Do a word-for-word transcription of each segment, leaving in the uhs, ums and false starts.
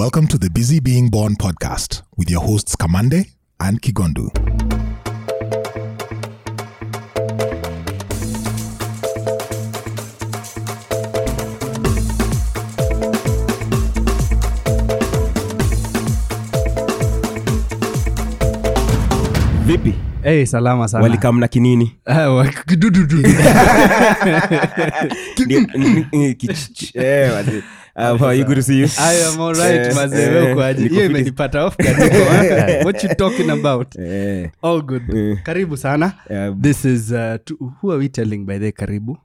Welcome to the Busy Being Born podcast with your hosts Kamande and Kigondu. Vipi? Hey, salama sana. Welcome na kinini. Ah, kidududu. Eh, wazi. Uh, how are you? Good to see you. I am all right, yes. Mazee kwaje. Yeye imenipata off kadiko. What you talking about? Yeah. All good. Yeah. Karibu sana. Yeah. This is uh, to, who are we telling by the karibu?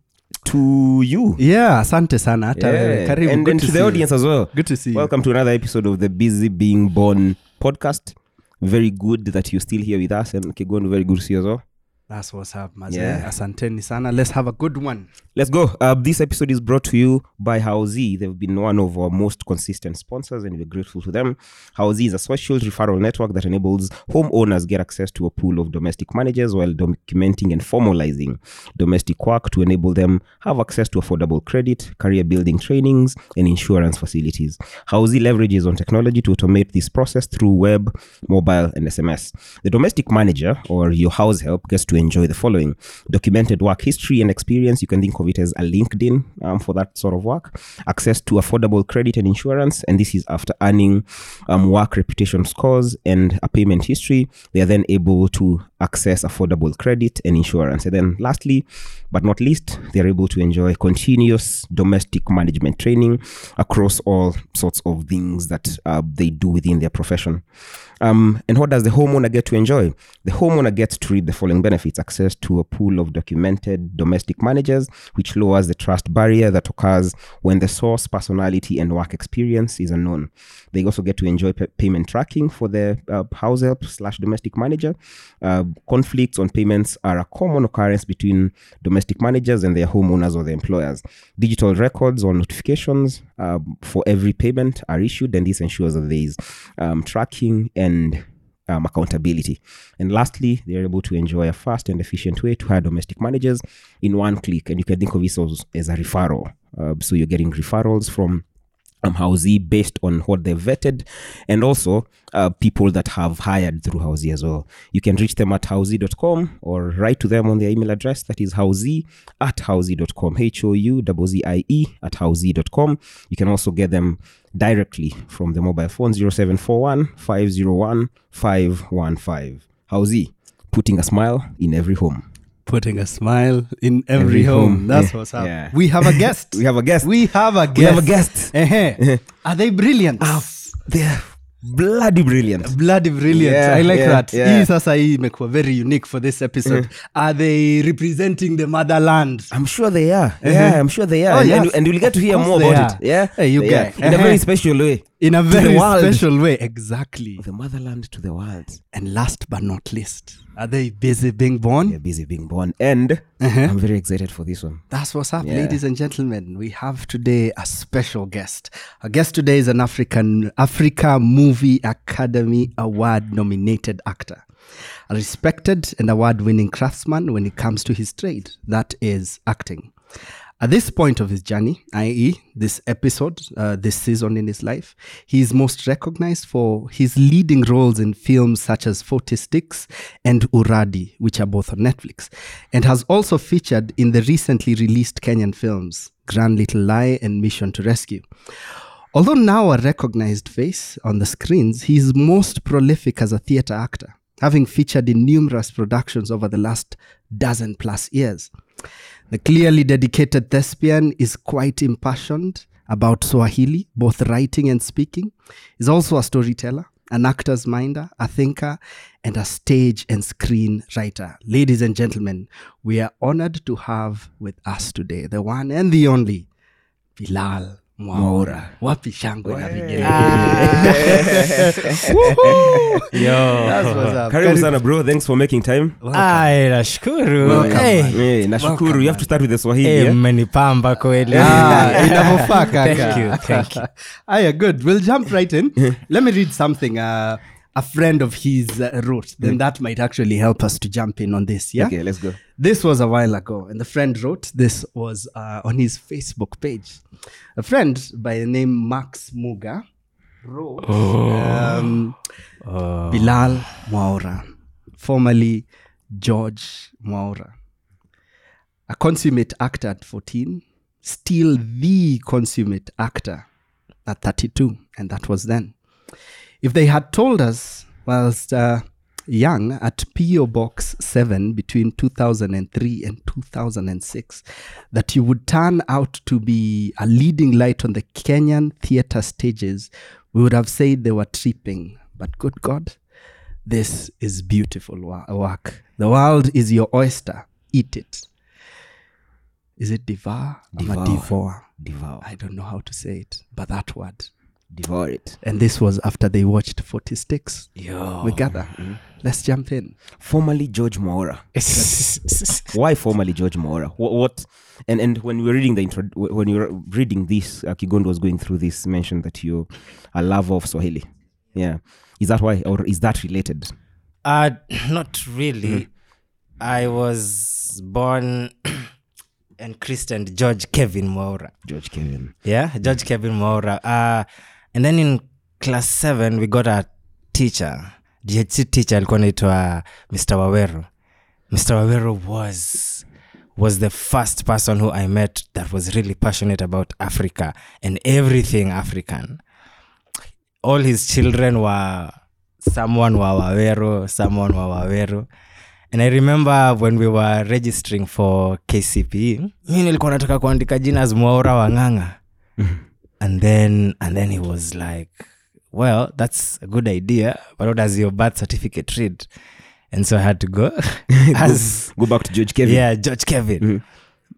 To you. Yeah, asante sana hata wewe. Yeah. Karibu. And, and to, to the audience you. As well. Good to see you. Welcome to another episode of the Busy Being Born podcast. Very good that you're still here with us, and Kigondu, very good to see you as well. That's what's up, Mazee. Yeah. Asanteni sana. Let's have a good one. Let's go. Uh, this episode is brought to you by Houzzie. They've been one of our most consistent sponsors, and we're grateful to them. Houzzie is a social referral network that enables homeowners get access to a pool of domestic managers while documenting and formalizing domestic work to enable them have access to affordable credit, career building trainings, and insurance facilities. Houzzie leverages on technology to automate this process through web, mobile, and S M S. The domestic manager or your house help gets to enjoy the following: documented work history and experience. You can think of it as a LinkedIn um, for that sort of work. Access to affordable credit and insurance, and this is after earning um, work reputation scores and a payment history. They are then able to access affordable credit and insurance. And then lastly, but not least, they are able to enjoy continuous domestic management training across all sorts of things that uh, they do within their profession. Um, and what does the homeowner get to enjoy? The homeowner gets to reap the following benefits: access to a pool of documented domestic managers, which lowers the trust barrier that occurs when the source, personality, and work experience is unknown. They also get to enjoy p- payment tracking for their uh, house help slash domestic manager. Uh, conflicts on payments are a common occurrence between domestic managers and their homeowners or their employers. Digital records or notifications uh, for every payment are issued, and this ensures that there is um, tracking and and um, accountability. And lastly, they're able to enjoy a fast and efficient way to hire domestic managers in one click. And you can think of this as, as a referral. Uh, so you're getting referrals from um, Houzzie based on what they've vetted, and also uh, people that have hired through Houzzie as well. You can reach them at houzzie dot com or write to them on their email address. That is houzzie at houzzie dot com. H O U Z Z I E at houzzie dot com. You can also get them directly from the mobile phone zero seven four one, five zero one, five one five. Houzzie, putting a smile in every home. Putting a smile in every, every home. home. That's yeah. what's up. Yeah. We have a guest. we have a guest. We have a guest. We have a guest. Uh-huh. Are they brilliant? Uh, they're bloody brilliant. Bloody brilliant. Yeah, I like yeah, that. Yeah. Hii sasa hii imekuwa very unique for this episode. Uh-huh. Are they representing the motherland? I'm sure they are. Uh-huh. Yeah, I'm sure they are. Oh, and, yes. and, and you'll get to hear more about are. it. Yeah, hey, you get uh-huh. in a very special way. In a very special way, exactly. The motherland to the world. And last but not least, are they busy being born? They're busy being born. And uh-huh. I'm very excited for this one. That's what's up, yeah. Ladies and gentlemen. We have today a special guest. Our guest today is an African Africa Movie Academy Award nominated actor. A respected and award-winning craftsman when it comes to his trade, that is acting. At this point of his journey, that is this episode, uh, this season in his life, he is most recognized for his leading roles in films such as forty Sticks and Uradi, which are both on Netflix, and has also featured in the recently released Kenyan films, Grand Little Lie and Mission to Rescue. Although now a recognized face on the screens, he is most prolific as a theater actor, having featured in numerous productions over the last dozen plus years. The clearly dedicated thespian is quite impassioned about Swahili, both writing and speaking. He's also a storyteller, an actor's minder, a thinker, and a stage and screen writer. Ladies and gentlemen, we are honored to have with us today the one and the only Bilal Mwaura. Wapi shangwe na vigele. Woohoo! Yo. That's what's up. Karibu sana bro. Thanks for making time. Ai, nashukuru. Hey, hey nashukuru. You have to start with the Swahili. Hey, mmenipamba kweli. Ah, inavofaa kaka. Thank you. Thank you. Aya, good. We'll jump right in. Let me read something uh a friend of his uh, wrote. Then mm. that might actually help us to jump in on this, yeah? Okay, let's go. This was a while ago, and the friend wrote, this was uh, on his Facebook page. A friend by the name Max Muga wrote oh. um, uh. Bilal Mwaura, formerly George Mwaura, a consummate actor at fourteen, still the consummate actor at thirty-two, and that was then. If they had told us whilst uh, young at P O Box seven between two thousand three and two thousand six that you would turn out to be a leading light on the Kenyan theatre stages, we would have said they were tripping. But good God, this is beautiful wa- work. The world is your oyster. Eat it. Is it devour? Devour. Devour. Devour. I don't know how to say it, but that word. Devour it. And this was after they watched forty Sticks. Yo. We gather. Mm-hmm. Let's jump in. Formerly George Mwaura. Why formerly George Mwaura? What? what and, and when we were reading the intro, when you were reading this, uh, Kigondo was going through this, mentioned that you're a lover of Swahili. Yeah. Is that why, or is that related? Uh, not really. Mm-hmm. I was born and christened George Kevin Mwaura. George Kevin. Yeah, George yeah. Kevin Mwaura. Uh, and then in class seven, we got a teacher, D H C teacher, alikuwa anaitwa Mister Wawero. Mister Wawero was, was the first person who I met that was really passionate about Africa and everything African. All his children were, someone wa Wawero, someone wa Wawero. And I remember when we were registering for K C P E, mimi nilikuwa nataka kuandika jina as Mwaura Wanganga. And then and then he was like, well, that's a good idea, but what does your birth certificate read? And so I had to go as go, go back to George Kevin. Yeah, George Kevin. Mm-hmm.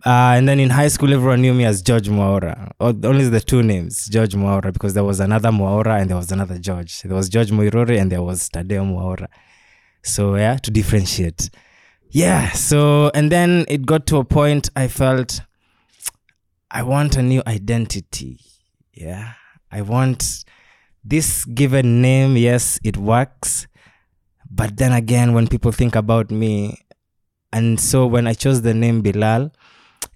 Uh, and then in high school, everyone knew me as George Mwaura. Only the two names, George Mwaura, because there was another Mwaura and there was another George. There was George Muiruri and there was Tadeo Mwaura. So yeah, to differentiate. Yeah, so and then it got to a point I felt I want a new identity. Yeah, I want this given name. Yes, it works. But then again, when people think about me, and so when I chose the name Bilal,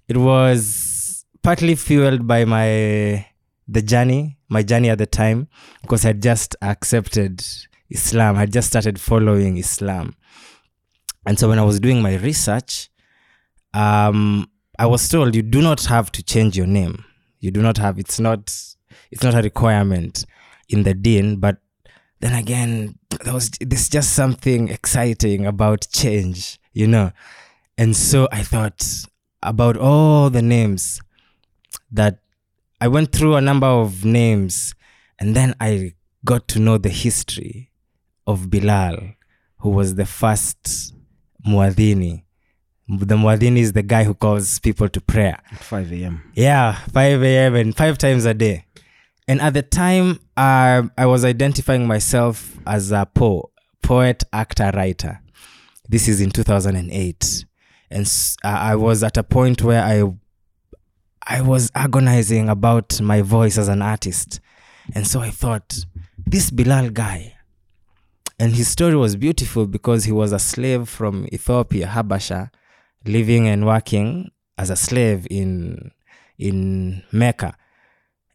it was partly fueled by my the journey, my journey at the time, because I had just accepted Islam. I just started following Islam. And so when I was doing my research, um, I was told you do not have to change your name. You do not have, it's not it's not a requirement in the deen. But then again, there was there's just something exciting about change, you know. And so I thought about all the names that I went through a number of names, and then I got to know the history of Bilal, who was the first Muadhini. The Muadhini is the guy who calls people to prayer. At five a.m. Yeah, five a.m. and five times a day. And at the time, uh, I was identifying myself as a po, poet, actor, writer. This is in two thousand eight. And uh, I was at a point where I, I was agonizing about my voice as an artist. And so I thought, this Bilal guy, and his story was beautiful because he was a slave from Ethiopia, Habasha, living and working as a slave in in Mecca.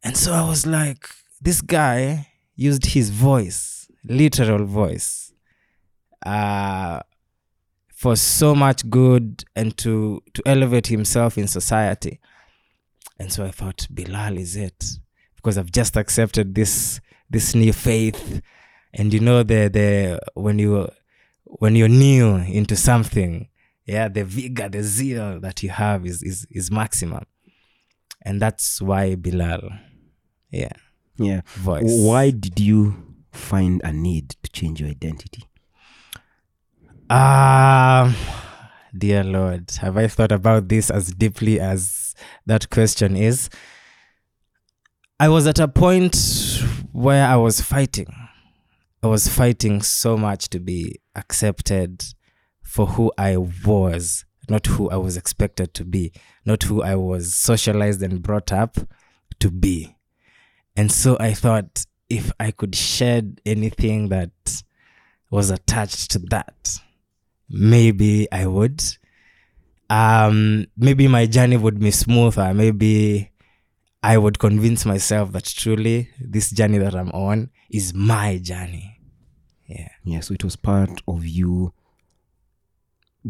And so I was like, this guy used his voice, literal voice, uh, for so much good and to, to elevate himself in society. And so I thought, Bilal is it. Because I've just accepted this this new faith, and you know the the when you when you're new into something, yeah, the vigor, the zeal that you have is is is maximum, and that's why Bilal, yeah, yeah. Voice. Why did you find a need to change your identity? Um, dear Lord, have I thought about this as deeply as that question is? I was at a point where I was fighting. I was fighting so much to be accepted for who I was, not who I was expected to be, not who I was socialized and brought up to be. And so I thought if I could shed anything that was attached to that, maybe I would. Um, maybe my journey would be smoother. Maybe I would convince myself that truly this journey that I'm on is my journey. Yeah. Yeah, so it was part of you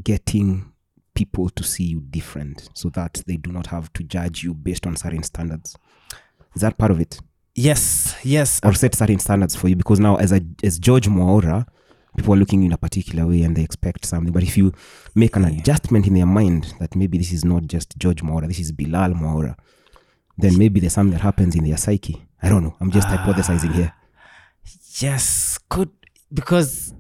getting people to see you different so that they do not have to judge you based on certain standards. Is that part of it? Yes, yes. Or set certain standards for you, because now as a as George Mwaura, people are looking in a particular way and they expect something. But if you make an yeah. adjustment in their mind that maybe this is not just George Mwaura, this is Bilal Mwaura, then maybe there's something that happens in their psyche. I don't know. I'm just uh, hypothesizing here. Yes, could because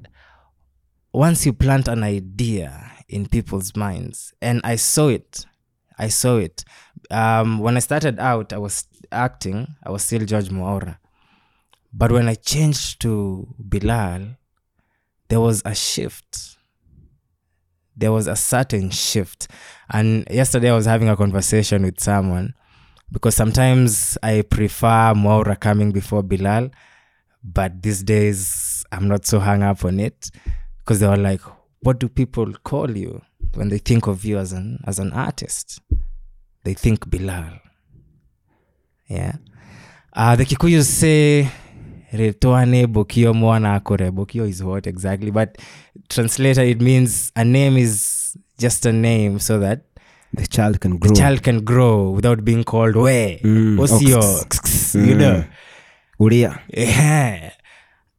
once you plant an idea in people's minds, and I saw it, I saw it. Um, when I started out, I was acting, I was still George Mwaura. But when I changed to Bilal, there was a shift. There was a certain shift. And yesterday I was having a conversation with someone, because sometimes I prefer Mwaura coming before Bilal, but these days I'm not so hung up on it, because they were like, what do people call you when they think of you as an as an artist? They think Bilal. Yeah. Uh, the Kikuyu say, Retoane Bokio Mwana Akore. Bokio is what exactly? But translator, it means a name is just a name so that the child can grow. The child can grow without being called we. Mm. Osio. Mm. You know. Uria. Yeah.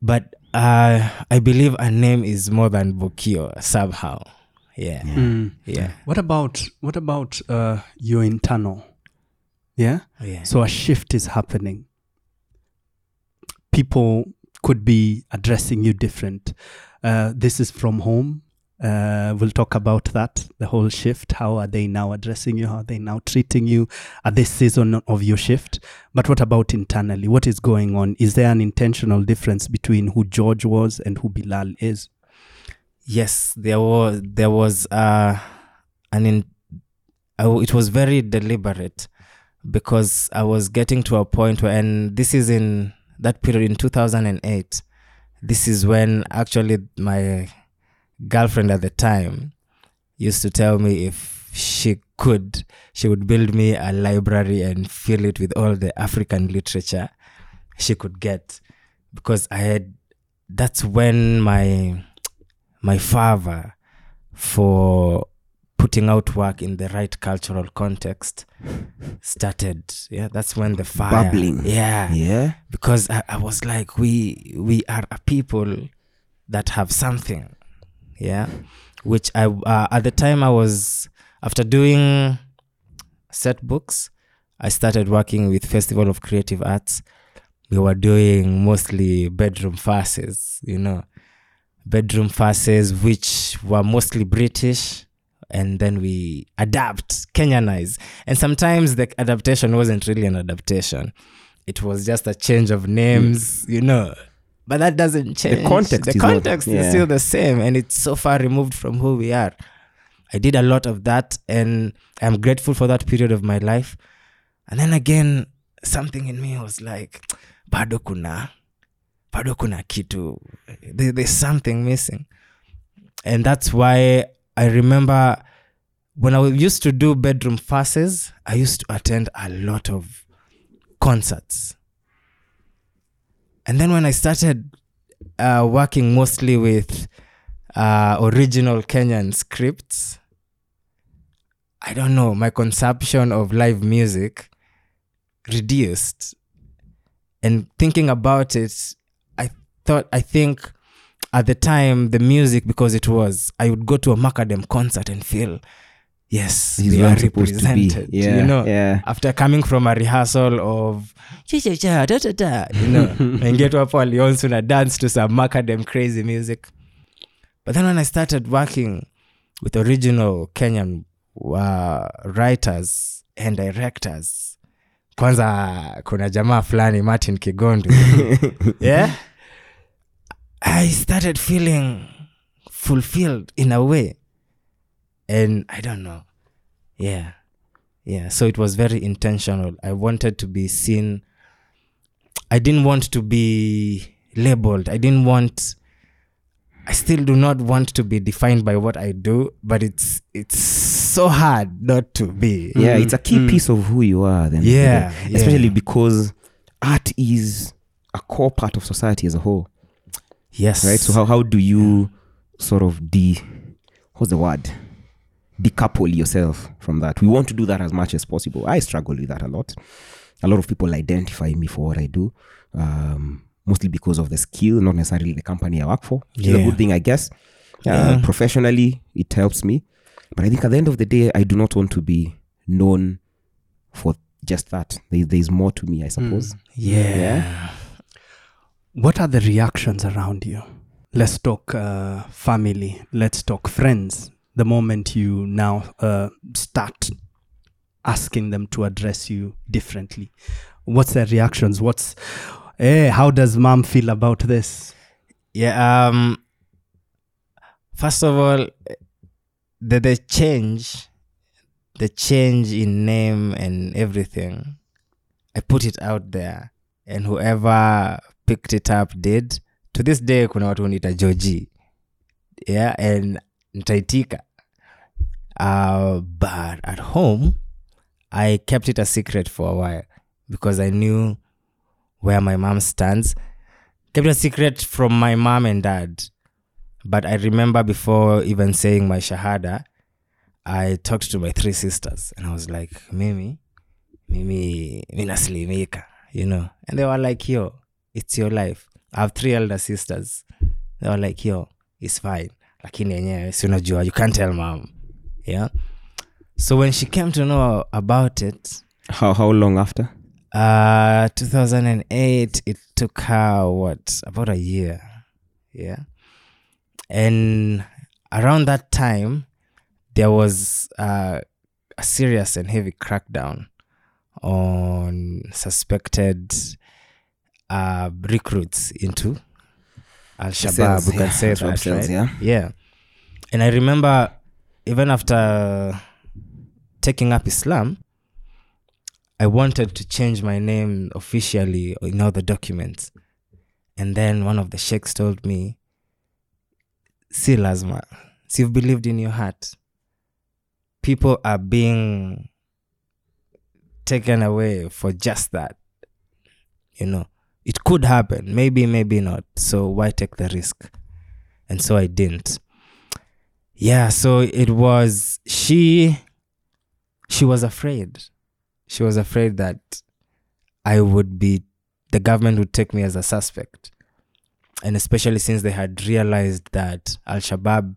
But uh, I believe a name is more than Bokio somehow. Yeah. Yeah. Mm. Yeah. What about what about uh, your internal? Yeah? Yeah. So a shift is happening. People could be addressing you different. Uh, this is from home. Uh, we'll talk about that, the whole shift. How are they now addressing you? How are they now treating you at this season of your shift? But what about internally? What is going on? Is there an intentional difference between who George was and who Bilal is? Yes, there was. There was uh, an. In, uh, it was very deliberate, because I was getting to a point where, and this is in that period in two thousand eight. This is when actually my girlfriend at the time used to tell me if she could, she would build me a library and fill it with all the African literature she could get, because I had, that's when my my fervor for putting out work in the right cultural context started. Yeah, that's when the fire bubbling. Yeah, yeah. Because I, I was like, we we are a people that have something. Yeah, which I uh, at the time I was, after doing set books, I started working with Festival of Creative Arts. We were doing mostly bedroom farces, you know, bedroom farces which were mostly British, and then we adapt, Kenyanize, and sometimes the adaptation wasn't really an adaptation; it was just a change of names, you know. But that doesn't change. The context, the is, context yeah. is still the same, and it's so far removed from who we are. I did a lot of that, and I'm grateful for that period of my life. And then again, something in me was like, bado kuna, bado kuna kitu. There, there's something missing. And that's why I remember when I used to do bedroom farces, I used to attend a lot of concerts. And then when I started uh, working mostly with uh, original Kenyan scripts, I don't know, my consumption of live music reduced. And thinking about it, I thought, I think at the time, the music, because it was, I would go to a Macadam concert and feel, yes, he's we are represented. Yeah, you know, yeah. After coming from a rehearsal of you know, and get up all you also dance to some Macadam crazy music. But then when I started working with original Kenyan uh, writers and directors, kwanza kuna jamaa fulani Martin Kigondu, yeah, I started feeling fulfilled in a way. And I don't know. Yeah. Yeah. So it was very intentional. I wanted to be seen. I didn't want to be labeled. I didn't want, I still do not want to be defined by what I do, but it's, it's so hard not to be. Yeah, mm. it's a key mm. piece of who you are. Then, yeah, yeah. Especially because art is a core part of society as a whole. Yes. Right? So how, how do you sort of de... What's the word? Decouple yourself from that. We want to do that as much as possible. I struggle with that a lot. A lot of people identify me for what I do. Um, mostly because of the skill, not necessarily the company I work for. Yeah. It's a good thing, I guess. Uh, yeah. Professionally, it helps me. But I think at the end of the day, I do not want to be known for just that. There, there's more to me, I suppose. Mm. Yeah. yeah. What are the reactions around you? Let's talk uh, family. Let's talk friends. The moment you now uh, start asking them to address you differently, what's their reactions? What's, hey, how does mom feel about this? Yeah. Um. First of all, the, the change, the change in name and everything, I put it out there, and whoever picked it up did. To this day, kuna watu unita Georgie. Yeah, and nitaitika. Uh, but at home, I kept it a secret for a while because I knew where my mom stands. Kept it a secret from my mom and dad. But I remember before even saying my shahada, I talked to my three sisters and I was like, Mimi, Mimi, minaslimika, you know. And they were like, yo, it's your life. I have three elder sisters. They were like, yo, it's fine. You can't tell mom. Yeah. So when she came to know about it. How how long after? Uh, two thousand eight, it took her, what, about a year. Yeah. And around that time, there was uh, a serious and heavy crackdown on suspected uh, recruits into Al-Shabaab. We can say that, right? Yeah. yeah. And I remember even after taking up Islam, I wanted to change my name officially in all the documents. And then one of the sheikhs told me, see, Lazma, you've believed in your heart. People are being taken away for just that. You know, it could happen. Maybe, maybe not. So why take the risk? And so I didn't. Yeah, so it was, she, she was afraid. She was afraid that I would be, the government would take me as a suspect. And especially since they had realized that Al-Shabaab,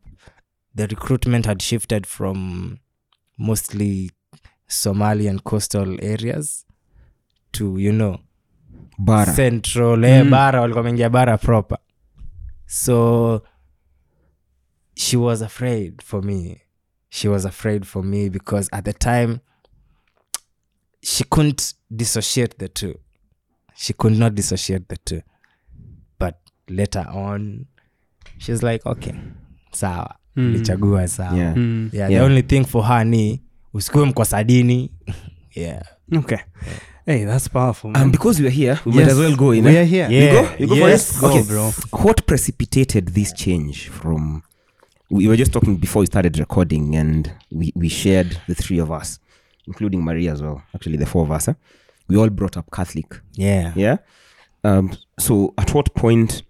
the recruitment had shifted from mostly Somali and coastal areas to, you know, Bara. Central, mm. eh, Bara, walikomengia Bara proper. So she was afraid for me. She was afraid for me because at the time, she couldn't dissociate the two. She could not dissociate the two. Later on, she's like, okay, sawa, mm. lichagua sawa. Yeah. Mm. yeah, the yeah. only thing for her ni, usikue mkwasadini. yeah. Okay. Yeah. Hey, that's powerful, man. And because we're here, we yes. might as well go in. We're here. Yeah. You go? You go yes. for this? Okay, go, bro. What precipitated this change from, we were just talking before we started recording and we, we shared, the three of us, including Maria as well, actually the four of us, huh? We all brought up Catholic. Yeah. Yeah? Um, so at what point...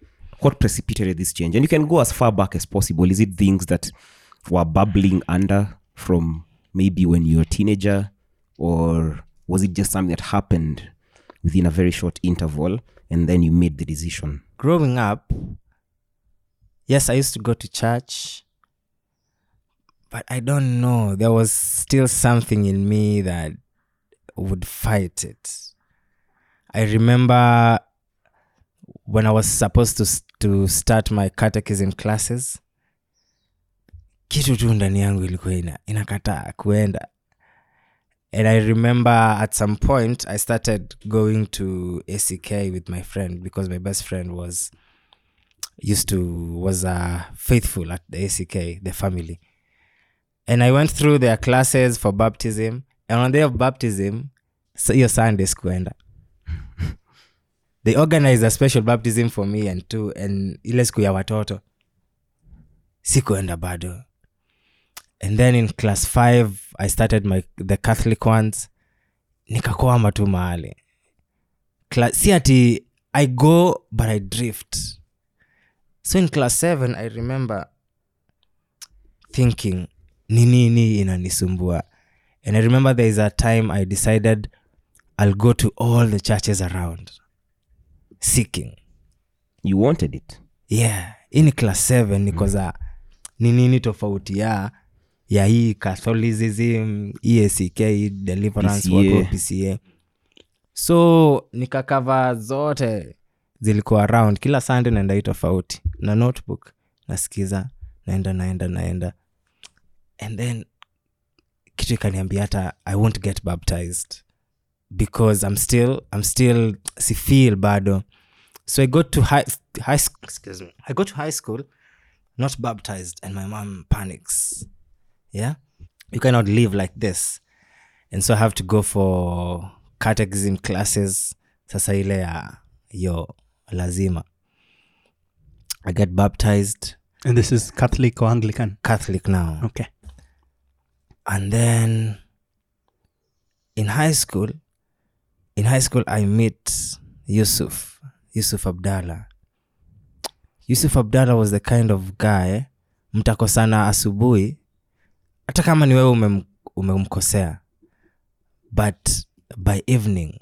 What precipitated this change? And you can go as far back as possible. Is it things that were bubbling under from maybe when you were a teenager? Or was it just something that happened within a very short interval and then you made the decision? Growing up, yes, I used to go to church. But I don't know. There was still something in me that would fight it. I remember when I was supposed to to start my catechism classes, kitu tu ndani yangu ilikuwa ina inakataa kuenda. And I remember at some point I started going to A C K with my friend because my best friend was used to was uh, faithful at the A C K, the family. And I went through their classes for baptism, and on the day of baptism, so your Sunday kuenda. They organized a special baptism for me and two, and ile siku ya watoto. Sikuenda bado. And then in class five, I started my the Catholic ones. Nikakwama tu mahali. See ati, I go, but I drift. So in class seven, I remember thinking, nini ni inanisumbua. And I remember there is a time I decided I'll go to all the churches around. Seeking. You wanted it? Yeah. In class seven, because mm. nini ni tofauti ya ya hii Catholicism, E A C K, Deliverance, P C A. P C A. So, nikakava zote zilikuwa around. Kila Sunday naenda hii tofauti. Na notebook, nasikiza, naenda, naenda, naenda. And then, kitu ikaniambia hata, I won't get baptized. Because I'm still, I'm still, si feel bado. So I got to high, high school, excuse me. I got to high school, not baptized, and my mom panics. Yeah? You cannot live like this. And so I have to go for catechism classes. Sasa ile ya yo lazima. I get baptized. And this is Catholic or Anglican? Catholic now. Okay. And then in high school, in high school I meet Yusuf, Yusuf Abdallah. Yusuf Abdallah was the kind of guy, mtakosana asubuhi, hata kama ni wewe umemkosea, but by evening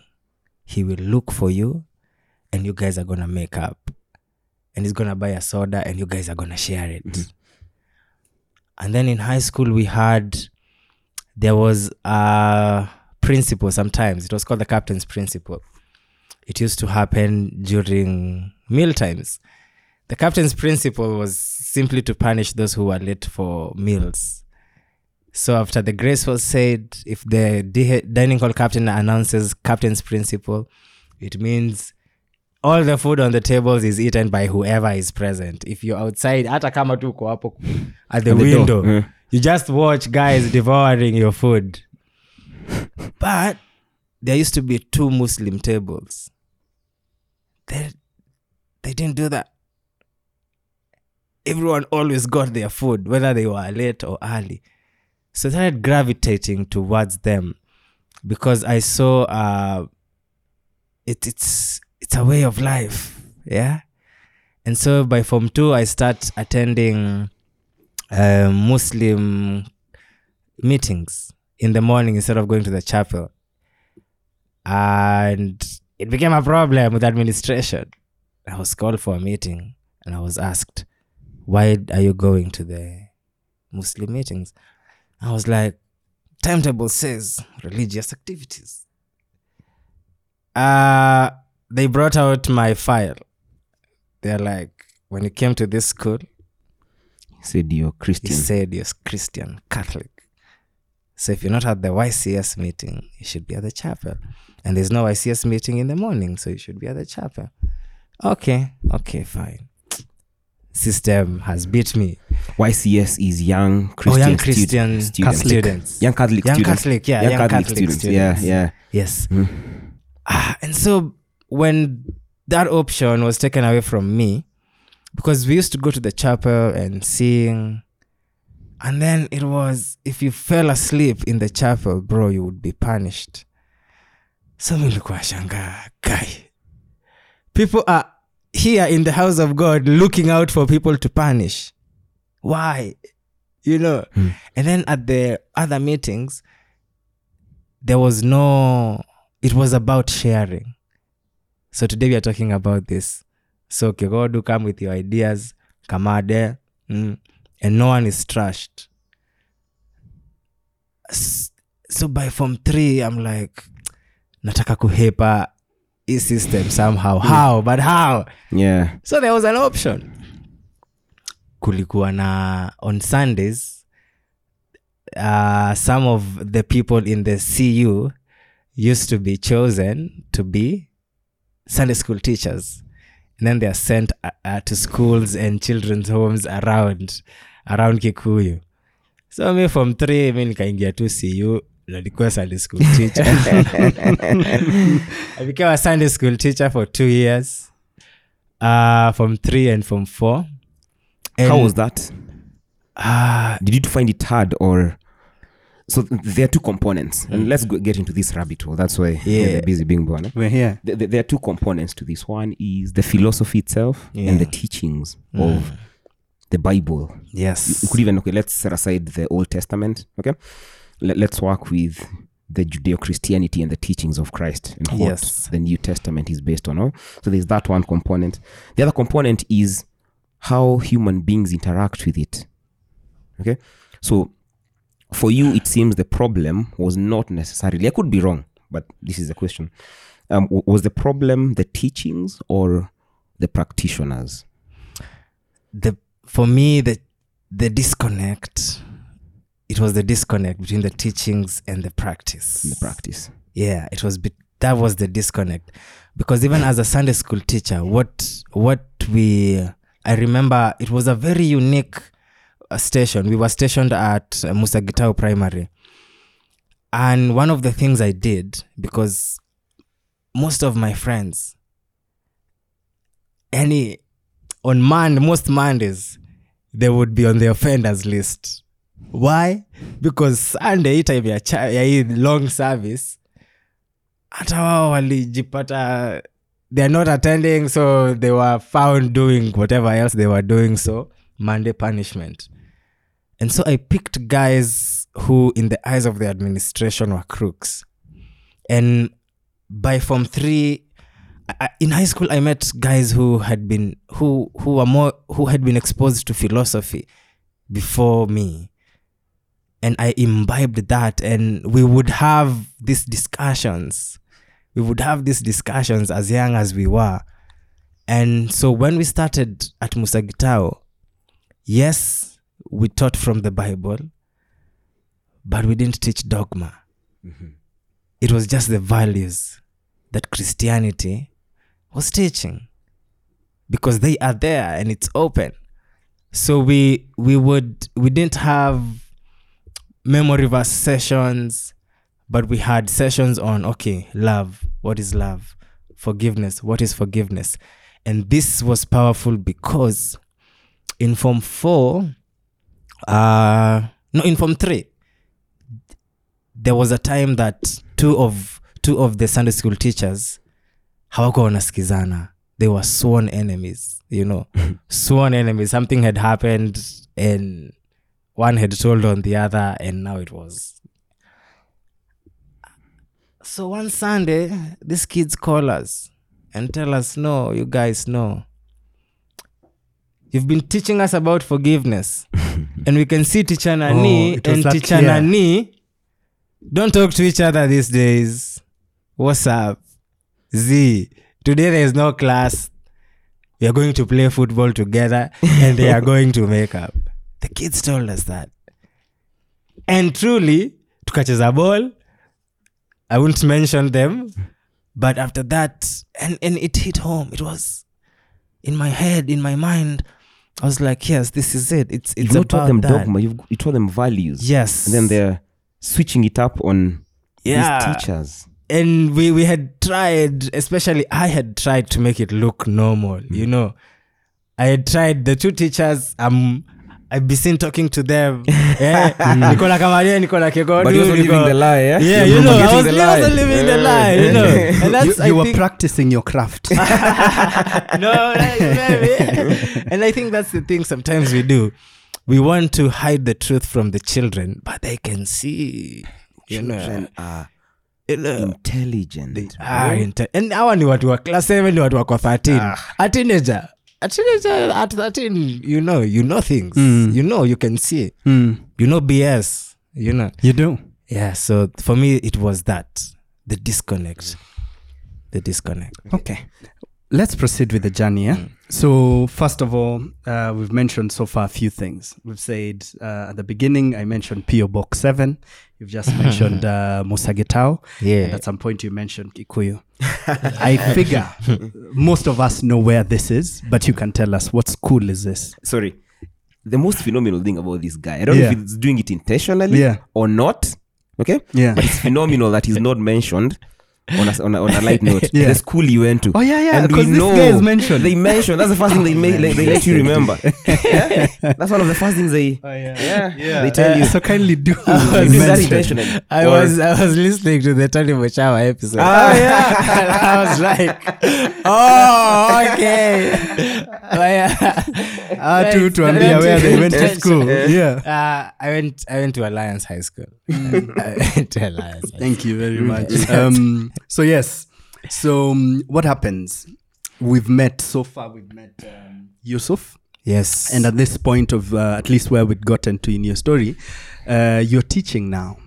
he will look for you and you guys are gonna make up and he's gonna buy a soda and you guys are gonna share it. Mm-hmm. And then in high school we had, there was a principle sometimes, it was called the captain's principle. It used to happen during meal times. The captain's principle was simply to punish those who were late for meals. So after the grace was said, if the dining hall captain announces captain's principle, it means all the food on the tables is eaten by whoever is present. If you're outside, hata kama tu uko hapo at the window, yeah. You just watch guys devouring your food. But there used to be two Muslim tables. They, they didn't do that. Everyone always got their food, whether they were late or early. So I started gravitating towards them because I saw uh, it, it's it's a way of life, yeah. And so by form two, I start attending uh, Muslim meetings in the morning instead of going to the chapel, and it became a problem with administration. I was called for a meeting, and I was asked, "Why are you going to the Muslim meetings?" I was like, timetable says religious activities. Uh, they brought out my file. They're like, when you came to this school, he said you're Christian. He said you're Christian, Catholic. So if you're not at the Y C S meeting, you should be at the chapel. And there's no Y C S meeting in the morning, so you should be at the chapel. Okay, okay, fine. System has beat me. Y C S is young Christian, oh, young Christian students. Catholic. students. Young Catholic young students. Catholic, yeah, young, young Catholic, Catholic students. students. Yeah, yeah. Yes. Mm-hmm. Ah, and so when that option was taken away from me, because we used to go to the chapel and sing, and then it was, if you fell asleep in the chapel, bro, you would be punished. So nilikuwa shanga guy. People are here in the house of God looking out for people to punish. Why? You know. Mm. And then at the other meetings, there was no, it was about sharing. So today we are talking about this. So Kegodu, come with your ideas. Kamade. Mm, and no one is trashed. So by form three, I'm like, nataka kuhepa system somehow. How? But how? Yeah. So there was an option. Kulikuwa na on Sundays, uh, some of the people in the C U used to be chosen to be Sunday school teachers. And then they are sent uh, uh, to schools and children's homes around around Kikuyu. So me from three, me nikaingia tu C U. I became a Sunday school teacher. I became a Sunday school teacher for two years, uh, from three and from four. And how was that? Ah, did you find it hard or... So there are two components, mm. and let's go get into this rabbit hole. That's why yeah. we're busy being born. Eh? We're here. There, there are two components to this. One is the philosophy itself yeah. and the teachings mm. of the Bible. Yes. You could even, okay, let's set aside the Old Testament, okay? Let, let's work with the Judeo-Christianity and the teachings of Christ and what yes. the New Testament is based on. Huh? So there's that one component. The other component is how human beings interact with it, okay? So... For you, it seems the problem was not necessarily, I could be wrong, but this is the question. Um, was the problem the teachings or the practitioners? The For me, the the disconnect, it was the disconnect between the teachings and the practice. The practice. Yeah, it was be, that was the disconnect. Because even as a Sunday school teacher, what what we, I remember it was a very unique A station. We were stationed at uh, Musa Gitau Primary. And one of the things I did, because most of my friends, any, on Monday, most Mondays, they would be on the offenders list. Why? Because Sunday, it was a long service. They're not attending, so they were found doing whatever else they were doing, so Monday punishment. And so I picked guys who, in the eyes of the administration, were crooks. And by form three, I, in high school, I met guys who had been who who were more who had been exposed to philosophy before me, and I imbibed that. And we would have these discussions. We would have these discussions as young as we were. And so when we started at Musa Gitau, yes. We taught from the Bible, but we didn't teach dogma. Mm-hmm. It was just the values that Christianity was teaching, because they are there and it's open. So we we would we didn't have memory verse sessions, but we had sessions on, okay, love, what is love? Forgiveness, what is forgiveness? And this was powerful because in form four, Uh, no, in form three, there was a time that two of two of the Sunday school teachers hawakuwa wanasikizana. They were sworn enemies, you know, sworn enemies. Something had happened and one had told on the other, and now it was. So one Sunday, these kids call us and tell us, no, you guys, no. You've been teaching us about forgiveness. And we can see Teacher Nani oh, and Teacher clear. Nani don't talk to each other these days. What's up? Z, today there is no class. We are going to play football together and they are going to make up. The kids told us that. And truly, to catch us a ball, I wouldn't mention them. But after that, and, and it hit home. It was in my head, in my mind. I was like, yes, this is it. It's it's you about taught them that. Dogma. You taught them values. Yes. And then they're switching it up on yeah. these teachers. And we, we had tried, especially I had tried to make it look normal, mm. you know. I had tried the two teachers. Um, I'd be seen talking to them. Yeah. Nicola Kamaria, Nicola Kegodu. But you were living the lie, yeah? Yeah, you, you know, I was the also living yeah. the lie, you know. And that's, you you were think... practicing your craft. No, like, baby. And I think that's the thing sometimes we do. We want to hide the truth from the children, but they can see. You children know. Are intelligent. They are intelligent. And now we were class seven, we were thirteen. Ah. A teenager. At thirteen, you know, you know things. Mm. You know, you can see. Mm. You know B S, you know. You do. Yeah, so for me, it was that. The disconnect. The disconnect. Okay. Let's proceed with the journey, yeah? Mm. So first of all, uh, we've mentioned so far a few things. We've said uh, at the beginning, I mentioned P O Box seven. You've just mentioned uh, Musa Gitau. Yeah. And at some point, you mentioned Kikuyu. I figure most of us know where this is, but you can tell us what school is this. Sorry. The most phenomenal thing about this guy, I don't yeah. know if he's doing it intentionally yeah. or not, okay? Yeah. But it's phenomenal that he's not mentioned on a, on a, on a light note, yeah. the school you went to. Oh yeah, yeah. Because this know, guy is mentioned. They mentioned. That's the first thing they made. Like, they let you remember. Yeah? That's one of the first things they. Oh, yeah. Yeah. yeah. They tell uh, you. So kindly do. I was, mentioned. I, was I was listening to the Tony Mochawa episode. Oh yeah. And I was like, oh okay. Oh yeah. Ah, to to be aware they went to school. Yeah. Uh, I went. I went to Alliance High School. I went to Alliance. Thank you very much. Um. So yes, so um, what happens? We've met so far. We've met um, Yusuf. Yes. And at this point of uh, at least where we'd gotten to in your story, uh, you're teaching now.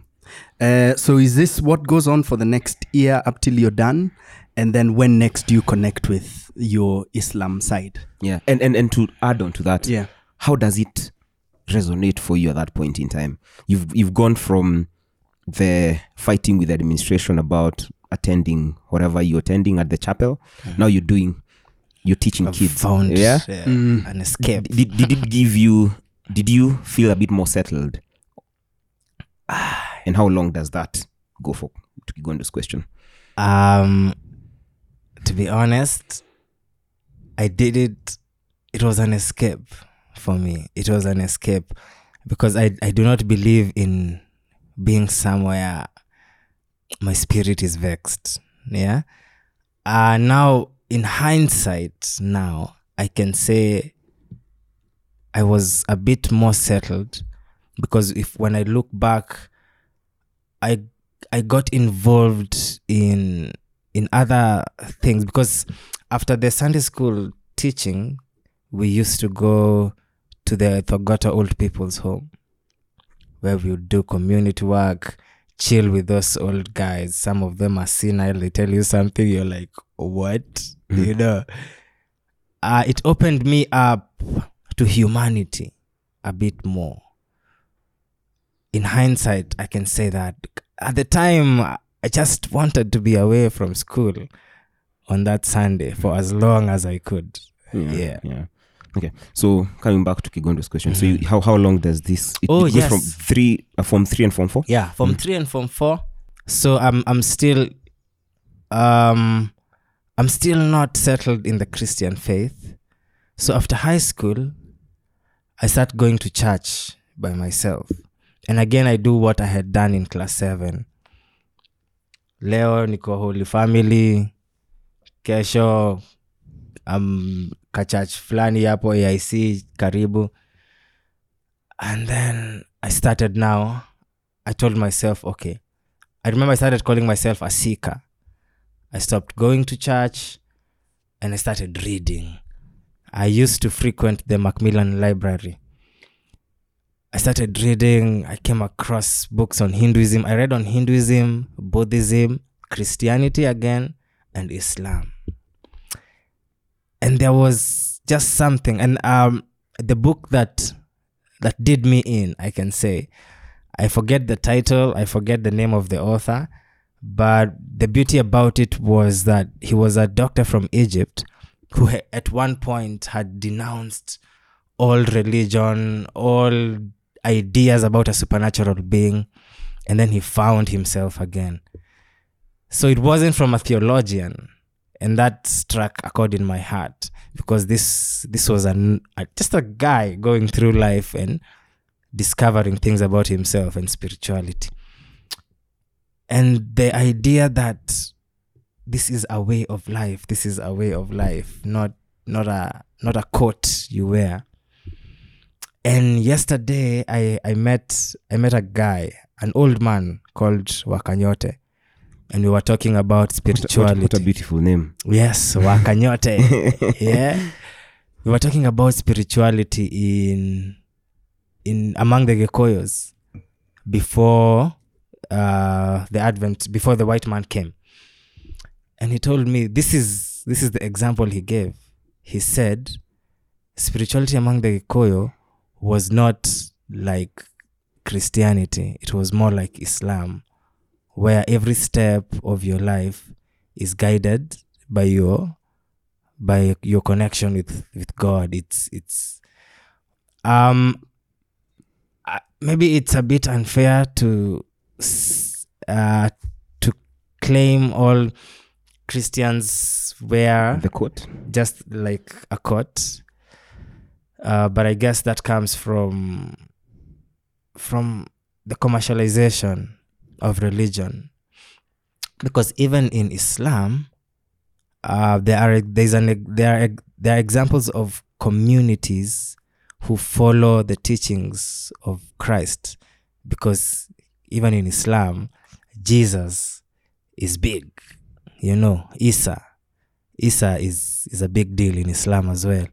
Uh, so is this what goes on for the next year up till you're done? And then when next do you connect with your Islam side? Yeah. And and and to add on to that, yeah. How does it resonate for you at that point in time? You've you've gone from the fighting with the administration about attending whatever you're attending at the chapel. Mm. Now you're doing, you're teaching I've kids. Found yeah? yeah mm. an escape. Did, did it give you, did you feel a bit more settled? And how long does that go for, to go on this question? Um, to be honest, I did it, it was an escape for me. It was an escape because I, I do not believe in being somewhere my spirit is vexed. Yeah. Uh, now, in hindsight, now I can say I was a bit more settled because if when I look back, I I got involved in in other things because after the Sunday school teaching, we used to go to the Thogota Old People's Home, where we would do community work, chill with those old guys. Some of them are senile. They tell you something, you're like, what? Mm-hmm. You know? Uh, it opened me up to humanity a bit more. In hindsight, I can say that. At the time, I just wanted to be away from school on that Sunday for as long as I could. Yeah. Yeah. yeah. Okay, so coming back to Kigondo's question, mm-hmm. so you, how how long does this? It, oh it goes yes, from three, uh, form three and form four. Yeah, form mm-hmm. three and form four. So I'm I'm still, um, I'm still not settled in the Christian faith. So after high school, I start going to church by myself, and again I do what I had done in class seven. Leo niko Holy Family, kesho, um. Kachach flani yapo A I C karibu. And then I started now. I told myself, okay. I remember I started calling myself a seeker. I stopped going to church and I started reading. I used to frequent the Macmillan Library. I started reading. I came across books on Hinduism. I read on Hinduism, Buddhism, Christianity again, and Islam. And there was just something. And um, the book that that did me in, I can say, I forget the title, I forget the name of the author, but the beauty about it was that he was a doctor from Egypt who ha- at one point had denounced all religion, all ideas about a supernatural being, and then he found himself again. So it wasn't from a theologian. And that struck a chord in my heart because this this was an, a, just a guy going through life and discovering things about himself and spirituality. And the idea that this is a way of life, this is a way of life, not not a not a coat you wear. And yesterday I, I met I met a guy, an old man called Wakanyote. And we were talking about spirituality. What a, what a beautiful name. Yes, Wakanyote. Yeah. We were talking about spirituality in in among the Gekoyos before uh, the advent, before the white man came. And he told me, this is this is the example he gave. He said, spirituality among the Gekoyo was not like Christianity. It was more like Islam, where every step of your life is guided by your by your connection with, with God. It's it's um maybe it's a bit unfair to uh, to claim all Christians wear the coat, just like a coat. Uh, but I guess that comes from from the commercialization of religion, because even in Islam, uh, there are there's an there are there are examples of communities who follow the teachings of Christ, because even in Islam, Jesus is big. You know, Isa, Isa is is a big deal in Islam as well,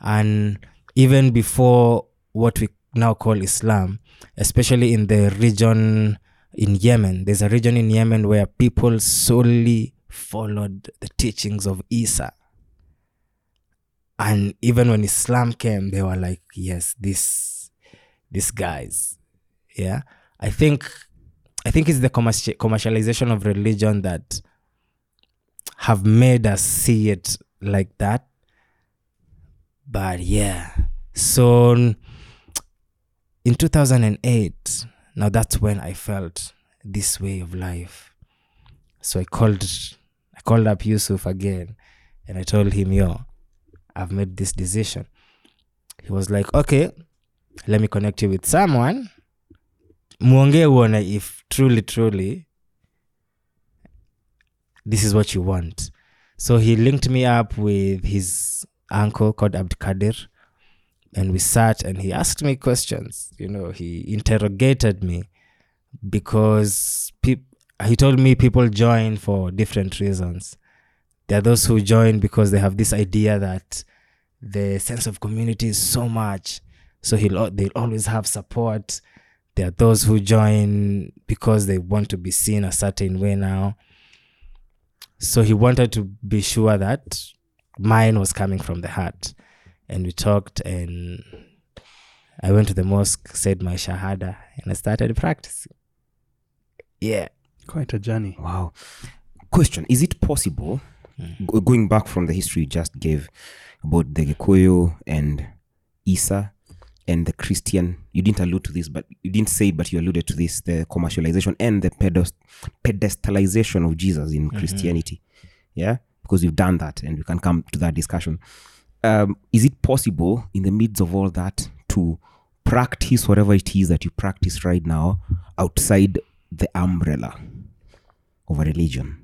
and even before what we now call Islam, especially in the region in Yemen, there's a region in Yemen where people solely followed the teachings of Isa. And even when Islam came, they were like, yes, this, these guys. Yeah. I think, I think it's the commerci- commercialization of religion that have made us see it like that. But yeah, so in two thousand eight, now that's when I felt this way of life. So I called, I called up Yusuf again and I told him, yo, I've made this decision. He was like, okay, let me connect you with someone. Muongee uone if truly, truly, this is what you want. So he linked me up with his uncle called Abd Kadir, and we sat and he asked me questions. You know, he interrogated me because pe- he told me people join for different reasons. There are those who join because they have this idea that the sense of community is so much, so he'll, they'll always have support. There are those who join because they want to be seen a certain way now. So he wanted to be sure that mine was coming from the heart. And we talked and I went to the mosque, said my shahada, and I started practicing. Yeah. Quite a journey. Wow. Question, is it possible... Mm-hmm. Going back from the history you just gave about the Gikuyu and Isa and the Christian, you didn't allude to this, but you didn't say it, but you alluded to this, the commercialization and the pedest- pedestalization of Jesus in mm-hmm. Christianity. Yeah, because we've done that and we can come to that discussion. Um, is it possible in the midst of all that to practice whatever it is that you practice right now outside the umbrella of a religion?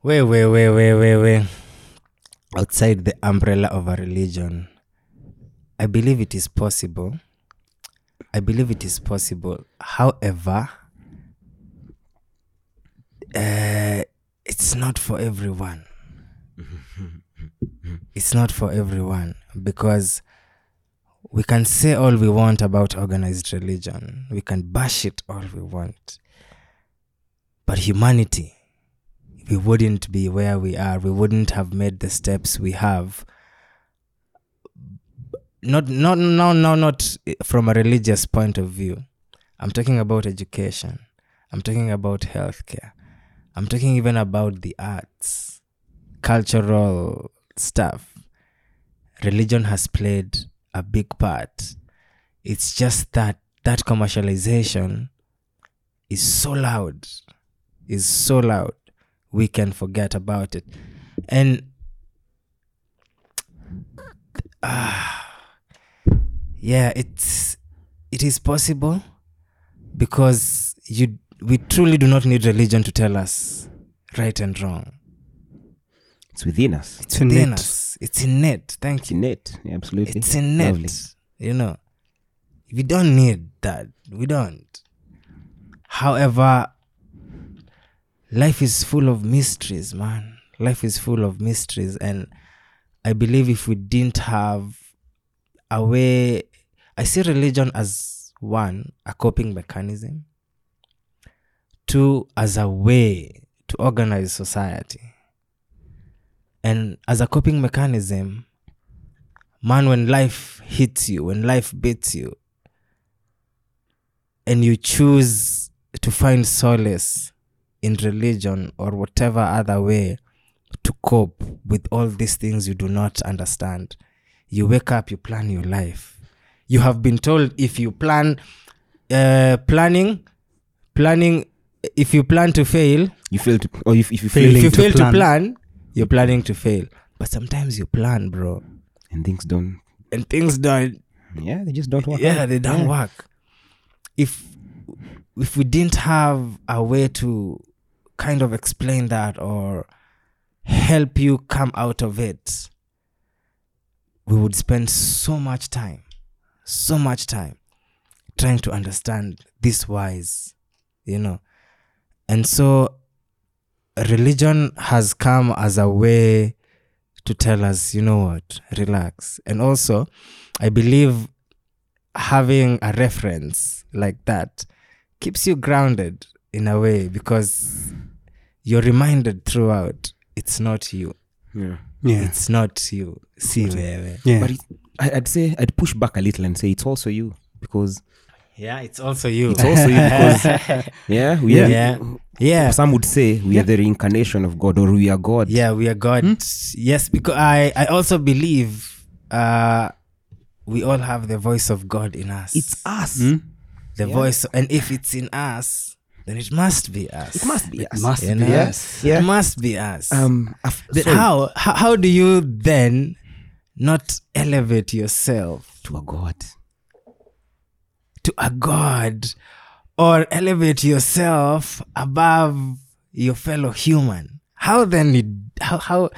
Wait, wait, wait, wait, wait, wait. Outside the umbrella of a religion. I believe it is possible. I believe it is possible. However, uh, it's not for everyone. It's not for everyone, because we can say all we want about organized religion. We can bash it all we want. But humanity... we wouldn't be where we are. We wouldn't have made the steps we have. Not, not, no, no, not from a religious point of view. I'm talking about education. I'm talking about healthcare. I'm talking even about the arts, cultural stuff. Religion has played a big part. It's just that that commercialization is so loud. Is so loud. We can forget about it. And uh, yeah, it's it is possible, because you we truly do not need religion to tell us right and wrong. It's within us. It's within innate. us. It's innate. Thank it's you. Innate. Yeah, absolutely. It's innate. Lovely. You know, we don't need that. We don't. However, life is full of mysteries, man. Life is full of mysteries. And I believe if we didn't have a way... I see religion as, one, a coping mechanism. Two, as a way to organize society. And as a coping mechanism, man, when life hits you, when life beats you, and you choose to find solace in religion or whatever other way to cope with all these things you do not understand. You wake up, you plan your life. You have been told if you plan, uh, planning, planning if you plan to fail, you fail to, or if, if you fail, if you to, fail plan. to plan, you're planning to fail. But sometimes you plan, bro, and things don't. And things don't. Yeah, they just don't work. Yeah, out. they don't yeah. work. If if we didn't have a way to kind of explain that or help you come out of it, we would spend so much time, so much time trying to understand this wise, you know. And so religion has come as a way to tell us, you know what, relax. And also, I believe having a reference like that keeps you grounded in a way, because you're reminded throughout, it's not you. Yeah. Yeah. It's not you. See, wewe. Yeah. But it, I'd say, I'd push back a little and say it's also you, because... Yeah, it's also you. It's also you because... yeah, we yeah. Are, yeah. yeah. Some would say we yeah. are the reincarnation of God, or we are God. Yeah, we are God. Hmm? Yes, because I, I also believe uh, we all have the voice of God in us. It's us. Hmm? The yeah. voice. And if it's in us... then it must be us. It must be it us. Must you know? be us. Yeah. It must be us. Um, then how, how how do you then not elevate yourself to a God? To a God, or elevate yourself above your fellow human? How then? It, how how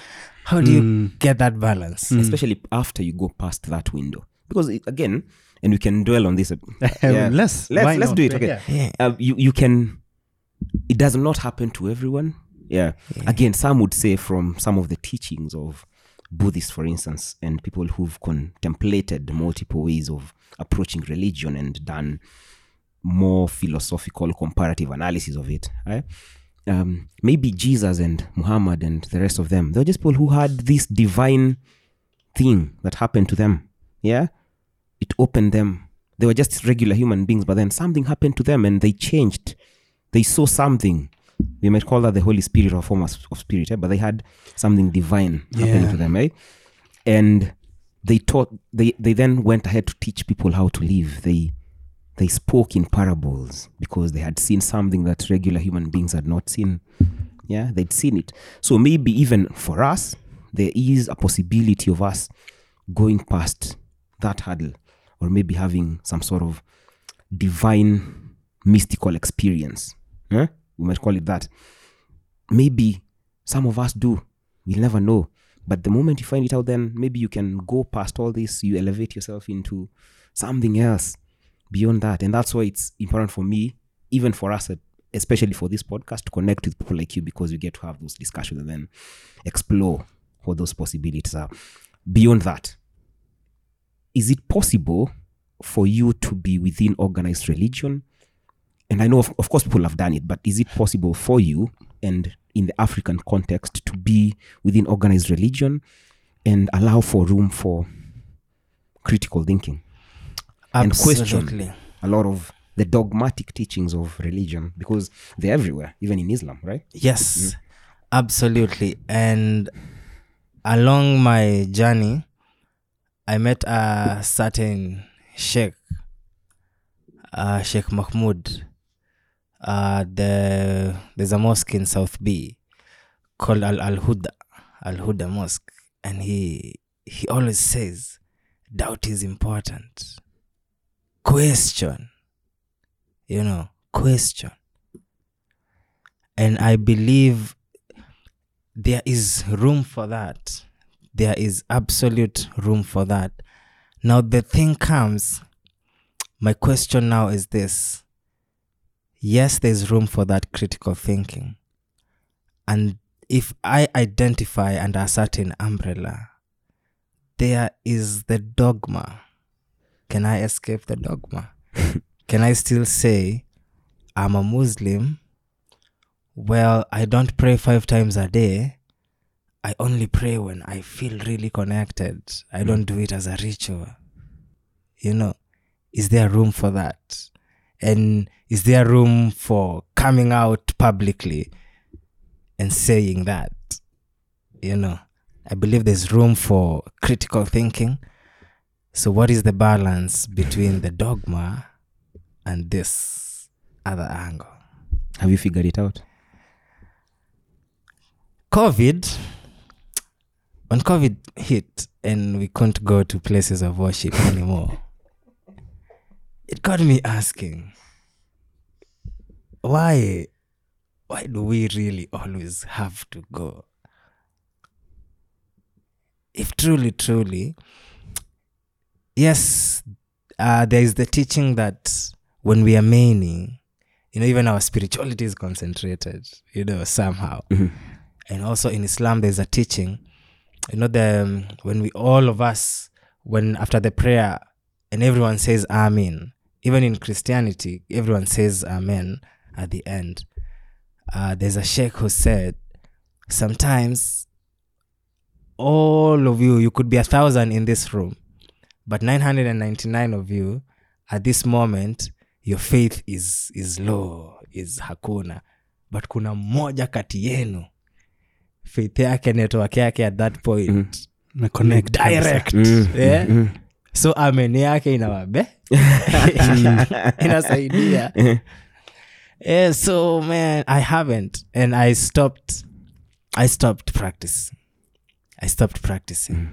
how do mm. you get that balance? Mm. Especially after you go past that window, because it, again, and we can dwell on this. yeah. Let's let's let's not? do it. Okay. Yeah. Yeah. Uh, you you can. It does not happen to everyone. Yeah. yeah. Again, some would say from some of the teachings of Buddhists, for instance, and people who've contemplated multiple ways of approaching religion and done more philosophical comparative analysis of it. Right? Um, maybe Jesus and Muhammad and the rest of them, they're just people who had this divine thing that happened to them. Yeah. It opened them. They were just regular human beings, but then something happened to them and they changed. They saw something. We might call that the Holy Spirit or form of spirit, eh? But they had something divine yeah. happening to them, eh? And they taught. They, they then went ahead to teach people how to live. They they spoke in parables because they had seen something that regular human beings had not seen. Yeah, they'd seen it. So maybe even for us, there is a possibility of us going past that hurdle, or maybe having some sort of divine mystical experience. Eh? We might call it that. Maybe some of us do. We'll never know. But the moment you find it out, then maybe you can go past all this. You elevate yourself into something else beyond that. And that's why it's important for me, even for us, especially for this podcast, to connect with people like you, because you get to have those discussions and then explore what those possibilities are. Beyond that, is it possible for you to be within organized religion? And I know, of, of course, people have done it, but is it possible for you, and in the African context, to be within organized religion and allow for room for critical thinking? Absolutely. And question a lot of the dogmatic teachings of religion, because they're everywhere, even in Islam, right? Yes, mm-hmm. absolutely. And along my journey, I met a certain sheikh, uh, Sheikh Mahmoud. Uh, the, there's a mosque in South B called Al Al Huda, Al Huda Mosque, and he he always says, doubt is important. Question, you know, question. And I believe there is room for that. There is absolute room for that. Now the thing comes, my question now is this. Yes, there's room for that critical thinking. And if I identify under a certain umbrella, there is the dogma. Can I escape the dogma? Can I still say, I'm a Muslim? Well, I don't pray five times a day. I only pray when I feel really connected. I don't do it as a ritual. You know, is there room for that? And is there room for coming out publicly and saying that? You know, I believe there's room for critical thinking. So what is the balance between the dogma and this other angle? Have you figured it out? COVID, when COVID hit and we couldn't go to places of worship anymore, it got me asking, why, why do we really always have to go? If truly, truly, yes, uh, there is the teaching that when we are maining, you know, even our spirituality is concentrated, you know, somehow. Mm-hmm. And also in Islam, there's a teaching, you know, the um, when we, all of us, when after the prayer, and everyone says Amen. Even in Christianity, everyone says Amen at the end. Uh, there's a sheikh who said, sometimes all of you, you could be a thousand in this room, but nine hundred ninety-nine of you, at this moment, your faith is is low, is hakuna. But kuna moja kati yenu, faith yake network yake at that point, mm-hmm. connect direct. Mm-hmm. Yeah? Mm-hmm. So amen yake inawabe. Inasaidia. Yeah, so man, I haven't. And I stopped, I stopped practicing. I stopped practicing. Mm.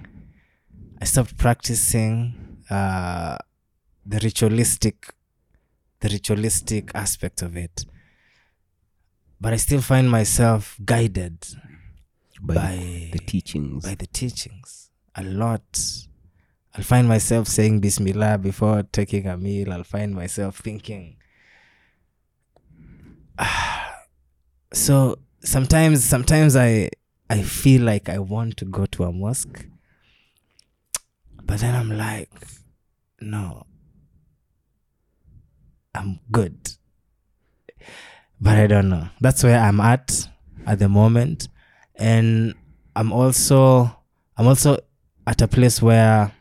I stopped practicing uh, the ritualistic, the ritualistic aspect of it. But I still find myself guided by, by the teachings. By the teachings. A lot. I'll find myself saying Bismillah before taking a meal. I'll find myself thinking. Ah. So sometimes, sometimes I... I feel like I want to go to a mosque, but then I'm like, no, I'm good. But I don't know. That's where I'm at at the moment. And I'm also, I'm also at a place where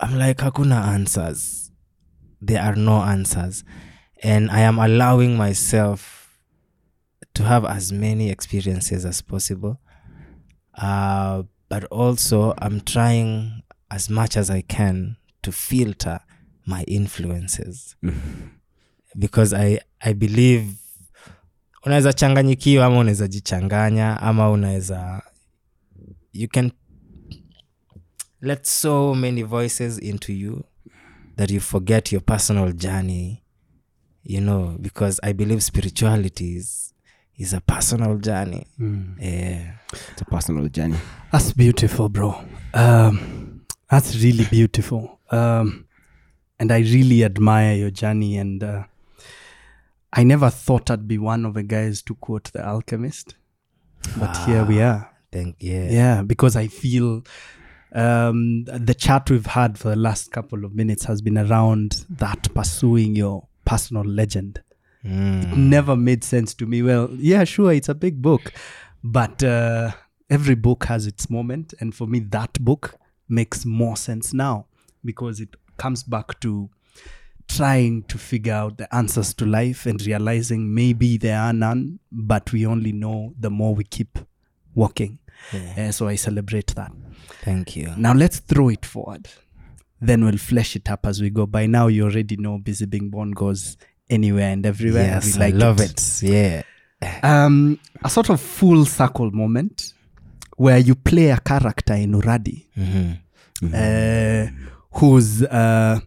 I'm like, hakuna answers. There are no answers. And I am allowing myself to have as many experiences as possible, uh, but also I'm trying as much as I can to filter my influences because I I believe unaweza changanyikiwa ama unaweza jichanganya ama unaweza you can let so many voices into you that you forget your personal journey, you know, because I believe spirituality is It's a personal journey. Mm. Yeah. It's a personal journey. That's beautiful, bro. Um, that's really beautiful. Um, and I really admire your journey. And uh, I never thought I'd be one of the guys to quote The Alchemist. But ah, here we are. Thank you. Yeah. yeah, because I feel um, the chat we've had for the last couple of minutes has been around that pursuing your personal legend. Mm. It never made sense to me. Well, yeah, sure, it's a big book. But uh, every book has its moment. And for me, that book makes more sense now because it comes back to trying to figure out the answers to life and realizing maybe there are none, but we only know the more we keep walking. Yeah. Uh, so I celebrate that. Thank you. Now let's throw it forward. Then we'll flesh it up as we go. By now, you already know Busy Being Born goes anywhere and everywhere. Yes, we like I love it. it. Yeah. Um, a sort of full circle moment where you play a character in Uradi mm-hmm. Mm-hmm. Uh, who's uh,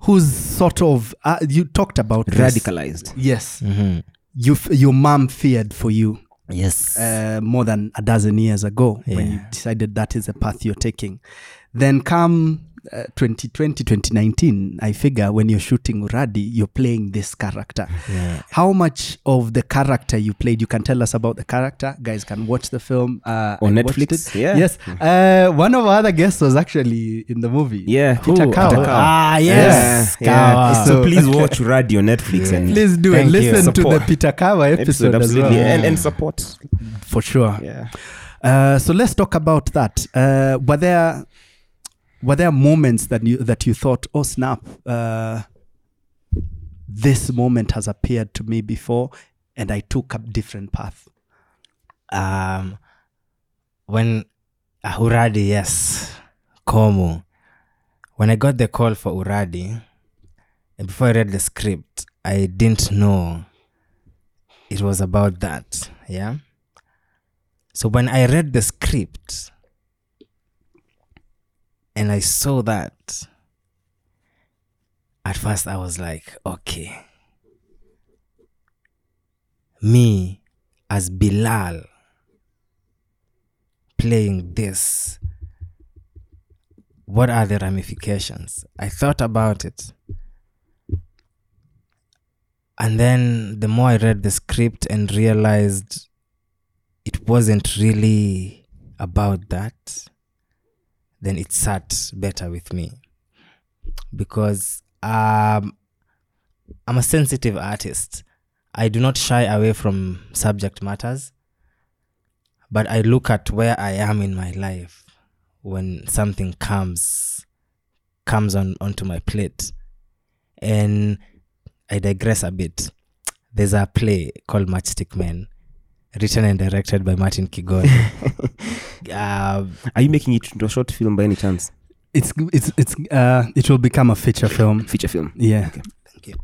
who's sort of, uh, you talked about radicalized. This. Yes. Mm-hmm. You, your mom feared for you. Yes. Uh, more than a dozen years ago yeah. when you decided that is the path you're taking. Then come Uh, twenty twenty, twenty nineteen, I figure when you're shooting Uradi, you're playing this character. Yeah. How much of the character you played, you can tell us about the character. Guys can watch the film. Uh, On I Netflix? Yeah. Yes. Uh, one of our other guests was actually in the movie. Yeah. Peter Kawa. Peter Kawa. Ah, yes. Yeah. Kawa. Yeah. So please watch Uradi on Netflix. and Please do and listen you. to support. the Peter Kawa episode, episode as well. Yeah. And, and support. For sure. Yeah. Uh, so let's talk about that. Uh, but there... Were there moments that you that you thought, oh snap, uh, this moment has appeared to me before and I took a different path? Um, when uh, Uradi, yes, Komu. When I got the call for Uradi, and before I read the script, I didn't know it was about that, yeah? So when I read the script and I saw that, at first I was like, okay, me as Bilal playing this, what are the ramifications? I thought about it. And then the more I read the script and realized it wasn't really about that, then it sat better with me. Because um, I'm a sensitive artist. I do not shy away from subject matters, but I look at where I am in my life when something comes, comes on, onto my plate. And I digress a bit. There's a play called Matchstick Men, written and directed by Martin Kigori. uh, Are you making it into a short film by any chance? It's it's it's uh it will become a feature film. Feature film. Yeah. Okay. Thank you.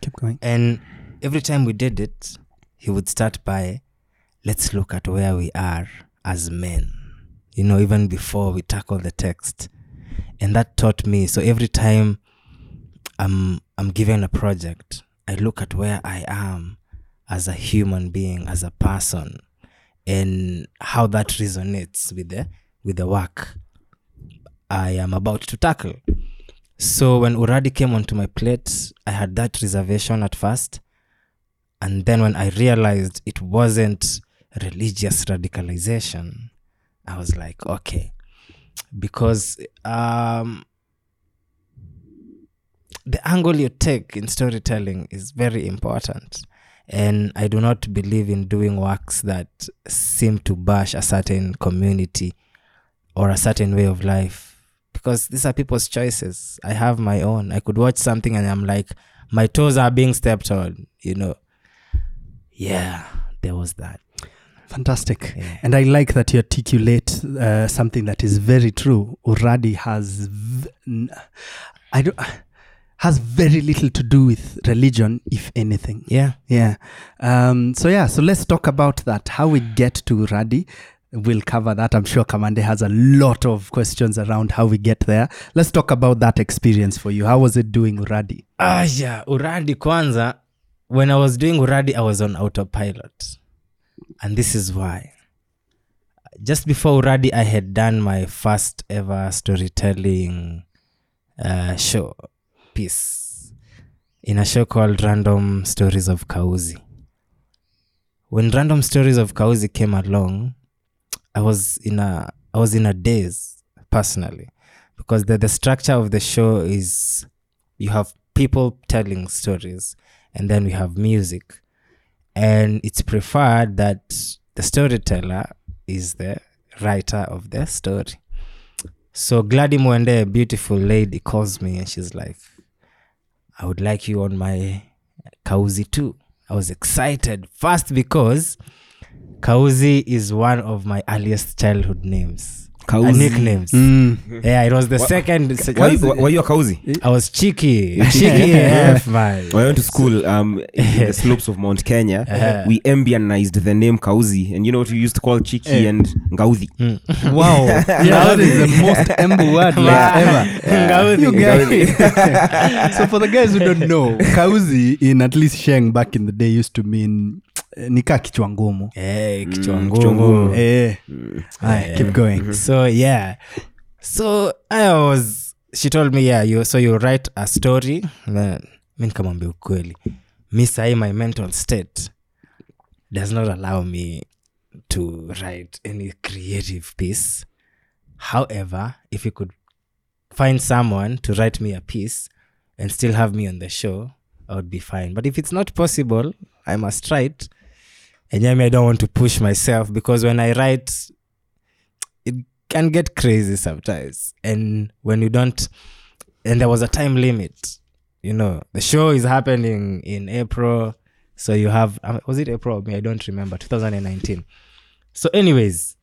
Keep going. And every time we did it, he would start by, let's look at where we are as men. You know, even before we tackle the text, and that taught me. So every time I'm I'm given a project, I look at where I am as a human being, as a person, and how that resonates with the with the work I am about to tackle. So when Uradi came onto my plate, I had that reservation at first, and then when I realized it wasn't religious radicalization, I was like, okay, because um the angle you take in storytelling is very important. And I do not believe in doing works that seem to bash a certain community or a certain way of life, because these are people's choices. I have my own. I could watch something and I'm like, my toes are being stepped on, you know. Yeah, there was that. Fantastic. Yeah. And I like that you articulate uh, something that is very true. Uradi has... V- I don't... has very little to do with religion, if anything. Yeah. Yeah. Um, so yeah, so let's talk about that. How we get to Uradi, we'll cover that. I'm sure Kamande has a lot of questions around how we get there. Let's talk about that experience for you. How was it doing Uradi? Ah, yeah. Uradi kwanza, when I was doing Uradi, I was on autopilot. And this is why. Just before Uradi, I had done my first ever storytelling uh, show. Piece in a show called Random Stories of Kauzi. When Random Stories of Kauzi came along, I was in a I was in a daze personally, because the, the structure of the show is you have people telling stories and then we have music, and it's preferred that the storyteller is the writer of the story. So Gladi Mwende, a beautiful lady, calls me and she's like, I would like you on my Kauzi too. I was excited. First, because Kauzi is one of my earliest childhood names. Kauzi. Uh, nicknames. Mm. Yeah, it was the what, second. Se- why, why, why you a Kauzi? I was cheeky. Cheeky A F, man. When I went to school um, in the slopes of Mount Kenya, uh-huh. we Embianized the name Kauzi. And you know what we used to call cheeky hey. and Ngauzi? Mm. Wow. Yeah, that is the most Embu word like ever. Yeah. Ngauzi. You get it. So for the guys who don't know, Kauzi in at least Sheng back in the day used to mean... Nika kichwa ngumu. Eh, kichwa ngumu. Eh. Keep going. Mm-hmm. So yeah. So I was she told me, yeah, you so you write a story. Mimi nikamwambia ukweli. Mimi sahi my mental state does not allow me to write any creative piece. However, if you could find someone to write me a piece and still have me on the show, I would be fine. But if it's not possible, I must write. And yeah, I don't want to push myself, because when I write, it can get crazy sometimes. And when you don't, and there was a time limit, you know, the show is happening in April. So you have, was it April or May? I don't remember, twenty nineteen. So anyways,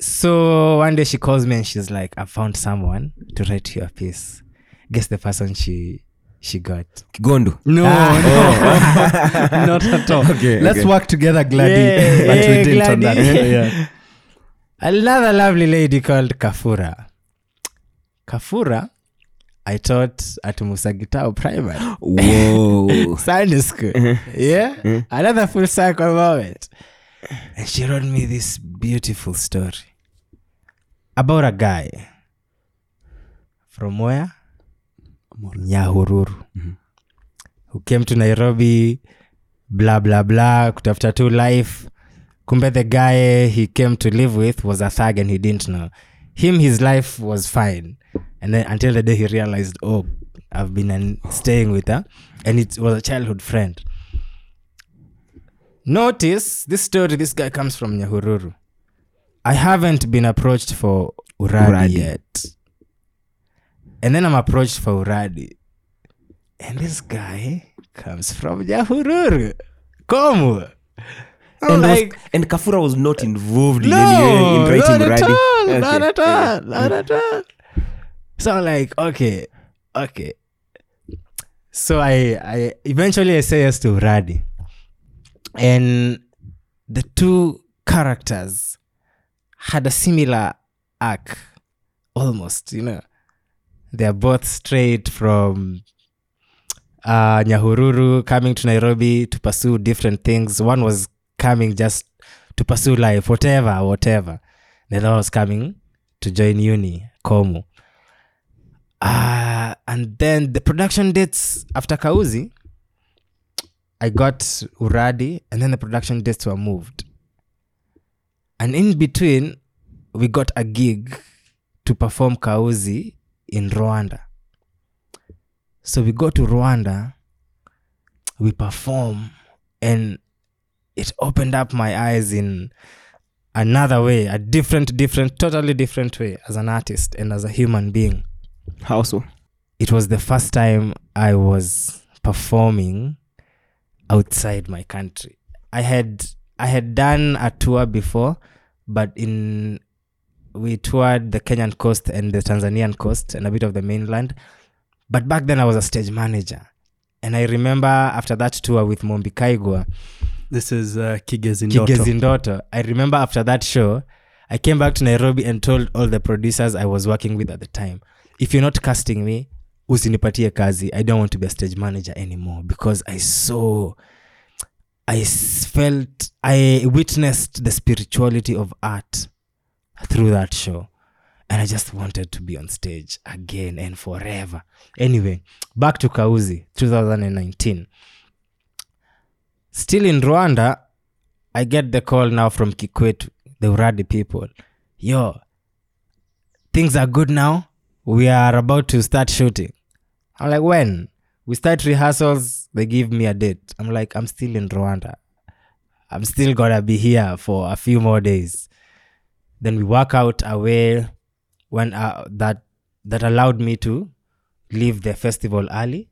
so one day she calls me and she's like, I found someone to write you a piece. Guess the person she she got Kigondo. No, ah. no. Oh. Not at all. Okay, Let's okay. work together, Gladys. Yeah, but yeah, we didn't on that. Yeah. Another lovely lady called Kafura. Kafura, I taught at Musa Gitau Primary. Whoa. Sunday school. Mm-hmm. Yeah? Mm-hmm. Another full circle moment. And she wrote me this beautiful story about a guy from where? Nyahururu. Mm-hmm. Who came to Nairobi, blah, blah, blah, after two life. Kumbe the guy he came to live with was a thug and he didn't know. Him, his life was fine. And then until the day he realized, oh, I've been an- staying with her. And it was a childhood friend. Notice this story, this guy comes from Nyahururu. I haven't been approached for Uradi, Uradi yet. And then I'm approached for Uradi. And this guy comes from Nyahururu. Como? And, like, was, and Kafura was not involved no, in, in writing Uradi. All, okay. Not at all. Not at all. So I'm like, okay, okay. So I, I eventually I say yes to Uradi. And the two characters had a similar arc, almost, you know. They are both straight from uh, Nyahururu, coming to Nairobi to pursue different things. One was coming just to pursue life, whatever, whatever. The other was coming to join uni, Komu. Uh, and then the production dates after Kauzi, I got Uradi, and then the production dates were moved. And in between, we got a gig to perform Kauzi in Rwanda. So we go to Rwanda, we perform, and it opened up my eyes in another way, a different, different, totally different way as an artist and as a human being. How so? It was the first time I was performing outside my country. I had I had done a tour before, but in we toured the Kenyan coast and the Tanzanian coast and a bit of the mainland. But back then I was a stage manager. And I remember after that tour with Mumbi Kaigwa, This is uh, Kigezindoto. Kigezindoto. I remember after that show, I came back to Nairobi and told all the producers I was working with at the time, if you're not casting me, usinipatie kazi. I don't want to be a stage manager anymore, because I saw, I felt, I witnessed the spirituality of art through that show. And I just wanted to be on stage again and forever. Anyway, back to Kauzi, twenty nineteen. Still in Rwanda, I get the call now from Kikwetu, the Uradi people. Yo, things are good now. We are about to start shooting. I'm like, when? We start rehearsals, they give me a date. I'm like, I'm still in Rwanda. I'm still gonna be here for a few more days. Then we work out a way when, uh, that, that allowed me to leave the festival early,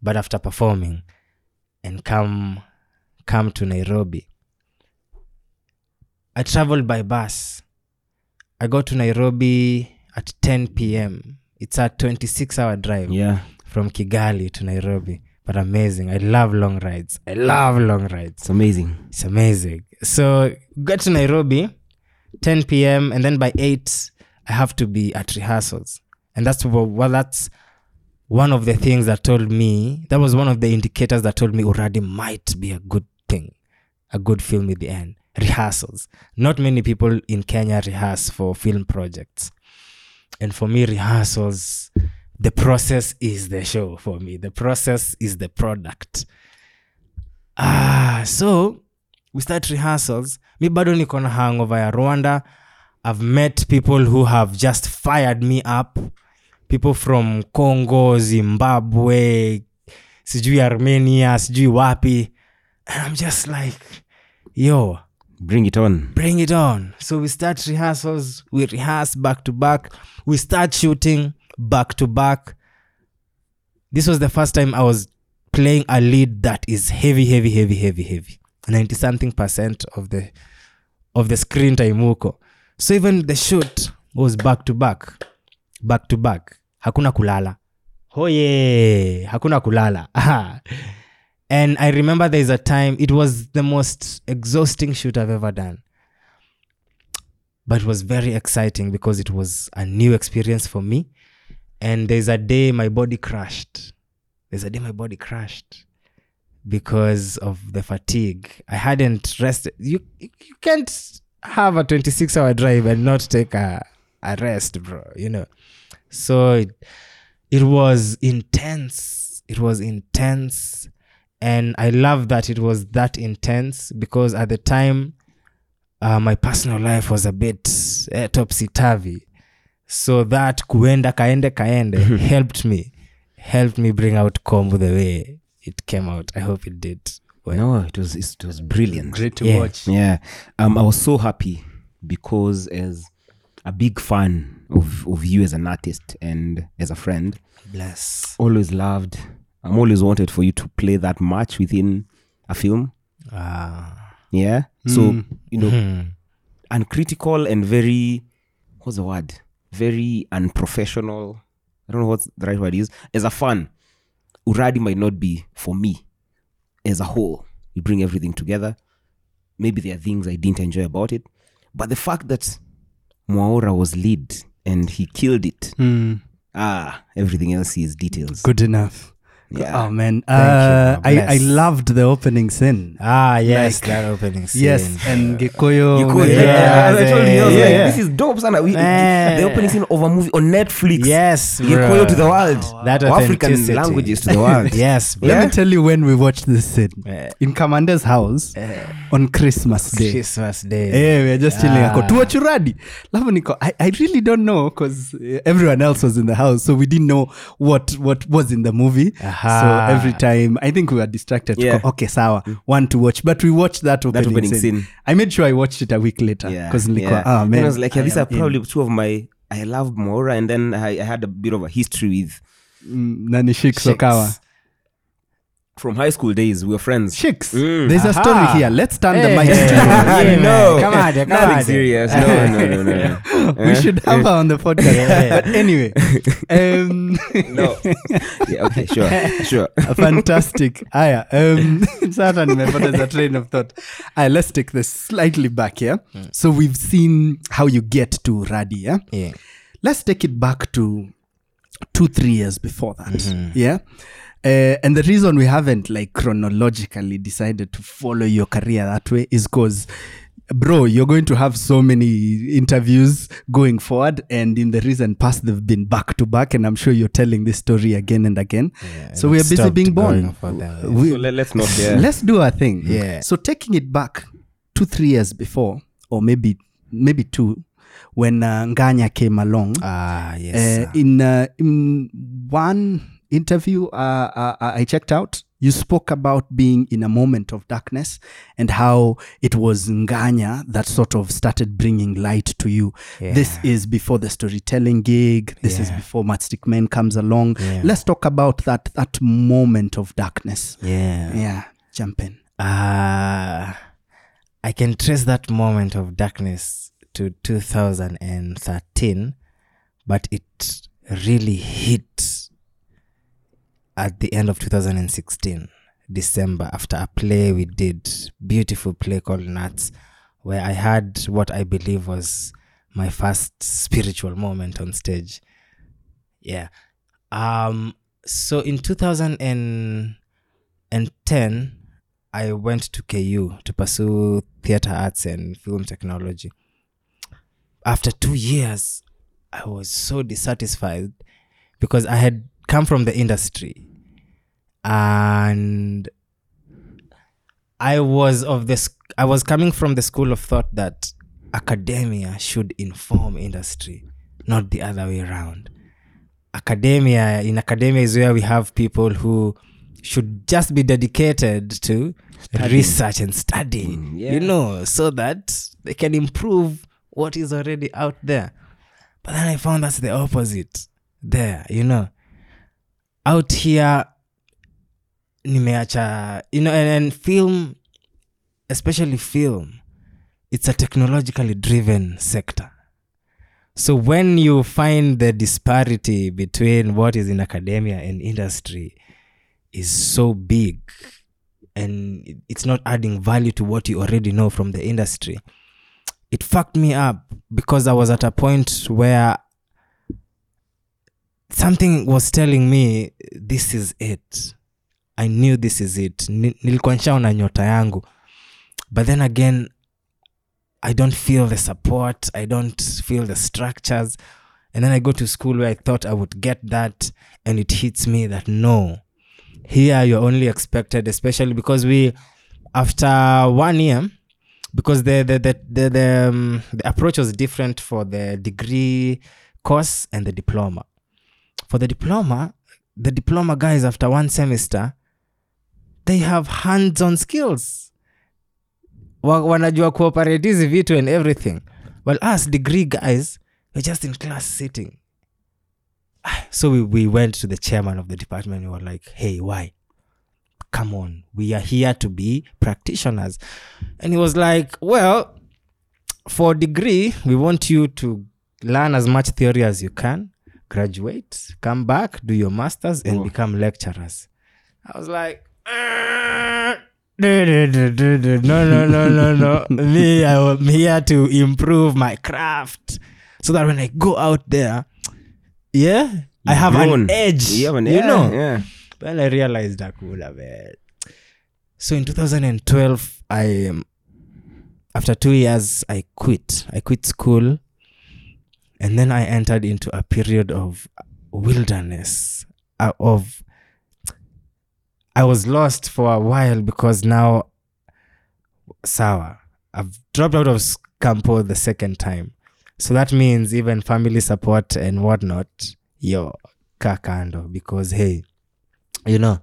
but after performing and come... come to Nairobi. I traveled by bus. I got to Nairobi at ten p.m. It's a twenty-six hour drive yeah. from Kigali to Nairobi. But amazing. I love long rides. I love long rides. It's amazing. It's amazing. So got to Nairobi, ten p.m. and then by eight, I have to be at rehearsals. And that's well, that's one of the things that told me, that was one of the indicators that told me Uradi might be a good thing, a good film in the end. Rehearsals. Not many people in Kenya rehearse for film projects. And for me, rehearsals, the process is the show for me. The process is the product. Ah, so we start rehearsals. Mi bado niko na hangover ya Rwanda. I've met people who have just fired me up. People from Congo, Zimbabwe, sijui Armenia, sijui wapi. And I'm just like, yo. Bring it on. Bring it on. So we start rehearsals. We rehearse back to back. We start shooting back to back. This was the first time I was playing a lead that is heavy, heavy, heavy, heavy, heavy. ninety something percent of the, of the screen time uko. So even the shoot was back to back. Back to back. Hakuna kulala. Hoye, hakuna kulala. And I remember there's a time, it was the most exhausting shoot I've ever done. But it was very exciting because it was a new experience for me. And there's a day my body crashed. There's a day my body crashed because of the fatigue. I hadn't rested. You you can't have a twenty-six hour drive and not take a, a rest, bro, you know. So it, it was intense. It was intense. And I love that it was that intense because at the time, uh, my personal life was a bit uh, topsy-turvy. So that kuenda kaende kaende helped me. Helped me bring out Kombu the way it came out. I hope it did. Well, no, it was it was brilliant. Great to yeah. watch. Yeah. Um, I was so happy because as a big fan of, of you as an artist and as a friend. Bless. Always loved... I'm always wanted for you to play that much within a film. Ah. Yeah. Mm. So, you know, mm. uncritical and very, what's the word? Very unprofessional. I don't know what the right word is. As a fan, Uradi might not be for me as a whole. You bring everything together. Maybe there are things I didn't enjoy about it. But the fact that Mwaura was lead and he killed it. Mm. Ah, everything else is details. Good enough. Yeah. Oh man, uh, I, I loved the opening scene. Ah yes, like, that opening scene. Yes, and Gikoyo. Gikoyo. Yeah, yeah, yeah, I told you, I was yeah, like, yeah. this is dope, sana. We, the opening scene of a movie on Netflix. Yes, Gikoyo to the world. Oh, wow. That African languages to the world. Yes, bro. Let me tell you when we watched this scene. Yeah. In Commander's house yeah. on Christmas Day. Christmas Day. Yeah, we were just chilling. Ah. I, I really don't know because everyone else was in the house, so we didn't know what, what was in the movie. Ah. Ah. So every time, I think we were distracted. Yeah. Okay, sawa, mm. one to watch. But we watched that opening, that opening scene. scene. I made sure I watched it a week later. Because yeah. yeah. ah, man. I was like, yeah, these are in. probably two of my, I love Mwaura. And then I, I had a bit of a history with... Mm, Nani Shikus Okawa. From high school days, we were friends. Shikus. Mm. There's Aha. a story here. Let's turn hey. the mic hey. to hey, no. Come on, come Nothing on. serious. No, no, no, no. no. Uh, we should have uh, her on the podcast. Yeah, yeah. But anyway. Um, no. Yeah, okay, sure. Sure. Fantastic. Aya. Um, there's a train of thought. Aya, let's take this slightly back here. Yeah? Mm. So we've seen how you get to Uradi. Yeah? Yeah. Let's take it back to two, three years before that. Mm-hmm. Yeah. Uh, and the reason we haven't like chronologically decided to follow your career that way is because, bro, you're going to have so many interviews going forward, and in the recent past they've been back to back, and I'm sure you're telling this story again and again. Yeah, so and we are busy being born. We, so let, let's not. Yeah. Let's do our thing. Yeah. So taking it back two, three years before, or maybe maybe two. When uh, Nganya came along, ah yes, uh, in, uh, in one interview uh, uh, I checked out, you spoke about being in a moment of darkness and how it was Nganya that sort of started bringing light to you. Yeah. This is before the storytelling gig. This yeah. is before Matchstick Men comes along. Yeah. Let's talk about that that moment of darkness. Yeah, yeah, jump in. Ah, uh, I can trace that moment of darkness to two thousand thirteen, but it really hit at the end of two thousand sixteen, December, after a play we did, beautiful play called Nuts, where I had what I believe was my first spiritual moment on stage. Yeah. Um. So in two thousand ten, I went to K U to pursue theatre arts and film technology. After two years, I was so dissatisfied because I had come from the industry and I was of this, I was coming from the school of thought that academia should inform industry, not the other way around. Academia, in academia is where we have people who should just be dedicated to study. research and study, mm, yeah. you know, so that they can improve what is already out there. But then I found that's the opposite there, you know. Out here, nimeacha, you know, and, and film, especially film, it's a technologically driven sector. So when you find the disparity between what is in academia and industry is so big, and it's not adding value to what you already know from the industry, it fucked me up, because I was at a point where something was telling me, this is it. I knew this is it. Nilikuwa nishaona nyota yangu. But then again, I don't feel the support. I don't feel the structures. And then I go to school where I thought I would get that, and it hits me that no, here you're only expected, especially because we, after one year, because the the the the, the, um, the approach was different for the degree course and the diploma. For the diploma, the diploma guys, after one semester, they have hands-on skills. Wanajua cooperate hizi vitu and everything. Well, us degree guys, we're just in class sitting. So we, we went to the chairman of the department. We were like, hey, why? Come on. We are here to be practitioners. And he was like, well, for degree, we want you to learn as much theory as you can, graduate, come back, do your masters, and oh. become lecturers. I was like, uh, do, do, do, do, do. no, no, no, no, no. Me, I'm here to improve my craft so that when I go out there, yeah, You've I have grown. an edge. You have an edge, you know? Yeah. Well, I realized that could have it. So in twenty twelve, I, um, after two years, I quit. I quit school. And then I entered into a period of wilderness, uh, of, I was lost for a while, because now, sawa, I've dropped out of Campo the second time. So that means even family support and whatnot, yo, kakando, because hey, you know.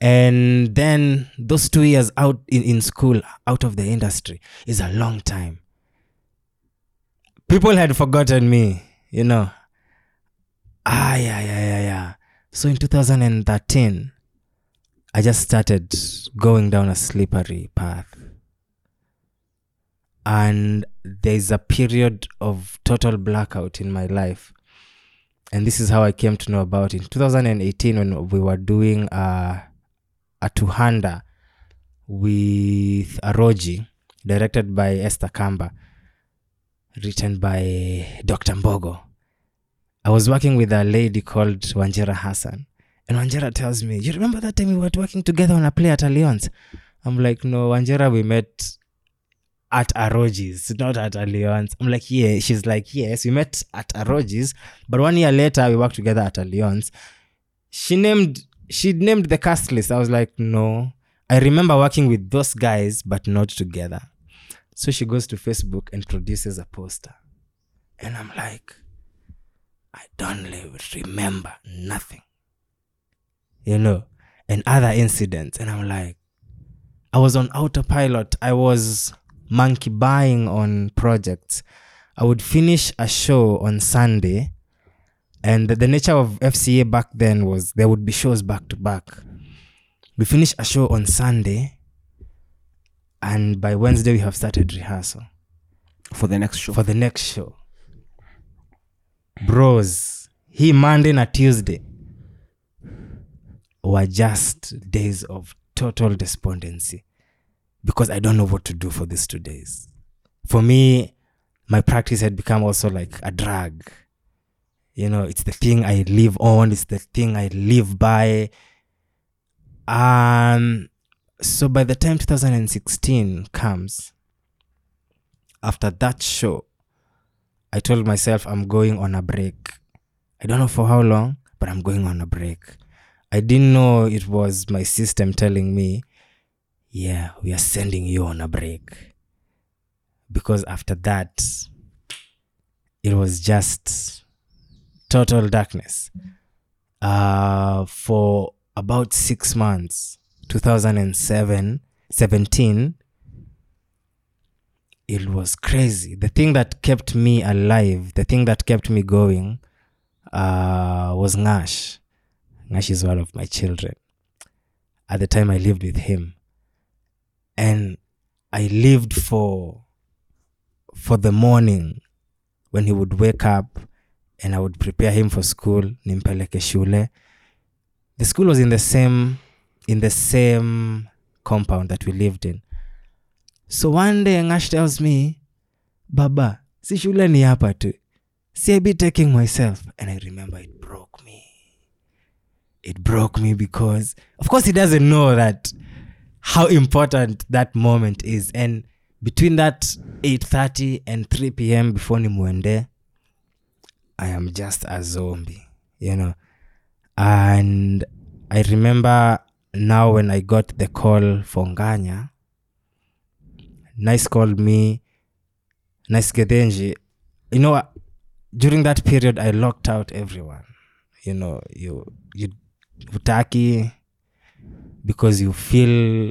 And then those two years out in, in school, out of the industry, is a long time. People had forgotten me, you know. Ah, yeah, yeah, yeah, yeah. So in two thousand thirteen, I just started going down a slippery path. And there's a period of total blackout in my life. And this is how I came to know about it. In twenty eighteen, when we were doing a, a Tuhanda with Aroji, directed by Esther Kamba, written by Doctor Mbogo, I was working with a lady called Wanjera Hassan. And Wanjera tells me, you remember that time we were working together on a play at Alliance? I'm like, no, Wanjera, we met at Aroji's, not at Alliance. I'm like, yeah. She's like, yes, we met at Aroji's, but one year later, we worked together at Alliance. She named, she named the cast list. I was like, no, I remember working with those guys, but not together. So she goes to Facebook and produces a poster. And I'm like, I don't remember nothing, you know, and other incidents. And I'm like, I was on autopilot. I was monkey buying on projects. I would finish a show on Sunday. And the, the nature of F C A back then was there would be shows back to back. We finish a show on Sunday, and by Wednesday, we have started rehearsal. For the next show. For the next show. Bros, he Monday and Tuesday were just days of total despondency, because I don't know what to do for these two days. For me, my practice had become also like a drug. You know, it's the thing I live on. It's the thing I live by. Um... So by the time twenty sixteen comes, after that show, I told myself I'm going on a break. I don't know for how long, but I'm going on a break. I didn't know it was my system telling me, yeah, we are sending you on a break. Because after that, it was just total darkness. Uh, for about six months, twenty seventeen, it was crazy. The thing that kept me alive, the thing that kept me going, uh, was Ngash. Ngash is one of my children. At the time, I lived with him. And I lived for, for the morning when he would wake up and I would prepare him for school, nimpeleke shule. The school was in the same in the same compound that we lived in. So one day Ngash tells me, "Baba, si shule ni hapa tu. See, I be taking myself." And I remember it broke me. It broke me because, of course, he doesn't know that how important that moment is. And between that eight thirty and three p.m. before ni muende, I am just a zombie, you know. And I remember now when I got the call for Nganya, Nice called me, Nice Kidenji. You know, during that period, I locked out everyone. You know, you you utaki because you feel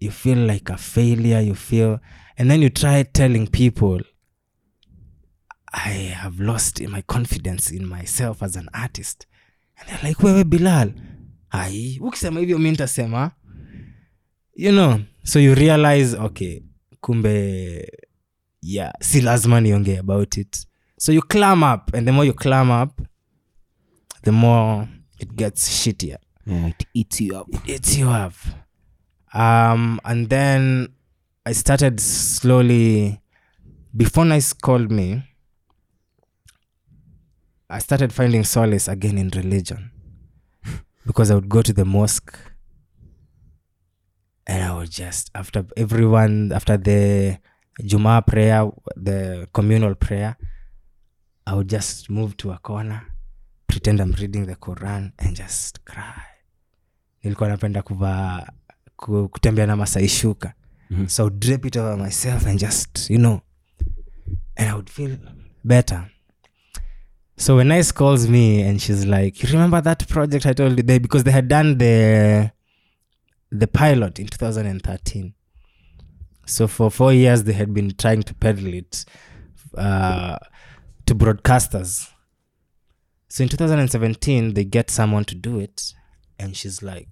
you feel like a failure. You feel, and then you try telling people, I have lost my confidence in myself as an artist. And they're like, wewe Bilal, hai, ukisema hivyo mimi nitasema. You know, so you realize, okay, kumbe, yeah, si lazima niongee about it. So you clam up, and the more you clam up, the more it gets shittier. Yeah, it eats you up. It eats you up. Um, and then I started slowly, before Nice called me, I started finding solace again in religion because I would go to the mosque and I would just, after everyone, after the Juma prayer, the communal prayer, I would just move to a corner, pretend I'm reading the Quran and just cry. Nilikuwa napenda kuva kutembea na masaishuka. So I would drape it over myself and just, you know, and I would feel better. So when Nice calls me and she's like, "You remember that project I told you there?" Because they had done the the pilot in two thousand thirteen. So for four years they had been trying to peddle it uh, to broadcasters. So in two thousand seventeen they get someone to do it, and she's like,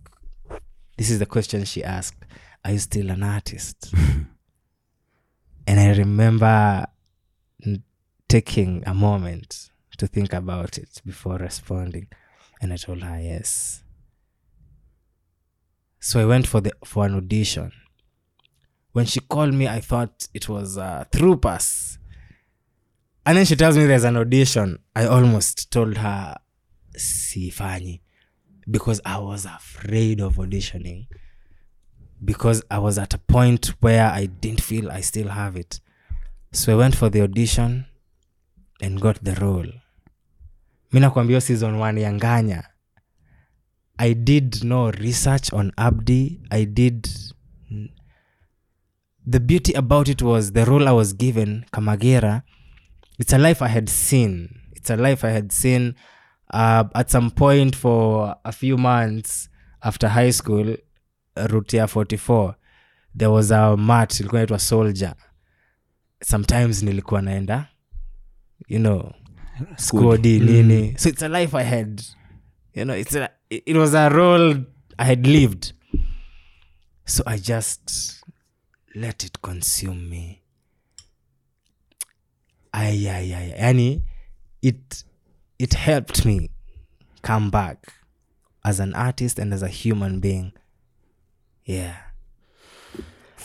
"This is the question she asked: Are you still an artist?" And I remember taking a moment to think about it before responding, and I told her yes. So I went for the for an audition. When she called me, I thought it was a through pass, and then she tells me there's an audition. I almost told her sifanyi because I was afraid of auditioning, because I was at a point where I didn't feel I still have it. So I went for the audition and got the role. Mina kwambia season one ya Nganya. I did no research on Abdi. I did... The beauty about it was the role I was given, Kamagera, it's a life I had seen. It's a life I had seen uh, at some point for a few months after high school, Rutia forty-four. There was a match, ilikuwa inaitwa Soldier. Sometimes nilikuwa naenda, you know, squaddy, nini. Mm. So it's a life I had. You know, it's a, it was a role I had lived. So I just let it consume me. Ay, ay, ay. Yani, it, it helped me come back as an artist and as a human being. Yeah.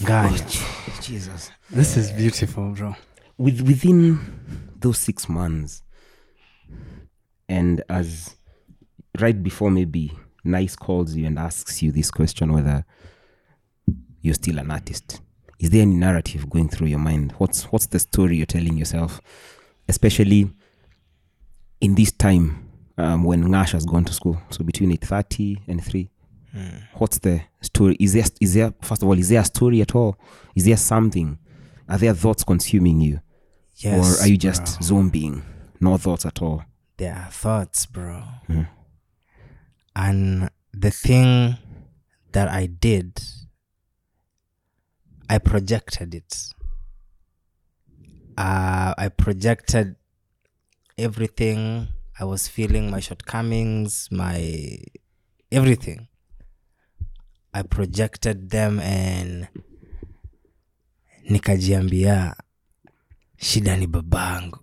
God. Oh, Jesus. This yeah. is beautiful, bro. With, within... those six months, and as right before maybe Nice calls you and asks you this question whether you're still an artist, is there any narrative going through your mind? What's what's the story you're telling yourself, especially in this time um, when Ngash has gone to school? So between eight thirty and three, mm. what's the story? Is there is there first of all, is there a story at all? Is there something? Are there thoughts consuming you? Yes, or are you just bro. Zombieing? No thoughts at all? There are thoughts, bro. Mm. And the thing that I did, I projected it. Uh, I projected everything I was feeling, my shortcomings, my everything. I projected them and nikajiambia, shida ni babangu.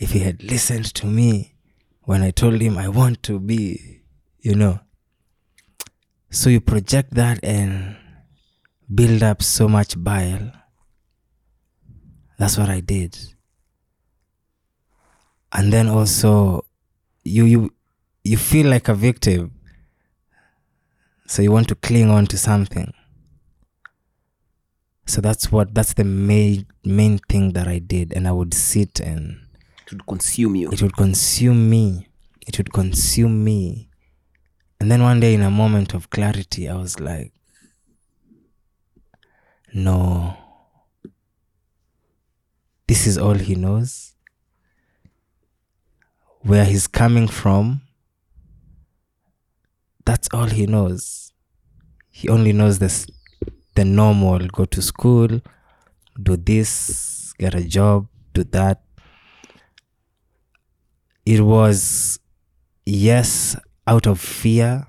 if he had listened to me when I told him I want to be, you know. So you project that and build up so much bile. That's what I did. And then also, you you you feel like a victim. So you want to cling on to something. So that's what that's the main main thing that I did, and I would sit and it would consume you. It would consume me. It would consume me. And then one day, in a moment of clarity, I was like, no. This is all he knows. Where he's coming from, that's all he knows. He only knows this, the normal, go to school, do this, get a job, do that. It was, yes, out of fear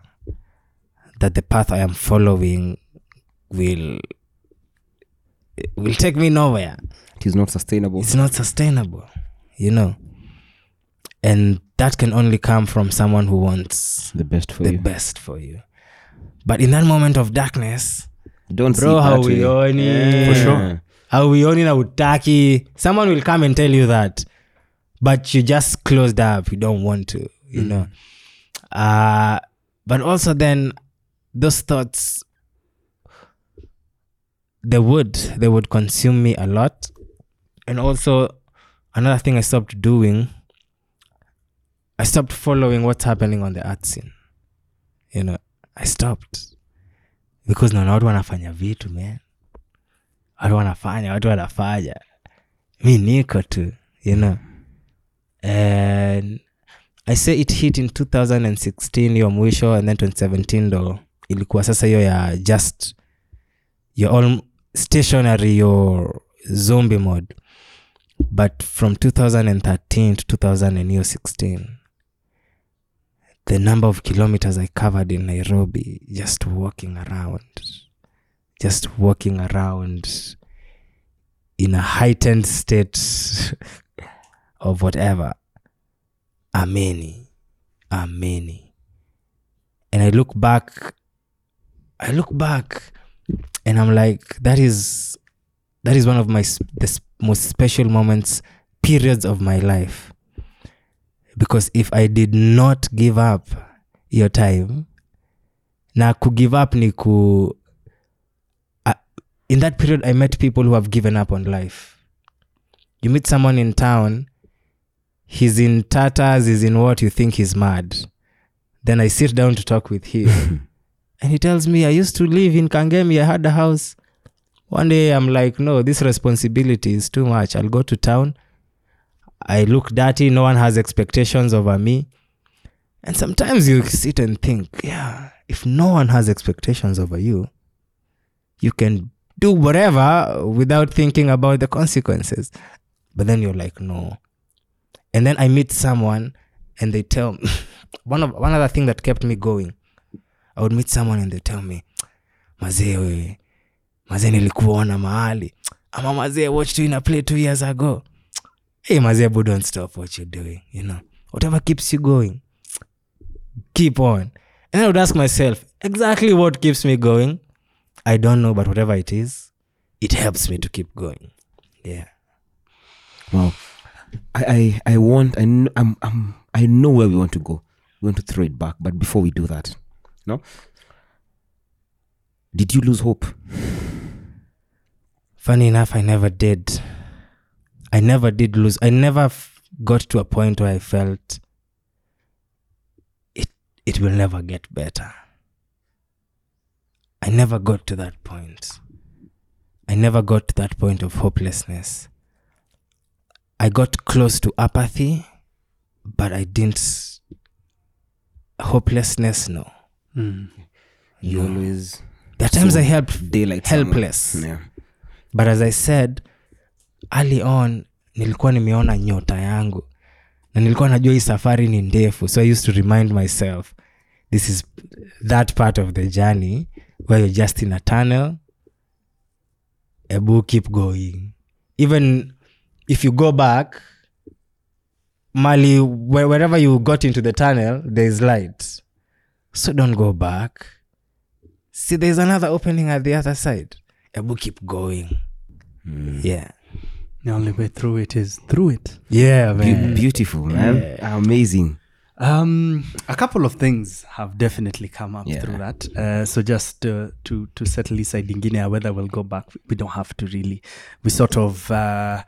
that the path I am following will will take me nowhere. It is not sustainable. It's not sustainable, you know. And that can only come from someone who wants the best for the you. best for you. But in that moment of darkness, don't bro, see how we own it. For sure. How we own it, how utaki. Someone will come and tell you that. But you just closed up. You don't want to, you mm. know. Uh, but also then, those thoughts, they would, they would consume me a lot. And also, another thing I stopped doing, I stopped following what's happening on the art scene. You know, I stopped. Because no, I don't want to fanya vitu, man. I don't want to fanya, I don't want to fanya. Me niko too, you know. And I say it hit in two thousand sixteen, yo mwisho, and then twenty seventeen, though, ilikuwa sasa yo ya just, your all stationary, your zombie mode. But from two thousand thirteen to two thousand sixteen, the number of kilometers I covered in Nairobi, just walking around, just walking around in a heightened state of whatever, are many, are many. And I look back, I look back, and I'm like, that is, that is one of my the most special moments, periods of my life. Because if I did not give up your time, na ku give up ni ku, uh, in that period I met people who have given up on life. You meet someone in town, he's in tatters, he's in what you think he's mad. Then I sit down to talk with him. And he tells me, I used to live in Kangemi, I had a house. One day I'm like, no, this responsibility is too much. I'll go to town. I look dirty, no one has expectations over me. And sometimes you sit and think, yeah, if no one has expectations over you, you can do whatever without thinking about the consequences. But then you're like, no. And then I meet someone and they tell me, one of one other thing that kept me going, I would meet someone and they tell me, Mazee, Mazee nilikuona mahali. Ama Mazee watched you in a play two years ago. Hey, Mazebu, don't stop what you're doing, you know. Whatever keeps you going, keep on. And I would ask myself, exactly what keeps me going? I don't know, but whatever it is, it helps me to keep going. Yeah. Wow. I I, I want, I, I'm, I'm, I know where we want to go. We want to throw it back, but before we do that, no? Did you lose hope? Funny enough, I never did. I never did lose. I never f- got to a point where I felt it it will never get better. I never got to that point. I never got to that point of hopelessness. I got close to apathy, but I didn't. Hopelessness, no. Mm. You no. always. There are times so I helped daylight helpless. Yeah. But as I said, early on, nilikuwa nimeona nyota yangu. Na nilikuwa najua hii safari ni ndefu. So I used to remind myself, this is that part of the journey where you're just in a tunnel. Ebu, keep going. Even if you go back, Mali, wherever you got into the tunnel, there's light. So don't go back. See, there's another opening at the other side. Ebu, keep going. Mm. Yeah. The only way through it is through it. Yeah, man. Be- beautiful, man. Yeah. Amazing. Um, a couple of things have definitely come up yeah. through that. Uh, so just uh, to to settle this side in Guinea, whether we'll go back, we don't have to really. We sort of... Uh,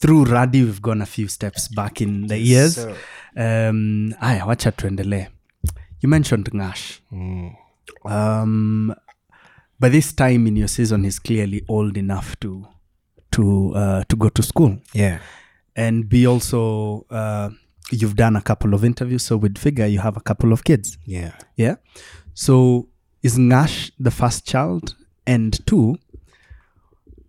through Uradi, we've gone a few steps back in the years. So, um, aya, wacha tuendele. You mentioned Ngash. Mm. Um, by this time in your season, he's clearly old enough to to uh, to go to school. Yeah, and be also uh, you've done a couple of interviews, so we'd figure you have a couple of kids. Yeah, yeah. So is Ngash the first child, and two?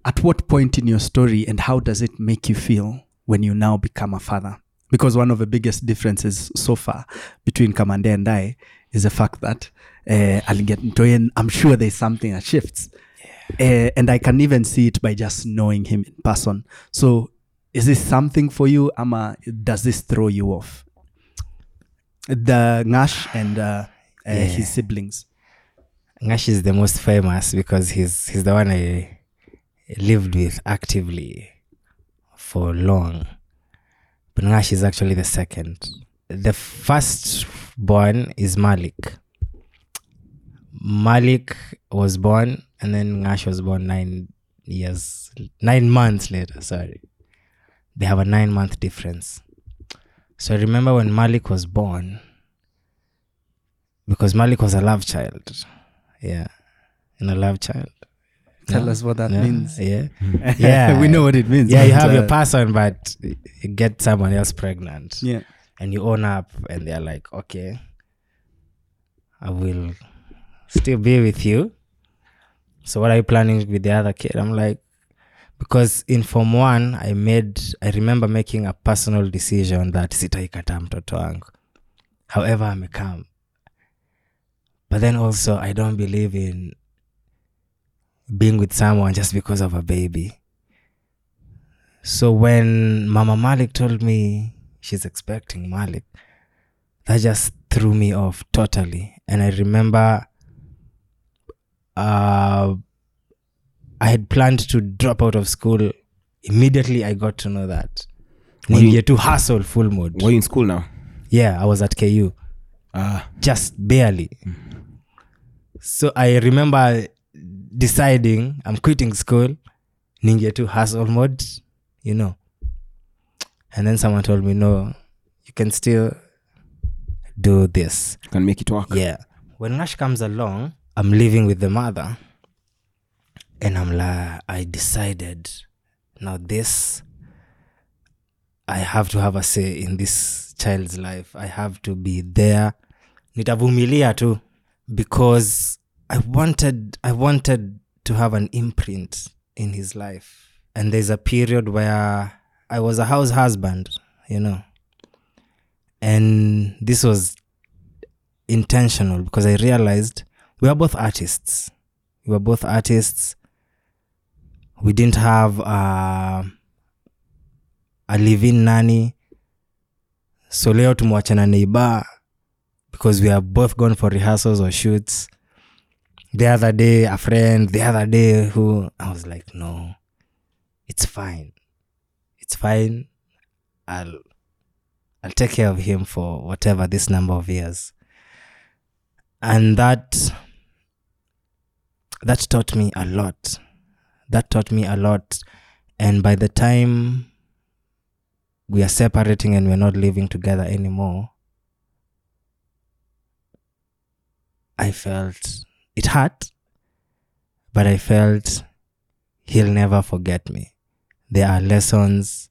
At what point in your story and how does it make you feel when you now become a father? Because one of the biggest differences so far between Kamande and I is the fact that uh, I'll get into it. I'm sure there's something that shifts. Yeah. Uh, and I can even see it by just knowing him in person. So is this something for you, Ama? Does this throw you off? The Ngash and uh, uh, yeah. his siblings. Ngash is the most famous because he's he's the one I... lived with actively for long, but Ngash is actually the second. The first born is Malik. Malik was born, and then Ngash was born nine years, nine months later. Sorry, they have a nine-month difference. So I remember when Malik was born, because Malik was a love child, yeah, and a love child. Tell no, us what that no, means. Yeah, yeah. We know what it means. Yeah, you have uh, your person, but you get someone else pregnant. Yeah, and you own up, and they're like, "Okay, I will still be with you." So, what are you planning with the other kid? I'm like, because in form one, I made, I remember making a personal decision that sitaikata mtoto wangu, however I may come. But then also, I don't believe in being with someone just because of a baby. So when Mama Malik told me she's expecting Malik, that just threw me off totally. And I remember uh, I had planned to drop out of school. Immediately I got to know that. When you to hustle full mode. Were you in school now? Yeah, I was at K U. Ah. Just barely. Mm-hmm. So I remember deciding I'm quitting school, ninge to hustle mode, you know. And then someone told me, no, you can still do this. You can make it work. Yeah. When Nash comes along, I'm living with the mother. And I'm like, I decided, now this, I have to have a say in this child's life. I have to be there. Nitavumilia too. Because I wanted I wanted to have an imprint in his life. And there's a period where I was a house husband, you know. And this was intentional because I realized we were both artists. We were both artists. We didn't have a, a live-in nanny. So leo tumwachana neiba because we are both gone for rehearsals or shoots. The other day, a friend, the other day, who I was like, no, it's fine. It's fine. I'll I'll take care of him for whatever this number of years. And that that taught me a lot. That taught me a lot. And by the time we are separating and we're not living together anymore, I felt... It hurt, but I felt he'll never forget me. There are lessons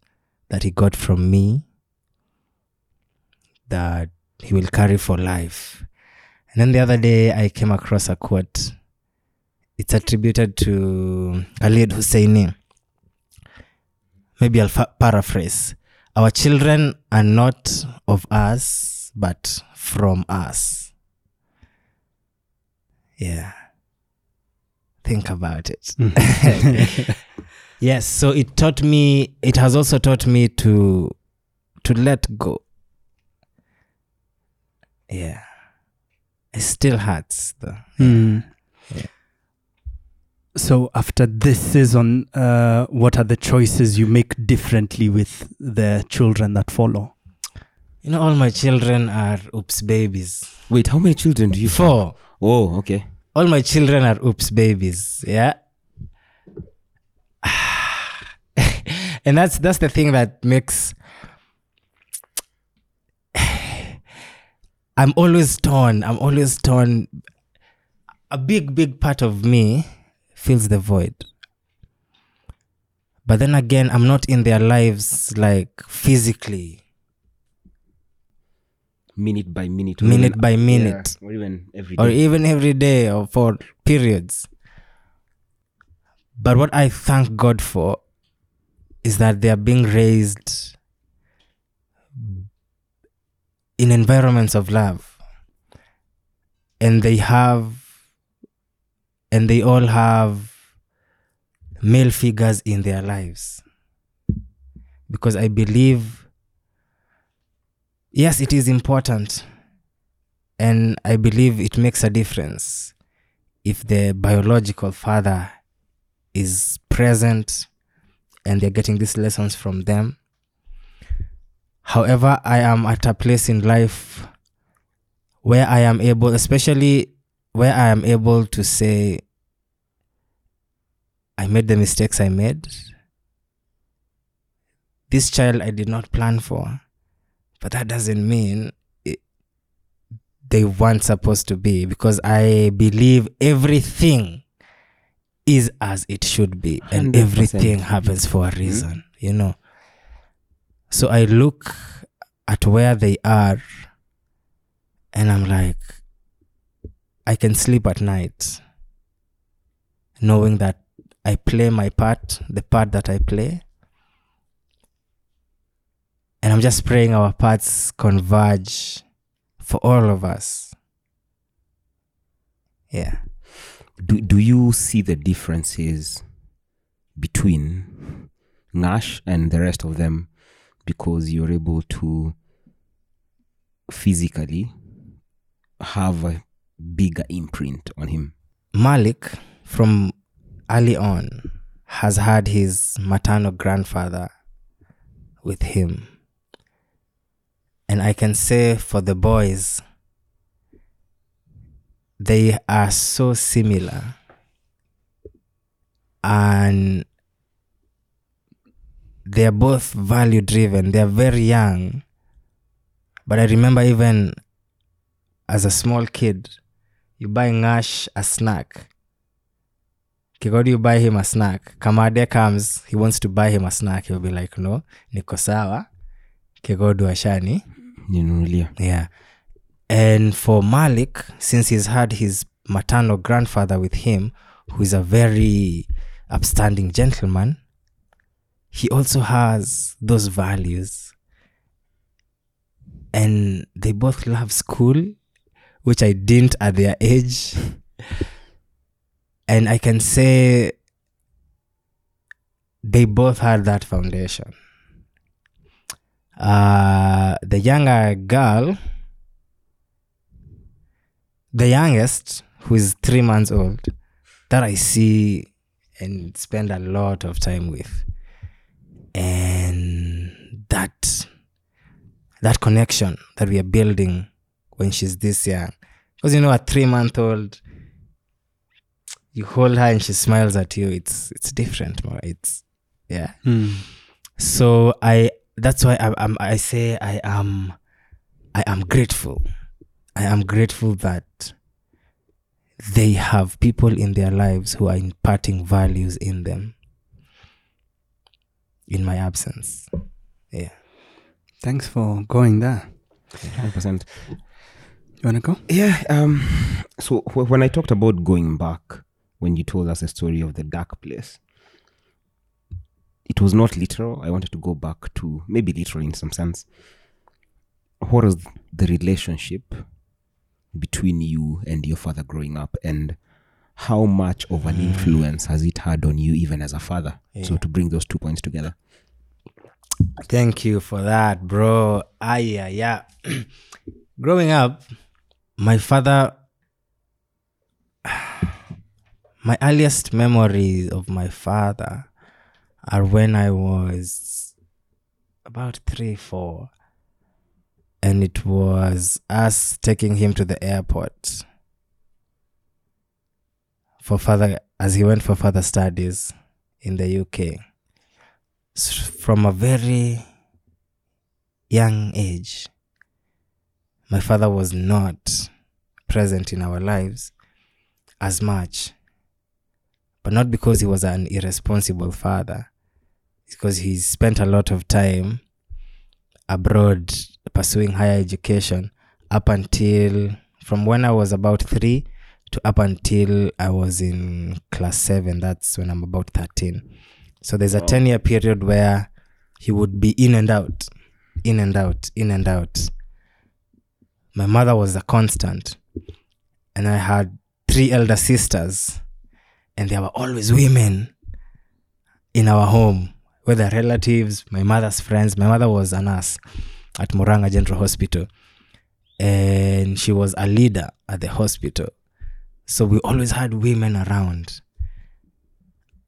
that he got from me that he will carry for life. And then the other day, I came across a quote. It's attributed to Khalid Hosseini. Maybe I'll fa- paraphrase. Our children are not of us, but from us. Yeah. Think about it. Yes, so it taught me, it has also taught me to to let go. Yeah. It still hurts though. Mm. Yeah. So after this season, uh, what are the choices you make differently with the children that follow? You know, all my children are oops babies. Wait, how many children do you have? Four. Oh, okay. All my children are oops babies. Yeah. And that's that's the thing that makes... I'm always torn. I'm always torn. A big, big part of me fills the void. But then again, I'm not in their lives like physically. Minute by minute. Minute even, by minute. Yeah, or even every day. Or even every day or for periods. But what I thank God for is that they are being raised in environments of love. And they have, and they all have male figures in their lives. Because I believe, yes, it is important. And I believe it makes a difference if the biological father is present and they're getting these lessons from them. However, I am at a place in life where I am able, especially where I am able to say, I made the mistakes I made. This child I did not plan for. But that doesn't mean it, they weren't supposed to be, because I believe everything is as it should be one hundred percent. And everything happens for a reason, mm-hmm. you know. So I look at where they are and I'm like, I can sleep at night knowing that I play my part, the part that I play. And I'm just praying our paths converge for all of us. Yeah. Do do you see the differences between Ngash and the rest of them because you're able to physically have a bigger imprint on him? Malik, from early on, has had his maternal grandfather with him. And I can say for the boys, they are so similar. And they are both value driven. They are very young. But I remember even as a small kid, you buy Ngash a snack. Kigodi, you buy him a snack. Kamade comes, he wants to buy him a snack. He'll be like, no, nikosawa. Kigodi washani. Yeah. And for Malik, since he's had his maternal grandfather with him, who is a very upstanding gentleman, he also has those values. And they both love school, which I didn't at their age. And I can say they both had that foundation. Uh, the younger girl, the youngest, who is three months old, that I see and spend a lot of time with. And that that connection that we are building when she's this young. Because, you know, a three-month-old, you hold her and she smiles at you. It's it's different. It's, yeah. Mm. So I... That's why I, I'm, I say I am, I am grateful. I am grateful that they have people in their lives who are imparting values in them in my absence. Yeah. Thanks for going there. one hundred percent. You want to go? Yeah. Um. So when I talked about going back, when you told us a story of the dark place, it was not literal. I wanted to go back to maybe literal in some sense. What was the relationship between you and your father growing up, and how much of an influence has it had on you even as a father? Yeah. So to bring those two points together. Thank you for that, bro. Ah, yeah, yeah. Growing up, my father, my earliest memories of my father are when I was about three, four. And it was us taking him to the airport for father, as he went for further studies in the U K. From a very young age, my father was not present in our lives as much. But not because he was an irresponsible father. It's because he spent a lot of time abroad pursuing higher education up until, from when I was about three to up until I was in class seven. That's when I'm about thirteen. So there's a wow. ten-year period where he would be in and out, in and out, in and out. My mother was a constant. And I had three elder sisters. And there were always women in our home, whether relatives, my mother's friends. My mother was a nurse at Muranga General Hospital. And she was a leader at the hospital. So we always had women around.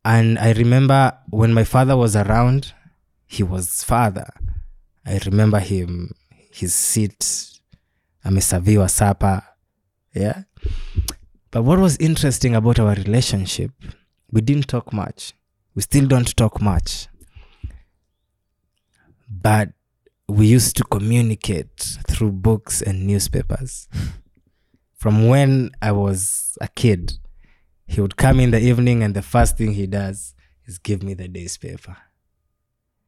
And I remember when my father was around, he was father. I remember him, his seat, ameserviwa supper, yeah. But what was interesting about our relationship, we didn't talk much. We still don't talk much. But we used to communicate through books and newspapers. From when I was a kid, he would come in the evening and the first thing he does is give me the day's paper.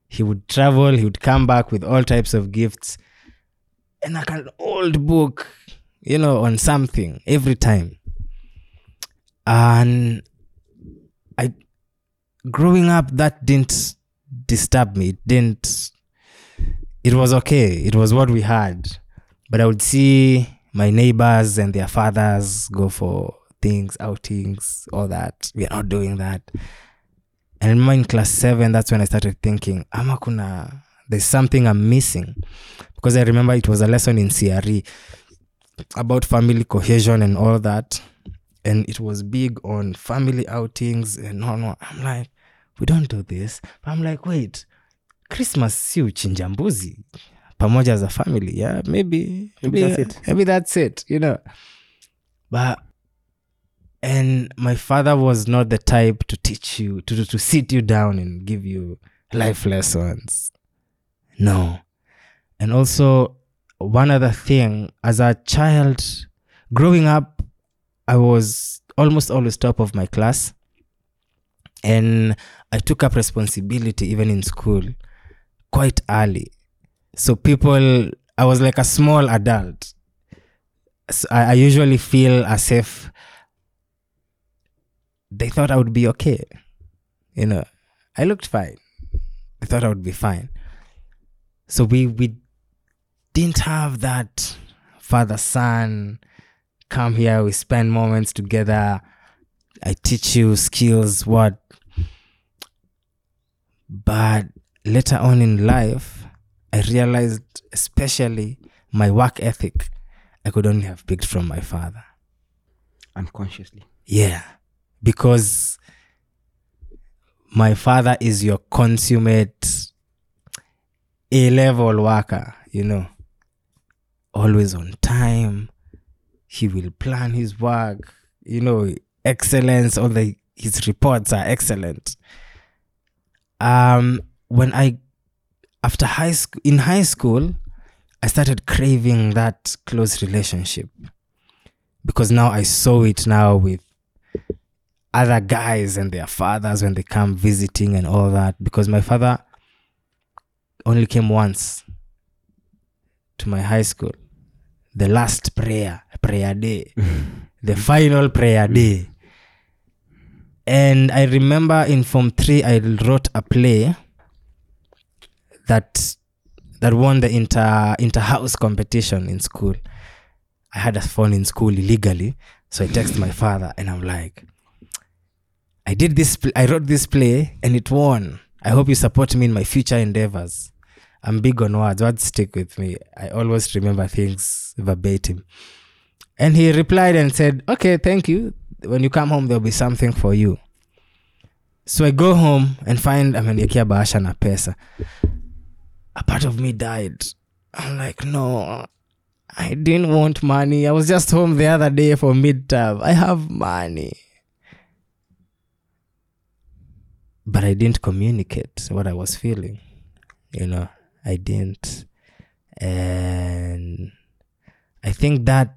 He would travel, he would come back with all types of gifts and like an old book, you know, on something every time. And I, growing up, that didn't disturb me. It didn't, it was okay. It was what we had. But I would see my neighbors and their fathers go for things, outings, all that. We are not doing that. And I remember in class seven, that's when I started thinking, ama kuna, there's something I'm missing. Because I remember it was a lesson in C R E about family cohesion and all that. And it was big on family outings and no, no. I'm like, we don't do this. But I'm like, wait, Christmas si uchinja mbuzi pamoja as a family. Yeah, maybe. Maybe, maybe that's it. Maybe that's it, you know. But And my father was not the type to teach you, to, to sit you down and give you life lessons. No. And also, one other thing, as a child, growing up, I was almost always top of my class. And I took up responsibility, even in school, quite early. So people, I was like a small adult. So I, I usually feel as if they thought I would be okay. You know, I looked fine. They thought I would be fine. So we we didn't have that father-son, come here, we spend moments together, I teach you skills, what. But later on in life, I realized especially my work ethic, I could only have picked from my father. Unconsciously. Yeah. Because my father is your consummate A-level worker, you know. Always on time. He will plan his work. You know, excellence. All the his reports are excellent. Um, when I, after high school, in high school, I started craving that close relationship. Because now I saw it now with other guys and their fathers when they come visiting and all that, because my father only came once to my high school. The last prayer, prayer day, the final prayer day. And I remember in Form three, I wrote a play that that won the inter inter-house competition in school. I had a phone in school illegally, so I text my father and I'm like, I did this, I wrote this play and it won. I hope you support me in my future endeavors. I'm big on words. Words stick with me. I always remember things verbatim. And he replied and said, okay, thank you. When you come home, there'll be something for you. So I go home and find amenikia bahasha na pesa. A part of me died. I'm like, no, I didn't want money. I was just home the other day for midterm. I have money. But I didn't communicate what I was feeling. You know, I didn't. And I think that,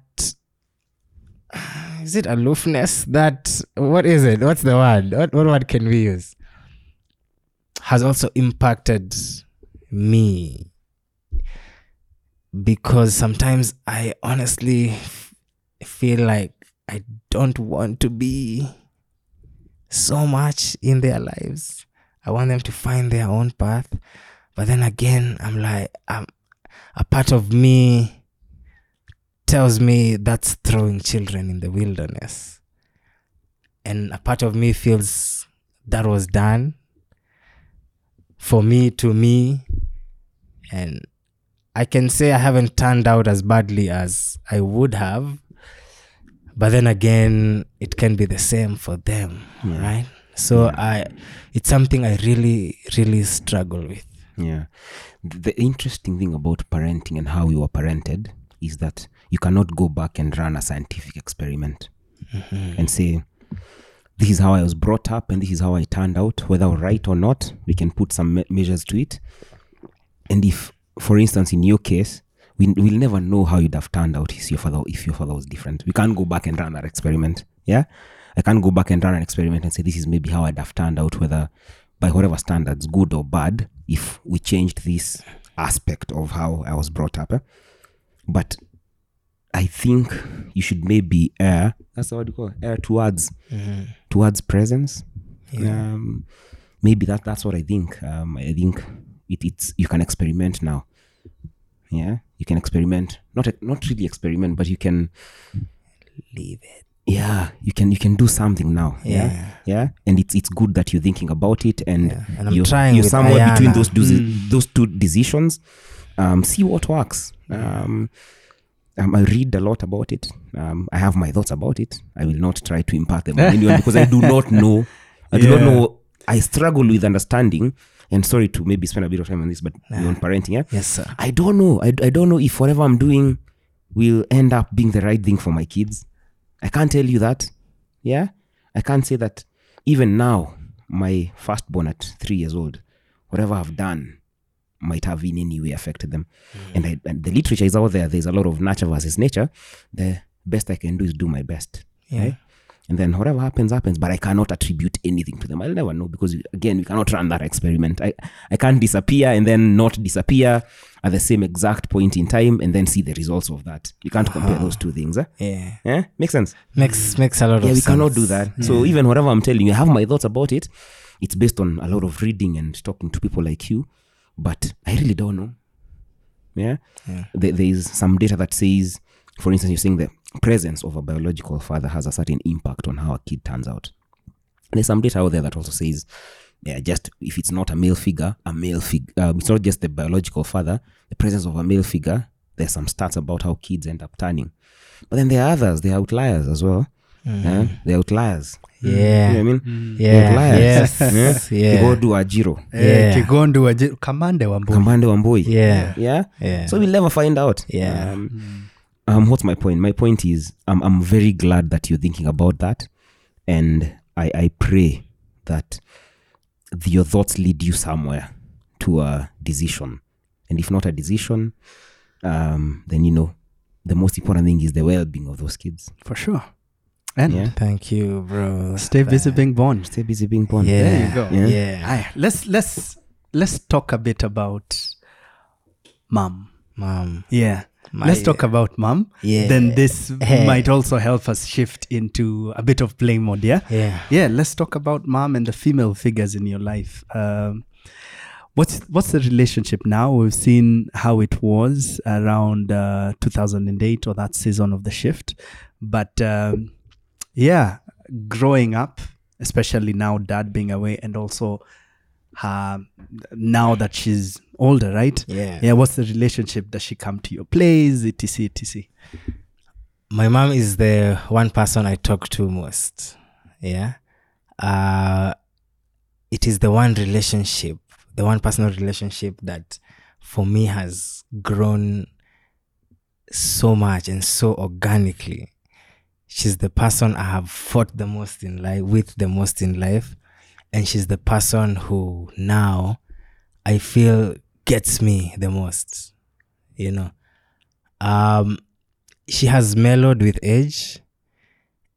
is it aloofness? That, what is it? What's the word? What, what word can we use? Has also impacted me. Because sometimes I honestly feel like I don't want to be so much in their lives. I want them to find their own path. But then again, I'm like, I'm, a part of me tells me that's throwing children in the wilderness. And a part of me feels that was done for me, to me. And I can say I haven't turned out as badly as I would have. But then again, it can be the same for them, yeah. Right? So yeah. I, it's something I really, really struggle with. Yeah. The interesting thing about parenting and how you were parented is that you cannot go back and run a scientific experiment mm-hmm. and say, this is how I was brought up and this is how I turned out. Whether right or not, we can put some me- measures to it. And if, for instance, in your case, we, we'll never know how you'd have turned out if your father, if your father was different. We can't go back and run our experiment. Yeah? I can't go back and run an experiment and say, this is maybe how I'd have turned out, whether by whatever standards, good or bad, if we changed this aspect of how I was brought up. Eh? But I think you should maybe err, that's what you call err towards, mm-hmm. towards presence. Yeah. Um, maybe that that's what I think. Um, I think it, it's you can experiment now. Yeah, you can experiment. Not not really experiment, but you can leave it. Yeah, you can you can do something now. Yeah, yeah, yeah? And it's it's good that you're thinking about it, and, yeah. and I'm you're, trying you're somewhere Ayana. between those desi- mm. those two decisions. Um, see what works. Um, um, I read a lot about it. Um, I have my thoughts about it. I will not try to impart them on anyone because I do not know. I do yeah. not know. I struggle with understanding. And sorry to maybe spend a bit of time on this, but nah. on parenting, yeah? Yes, sir. I don't know. I, I don't know if whatever I'm doing will end up being the right thing for my kids. I can't tell you that. Yeah? I can't say that even now, my firstborn at three years old, whatever I've done might have in any way affected them. Mm-hmm. And, I, and the literature is out there. There's a lot of nature versus nature. The best I can do is do my best. Yeah. Right? And then whatever happens, happens. But I cannot attribute anything to them. I'll never know because, again, we cannot run that experiment. I, I can't disappear and then not disappear at the same exact point in time and then see the results of that. You can't compare uh-huh. those two things. Eh? Yeah. Eh? Makes sense? Makes makes a lot yeah, of sense. Yeah, we cannot do that. Yeah. So even whatever I'm telling you, I have my thoughts about it. It's based on a lot of reading and talking to people like you. But I really don't know. Yeah? yeah. There, there is some data that says, for instance, you're saying the presence of a biological father has a certain impact on how a kid turns out. There's some data out there that also says, yeah, just if it's not a male figure, a male figure, uh, it's not just the biological father, the presence of a male figure, there's some stats about how kids end up turning. But then there are others, they're outliers as well. Mm. Yeah? They're outliers. Yeah. You know what I mean? Mm. Yeah. Outliers. Yes. Yeah. Kigondu Wajiro. Yeah. Kigondu Wajiro. Kamande Wamboi. Kamande Wamboi. Yeah. Yeah. Yeah. So we'll never find out. Yeah. Um, mm. Um, what's my point? My point is, um, I'm very glad that you're thinking about that. And I, I pray that the, your thoughts lead you somewhere to a decision. And if not a decision, um, then, you know, the most important thing is the well-being of those kids. For sure. And yeah. Thank you, bro. Stay busy being born. Stay busy being born. Yeah. There you go. Yeah. yeah. Right. Let's, let's, let's talk a bit about mom. Mom. Yeah. My, Let's talk about mom. Yeah. Then this hey. might also help us shift into a bit of play mode, yeah? Yeah. Yeah, let's talk about mom and the female figures in your life. Um, what's what's the relationship now? We've seen how it was around uh, two thousand eight or that season of The Shift. But um, yeah, growing up, especially now dad being away and also her now that she's older, right? Yeah. Yeah. What's the relationship? Does she come to your place? Etc. Etc. My mom is the one person I talk to most. Yeah. Uh, it is the one relationship, the one personal relationship that for me has grown so much and so organically. She's the person I have fought the most in life, with the most in life. And she's the person who now I feel gets me the most, you know. Um, she has mellowed with age,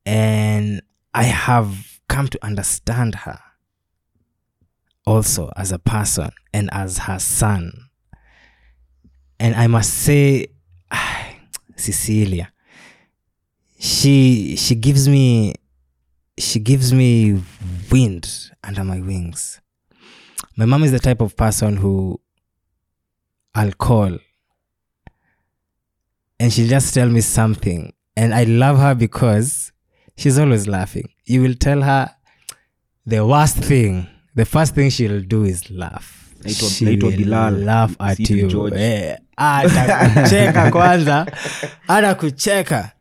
and I have come to understand her also as a person and as her son. And I must say, ah, Cecilia, she she gives me she gives me wind under my wings. My mom is the type of person who I'll call and she'll just tell me something, and I love her because she's always laughing. You will tell her the worst thing, the first thing she'll do is laugh. Naitwa, she naitwa will Bilal, laugh at you. Hey, ata kucheka kwanza, ata kucheka.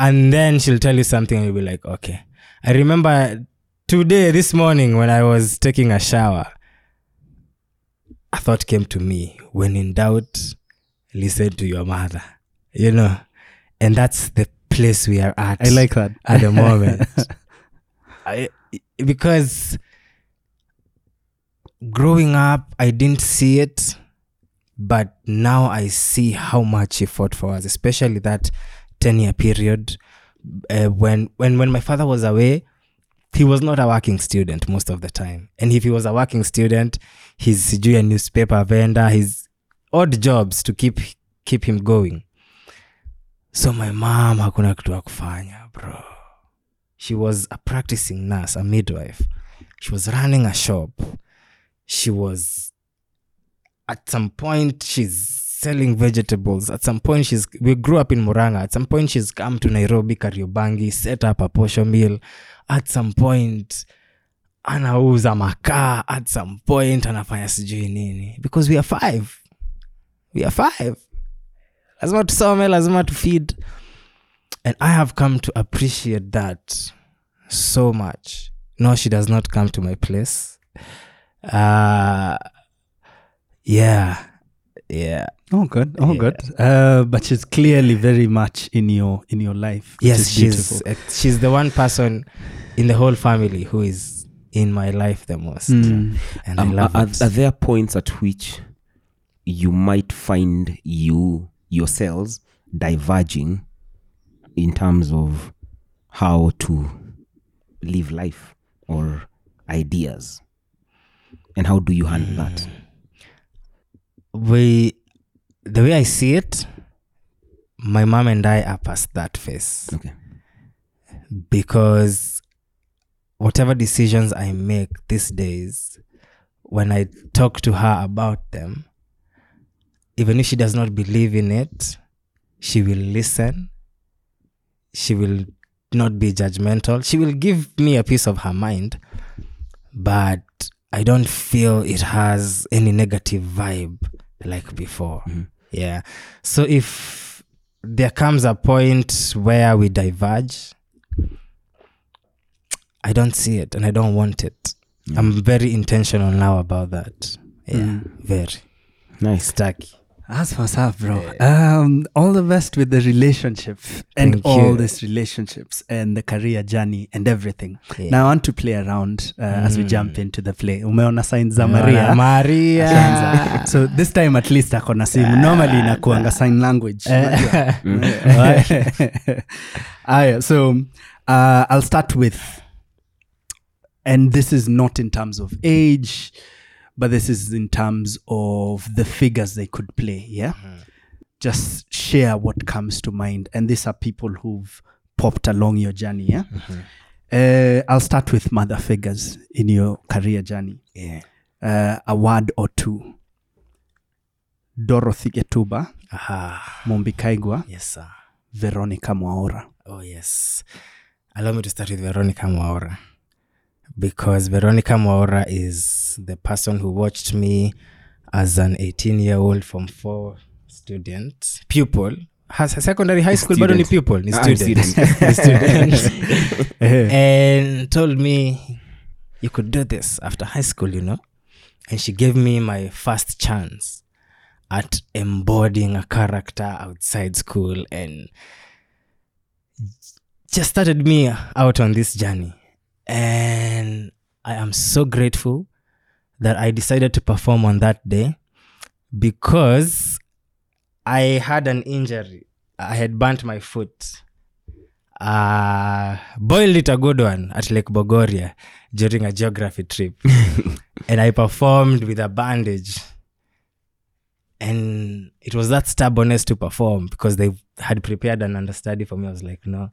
And then she'll tell you something and you'll be like, okay. I remember today, this morning, when I was taking a shower, a thought came to me, when in doubt, listen to your mother, you know. And that's the place we are at. I like that. At the moment. I, because growing up, I didn't see it, but now I see how much she fought for us, especially that ten-year period. Uh, when, when when my father was away, he was not a working student most of the time. And if he was a working student, he's a newspaper vendor, his odd jobs to keep keep him going. So my mom hakuna kitu ya kufanya, bro. She was a practicing nurse, a midwife. She was running a shop. She was, at some point, she's selling vegetables. At some point, she's we grew up in Murang'a. At some point, she's come to Nairobi, Kariobangi, set up a posho mill. At some point, anauza makaa. At some point, anafanya sijui nini. Because we are five. We are five. Lazima tusome, lazima to feed. And I have come to appreciate that so much. No, she does not come to my place. Uh, yeah, yeah. Oh, good. Oh, yeah. Good. Uh, but she's clearly very much in your in your life. Yes, she's uh, she's the one person in the whole family who is in my life the most. Mm. And um, I love are, it. Are there points at which you might find you yourselves diverging in terms of how to live life or ideas? And how do you handle that? We, the way I see it, my mom and I are past that phase. Okay. Because whatever decisions I make these days, when I talk to her about them, even if she does not believe in it, she will listen. She will not be judgmental. She will give me a piece of her mind. But I don't feel it has any negative vibe like before. Mm-hmm. Yeah. So if there comes a point where we diverge, I don't see it and I don't want it. Yeah. I'm very intentional now about that. Yeah. Mm. Very. Nice. Stucky. That's what's up, bro. Yeah. Um, all the best with the relationship and Thank all you. These relationships and the career journey and everything. Yeah. Now I want to play around uh, mm. as we jump into the play. Umeona signs za Maria. Maria. So this time at least ako na simu. Normally inakuanga sign language. Aya, so uh, I'll start with, and this is not in terms of age, but this is in terms of the figures they could play, yeah? Mm-hmm. Just share what comes to mind. And these are people who've popped along your journey, yeah? Mm-hmm. Uh, I'll start with mother figures in your career journey. Yeah. Uh, a word or two. Dorothy Getuba. Aha. Mumbi Kaigwa. Yes, sir. Veronica Mwaura. Oh, yes. Allow me to start with Veronica Mwaura. because Veronica Mwaura is the person who watched me as an eighteen-year-old from four student pupil. Has a secondary high school, but only pupil. Ni student. Ni student. And told me, you could do this after high school, you know. And she gave me my first chance at embodying a character outside school and just started me out on this journey. And I am so grateful that I decided to perform on that day because I had an injury. I had burnt my foot. Uh, boiled it a good one at Lake Bogoria during a geography trip. And I performed with a bandage. And it was that stubbornness to perform because they had prepared an understudy for me. I was like, no,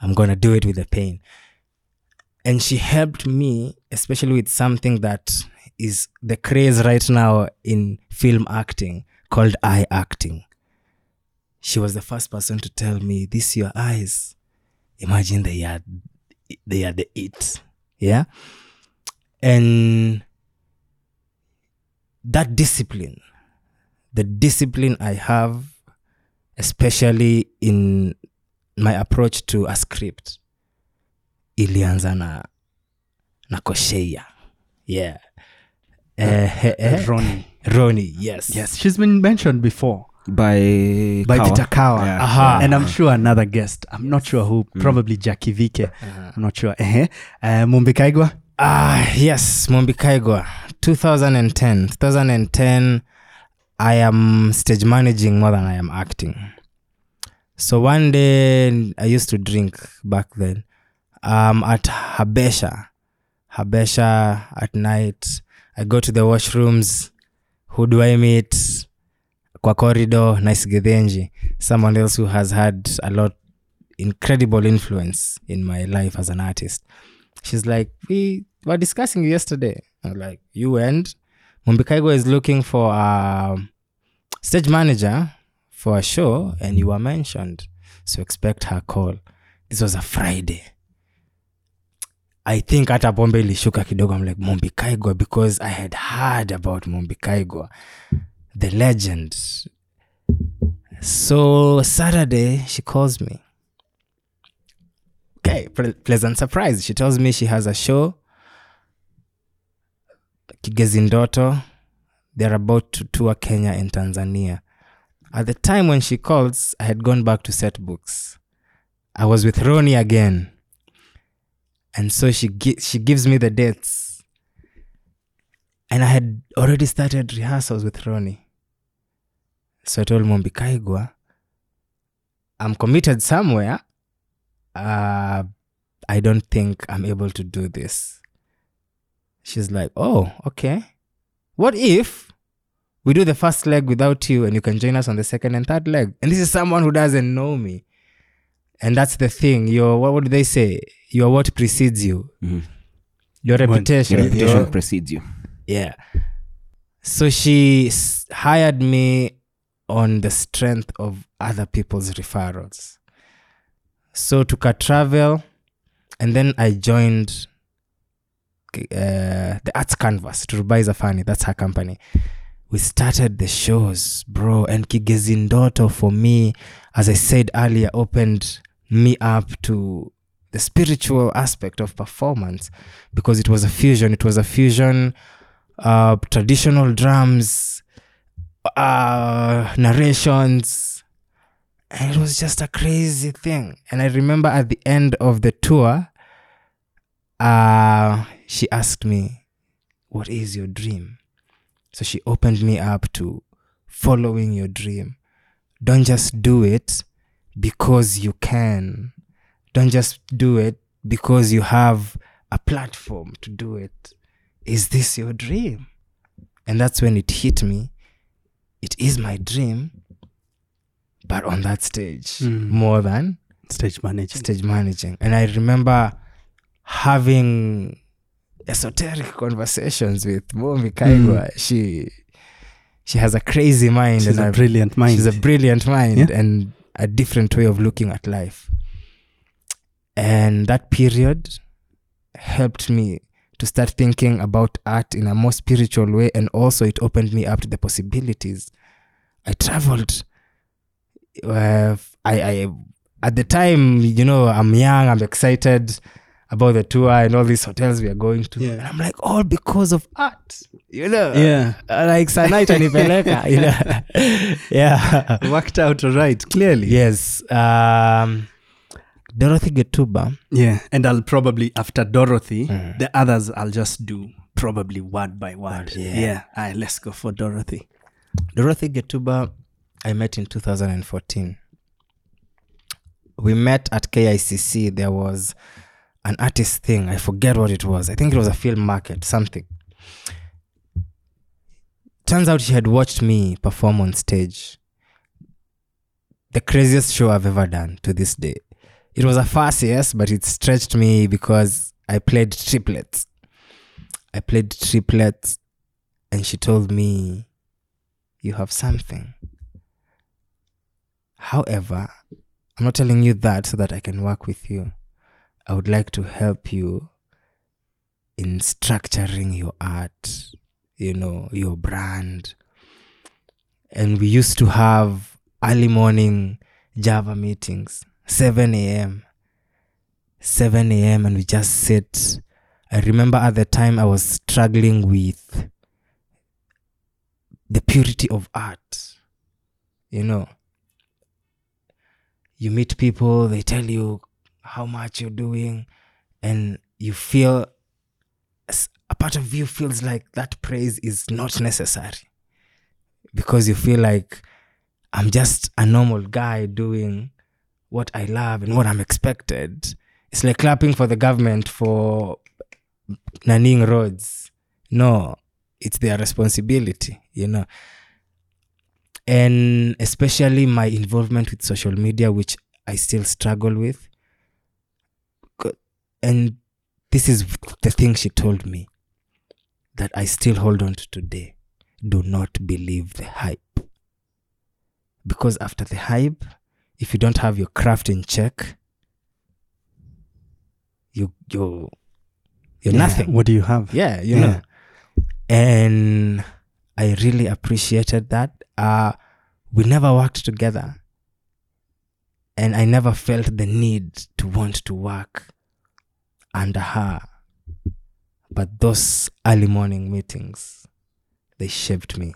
I'm going to do it with the pain. And she helped me, especially with something that is the craze right now in film acting, called eye acting. She was the first person to tell me, this your eyes, imagine they are they are the it. Yeah. And that discipline, the discipline I have, especially in my approach to a script, ilianza na na koshea. Yeah. Uh, Ronnie. Ronnie, yes. Yes, she's been mentioned before. By by Kawa. Peter Kawa. Yeah. Uh-huh. And I'm sure another guest. I'm yes. not sure who. Mm. Probably Jackie Vike. Uh-huh. I'm not sure. Uh-huh. Uh, Mumbi Kaigwa? Ah, uh, yes, Mumbi Kaigwa. twenty ten twenty ten I am stage managing more than I am acting. So one day, I used to drink back then. Um, at Habesha. Habesha at night. I go to the washrooms. Who do I meet? Kwa corridor, Nice Kidenji. Someone else who has had a lot, incredible influence in my life as an artist. She's like, we were discussing yesterday. I'm like, you and? Mumbi Kaigwa is looking for a stage manager for a show and you were mentioned. So expect her call. This was a Friday. I think hata pombe ilishuka kidogo. I'm like, Mumbi Kaigwa, because I had heard about Mumbi Kaigwa, the legend. So Saturday, she calls me. Okay, pre- pleasant surprise. She tells me she has a show, Kigezindoto. They're about to tour Kenya and Tanzania. At the time when she calls, I had gone back to set books. I was with Ronnie again. And so she gi- she gives me the dates. And I had already started rehearsals with Ronnie. So I told Mumbi Kaigwa, I'm committed somewhere. Uh, I don't think I'm able to do this. She's like, oh, okay. What if we do the first leg without you and you can join us on the second and third leg? And this is someone who doesn't know me. And that's the thing. Your what would they say? Your what precedes you. Mm-hmm. Your reputation. Your reputation your, precedes you. Yeah. So she s- hired me on the strength of other people's referrals. So took a travel, and then I joined uh, the Arts Canvas to Rubai Zafani. That's her company. We started the shows, bro, and Kigezindoto for me, as I said earlier, opened me up to the spiritual aspect of performance because it was a fusion. It was a fusion, uh, traditional drums, uh, narrations, and it was just a crazy thing. And I remember at the end of the tour, uh, she asked me, what is your dream? So she opened me up to following your dream. Don't just do it because you can. Don't just do it because you have a platform to do it. Is this your dream? And that's when it hit me. It is my dream, but on that stage, mm. more than stage managing. Stage managing. And I remember having esoteric conversations with Mumbi Kaigwa. Mm. She she has a crazy mind. She's and a, a brilliant mind. She's a brilliant mind yeah. and a different way of looking at life. And that period helped me to start thinking about art in a more spiritual way, and also it opened me up to the possibilities. I traveled. Uh, I, I at the time, you know, I'm young, I'm excited about the tour and all these hotels we are going to. Yeah. And I'm like, all because of art, you know? Yeah. Uh, like Sanaita Nipeleka, you know? Yeah. Worked out right, clearly. Yes. Um, Dorothy Getuba. Yeah. And I'll probably, after Dorothy, mm. the others I'll just do probably word by word. Yeah. yeah. All right, let's go for Dorothy. Dorothy Getuba, I met in two thousand fourteen. We met at K I C C. There was an artist thing. I forget what it was. I think it was a film market, something. Turns out she had watched me perform on stage. The craziest show I've ever done to this day. It was a farce, yes, but it stretched me because I played triplets. I played triplets and she told me, you have something. However, I'm not telling you that so that I can work with you. I would like to help you in structuring your art, you know, your brand. And we used to have early morning Java meetings, seven a.m. seven a.m. and we just sit. I remember at the time I was struggling with the purity of art, you know. You meet people, they tell you how much you're doing, and you feel, a part of you feels like that praise is not necessary, because you feel like, I'm just a normal guy doing what I love and what I'm expected. It's like clapping for the government for nanning roads. No, it's their responsibility, you know. And especially my involvement with social media, which I still struggle with. And this is the thing she told me that I still hold on to today. Do not believe the hype. Because after the hype, if you don't have your craft in check, you, you, you're yeah. nothing. What do you have? Yeah, you yeah. know. And I really appreciated that. Uh, we never worked together. And I never felt the need to want to work under her. But those early morning meetings, they shaped me.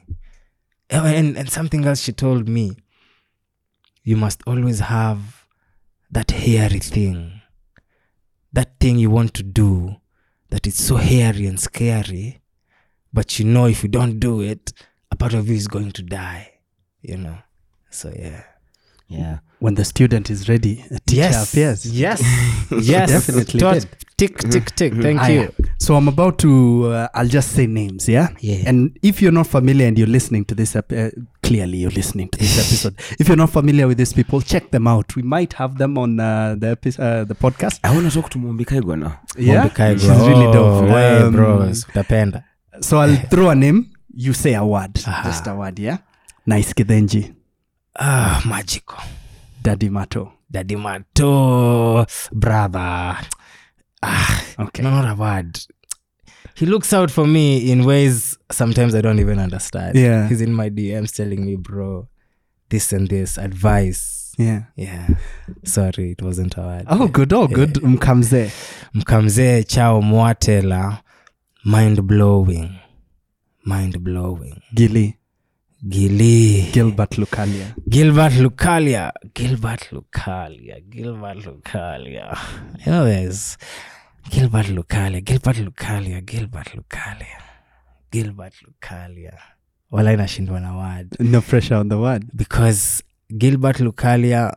And, and something else she told me, you must always have that hairy thing. That thing you want to do, that it's so hairy and scary, but you know if you don't do it, a part of you is going to die, you know. So, yeah. Yeah. When the student is ready, a teacher yes. appears. Yes. yes. Definitely. Tot- tick, tick, tick. Thank I, you. So I'm about to, uh, I'll just say names, yeah? Yeah. And if you're not familiar and you're listening to this, ep- uh, clearly you're listening to this episode. If you're not familiar with these people, check them out. We might have them on uh, the epi- uh, the podcast. I want to talk to Mumbi Kaigwa now. Yeah? Mumbi Kaigwa. She's oh, really dope. Hey, um, bros. Dependa. So I'll throw a name. You say a word. Aha. Just a word, yeah? Nice Kidenji. Ah, uh, magical. Daddy Mato. Daddy Mato, brother. Ah, okay. No, not a word. He looks out for me in ways sometimes I don't even understand. Yeah. He's in my D Ms telling me, bro, this and this, advice. Yeah. Yeah. Sorry, it wasn't a word. Oh, good. Oh, good. Yeah. Mkamze. Mkamze, chao mwatela. Mind blowing. Mind blowing. Gili. Gili. Gilbert Lukalia. Gilbert Lukalia. Gilbert Lukalia. Gilbert Lukalia. You know there's Gilbert Lukalia. Gilbert Lukalia. Gilbert Lukalia. Gilbert Lukalia. Well, I nashindwa na word. No pressure on the word. Because Gilbert Lukalia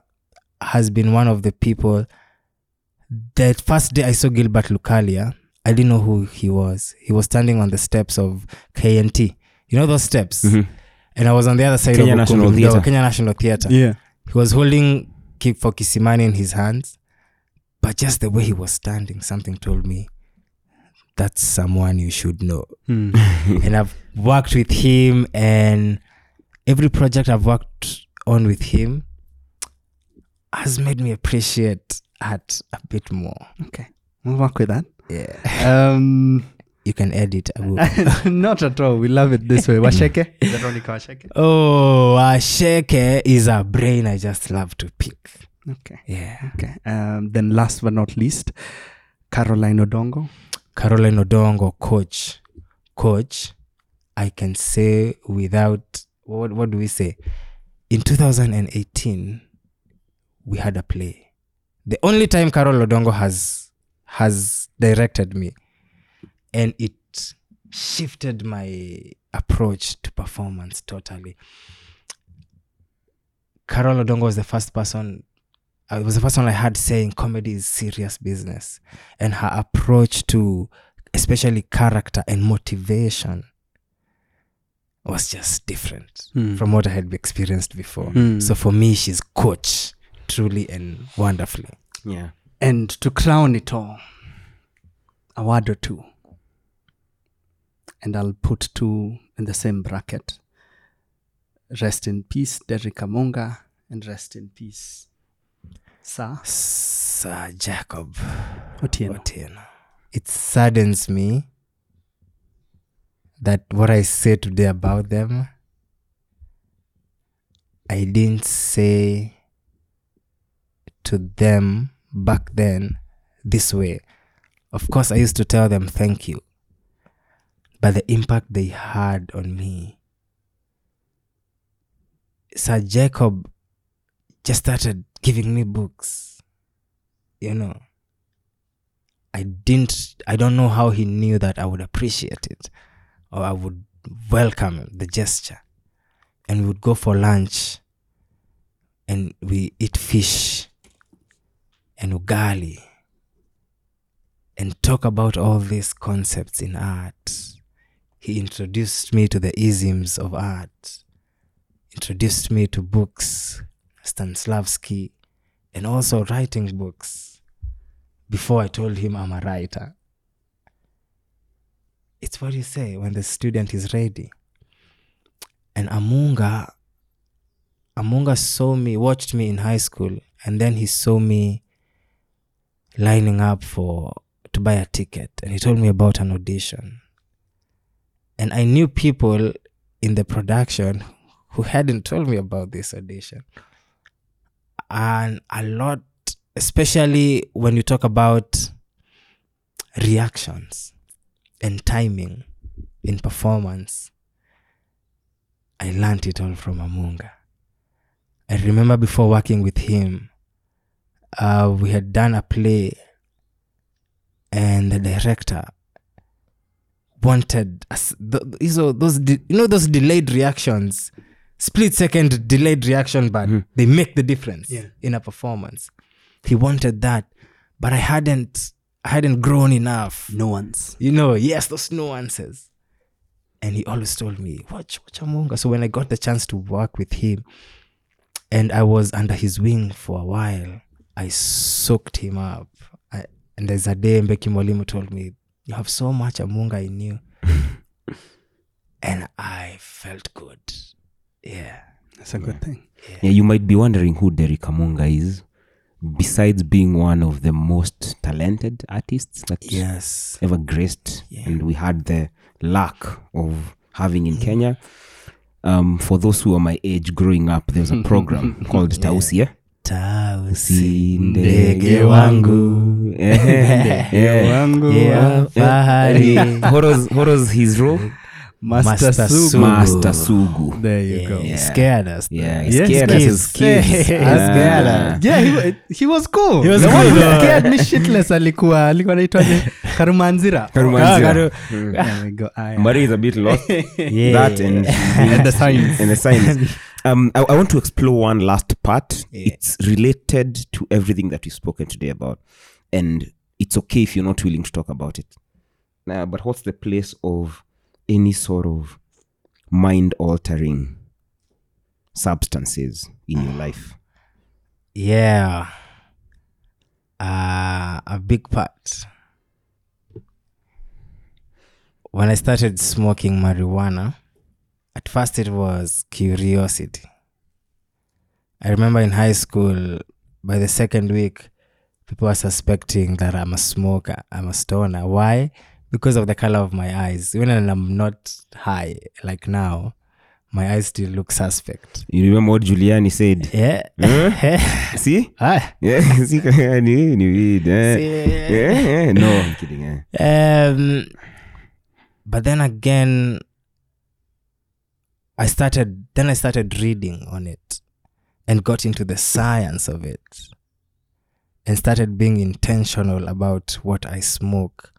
has been one of the people. The first day I saw Gilbert Lukalia, I didn't know who he was. He was standing on the steps of K N T. You know those steps? Mm-hmm. And I was on the other side Kenya of National Theater. Kenya National Theater. Yeah. He was holding Kip for Kisimani in his hands. But just the way he was standing, something told me, that's someone you should know. Mm. And I've worked with him, and every project I've worked on with him has made me appreciate art a bit more. Okay. We'll work with that. Yeah. Um, you can edit. Not at all. We love it this way. Washeke? Is that only called Washeke? Oh, Washeke is a brain I just love to pick. Okay. Yeah. Okay. Um, then last but not least, Caroline Odongo. Caroline Odongo, coach. Coach, I can say without, what, what do we say? In two thousand eighteen, we had a play. The only time Carol Odongo has has directed me, and it shifted my approach to performance totally. Carol Odongo was the first person, I was the first one I had saying comedy is serious business, and her approach to especially character and motivation was just different mm. from what I had experienced before. Mm. So for me, she's coach, truly and wonderfully. Yeah. And to crown it all, award or two. And I'll put two in the same bracket. Rest in peace, Derrick Amunga, and rest in peace, Sir Sir Jacob Otieno. Otieno. It saddens me that what I say today about them, I didn't say to them back then this way. Of course, I used to tell them thank you, but the impact they had on me, Sir Jacob just started giving me books, you know. I didn't, I don't know how he knew that I would appreciate it, or I would welcome the gesture. And we would go for lunch and we eat fish and ugali and talk about all these concepts in art. He introduced me to the isms of art, introduced me to books, Stanislavski, and also writing books before I told him I'm a writer. It's what you say when the student is ready. And Amunga, Amunga saw me, watched me in high school, and then he saw me lining up for to buy a ticket, and he told me about an audition. And I knew people in the production who hadn't told me about this audition. And a lot, especially when you talk about reactions and timing in performance, I learned it all from Amunga. I remember before working with him, uh, we had done a play and the director wanted us, th- so those de- you know those delayed reactions, split second delayed reaction, but mm-hmm. they make the difference yeah. in a performance. He wanted that, but I hadn't I hadn't grown enough. Nuance. You know, yes, those nuances. And he always told me, watch, watch Amunga. So when I got the chance to work with him and I was under his wing for a while, I soaked him up. I, and there's a day Mbeki Mwalimu told me, you have so much Amunga in you. And I felt good. Yeah. That's a yeah. good thing. Yeah. yeah, you might be wondering who Derrick Amunga is. Besides being one of the most talented artists that yes. ever graced, yeah. and we had the luck of having in mm. Kenya. Um, for those who are my age growing up, there was a program called yeah. Tausia. Tausi ndege wangu, ndege wangu wa fahari. What was his role? Master, Master Sugu. Sugu. Master Sugu. There you yeah. go. He scared us. Yeah, he scared yes, us as kids. He scared us. Yeah, he, he was cool. He was the cool. The one who scared me shitless alikuwa. Alikuwa naitwaje? Karumanzira. Karumanzira. But he's a bit lost. yeah. That and, and the signs. And the signs. Um, I, I want to explore one last part. Yeah. It's related to everything that we've spoken today about. And it's okay if you're not willing to talk about it. Uh, but what's the place of any sort of mind-altering substances in your life? Yeah. Uh, a big part. When I started smoking marijuana, at first it was curiosity. I remember in high school, by the second week, people were suspecting that I'm a smoker, I'm a stoner. Why? Because of the color of my eyes. Even when I'm not high, like now, my eyes still look suspect. You remember what Giuliani said? Yeah. Huh? See? Ah. Yeah. See? Yeah. No, I'm kidding. Yeah. Um, but then again, I started, then I started reading on it and got into the science of it and started being intentional about what I smoke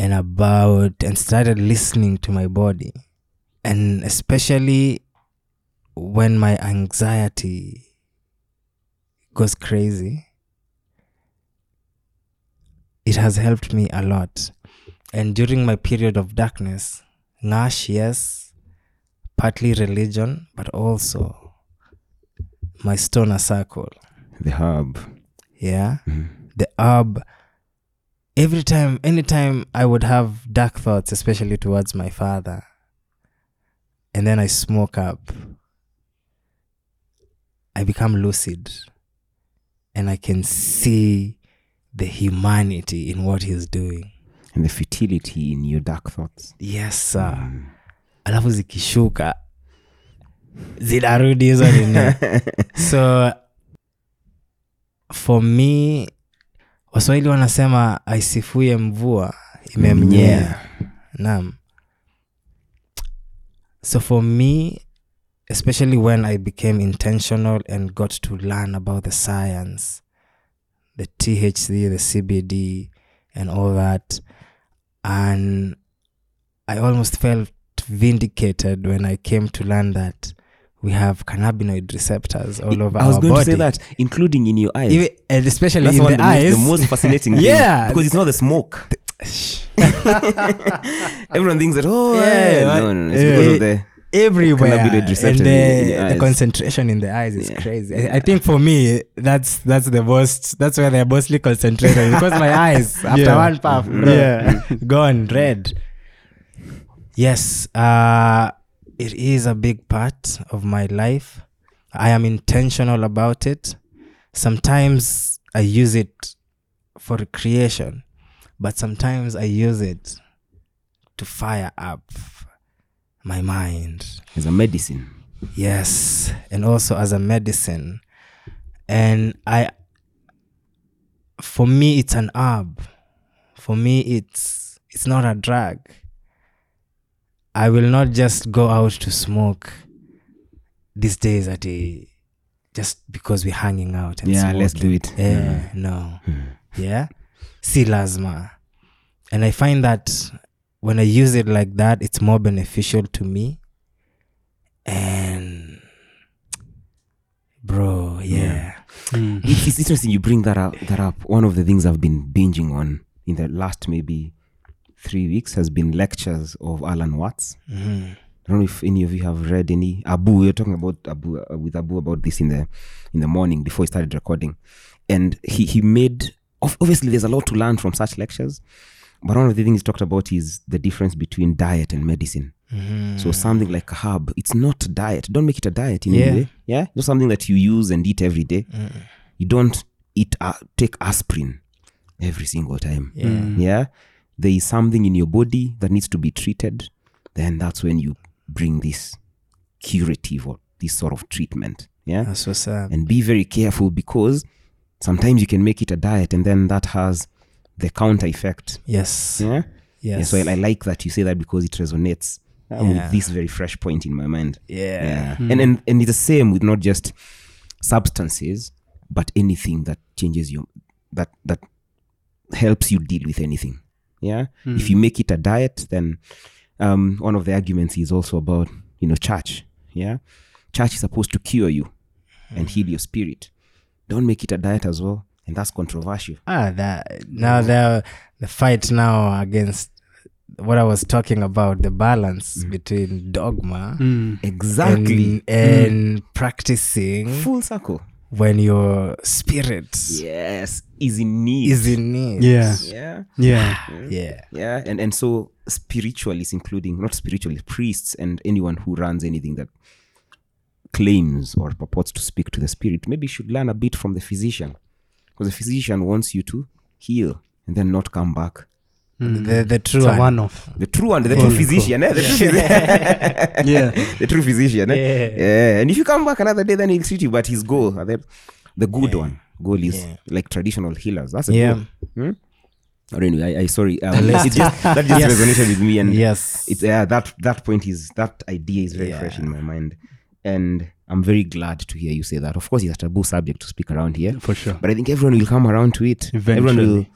and about, and started listening to my body. And especially when my anxiety goes crazy, it has helped me a lot. And during my period of darkness, Ngash, yes, partly religion, but also my stoner circle. The herb. Yeah, mm-hmm. The herb. Every time, anytime I would have dark thoughts, especially towards my father, and then I smoke up, I become lucid and I can see the humanity in what he's doing. And the futility in your dark thoughts. Yes, sir. Mm. Alafu zikishuka, zidarudi hizo nini. So, for me, Waswahili wanasema aisifuye mvua imemnyea. Naam. So for me, especially when I became intentional and got to learn about the science, the T H C, the C B D, and all that, and I almost felt vindicated when I came to learn that we have cannabinoid receptors all it, over our body. I was going body. to say that, including in your eyes. Even, and especially That's in the, the eyes. That's the most fascinating thing. Yeah. Because it's not the smoke. Everyone thinks that, oh, yeah, yeah. No, no, no. It's yeah. because of the everywhere. Cannabinoid receptors. And the, in the, the concentration in the eyes is yeah. crazy. I, I think for me, that's that's the most, that's where they're mostly concentrated. Because my eyes, after yeah. one puff, bro, yeah. gone, red. Yes. Uh... It is a big part of my life. I am intentional about it. Sometimes I use it for recreation, but sometimes I use it to fire up my mind. As a medicine. Yes, and also as a medicine. And I, for me, it's an herb. For me, it's it's not a drug. I will not just go out to smoke these days at a, just because we're hanging out and yeah, smoking. Let's do it. Yeah, yeah. No. Yeah? Si lazma. And I find that when I use it like that, it's more beneficial to me. And bro, yeah. yeah. Mm. It's, it's interesting you bring that up, that up. One of the things I've been binging on in the last maybe three weeks has been lectures of Alan Watts. Mm-hmm. I don't know if any of you have read any. Abu, we were talking about Abu uh, with Abu about this in the in the morning before he started recording, and he he made obviously there's a lot to learn from such lectures, but one of the things he talked about is the difference between diet and medicine. Mm-hmm. So something like a herb, it's not diet. Don't make it a diet in yeah. any way. Yeah, it's something that you use and eat every day. Mm-hmm. You don't eat uh, take aspirin every single time. Yeah. Mm-hmm. yeah? There is something in your body that needs to be treated, then that's when you bring this curative or this sort of treatment. Yeah. That's what's up. And be very careful because sometimes you can make it a diet and then that has the counter effect. Yes. Yeah. Yes. Yeah, so I, I like that you say that because it resonates yeah. with this very fresh point in my mind. Yeah. yeah. Mm. And, and and it's the same with not just substances, but anything that changes you, that that helps you deal with anything. Yeah, mm. If you make it a diet, then um, one of the arguments is also about, you know, church. Yeah, church is supposed to cure you mm. and heal your spirit. Don't make it a diet as well, and that's controversial. Ah, that now the the fight now against what I was talking about, the balance mm. between dogma mm. exactly and, and mm. practicing full circle. When your spirit yes is in need is in need yeah yeah yeah yeah yeah and and so spiritualists, including not spiritualists, priests and anyone who runs anything that claims or purports to speak to the spirit, maybe should learn a bit from the physician Because a physician wants you to heal and then not come back. Mm. The, the true so one. one-off. The true one, the true physician. The true physician. Eh? Yeah. Yeah. And if you come back another day, then he'll treat you. But his goal, the, the good yeah. one, goal is yeah. like traditional healers. That's a yeah. goal. Hmm? Or anyway, I, I sorry. Um, it just, that just yes. resonated with me. And yes. it's, uh, that, that point is, that idea is very yeah. fresh in my mind. And I'm very glad to hear you say that. Of course, it's a taboo subject to speak around here. For sure. But I think everyone will come around to it. Eventually. Everyone will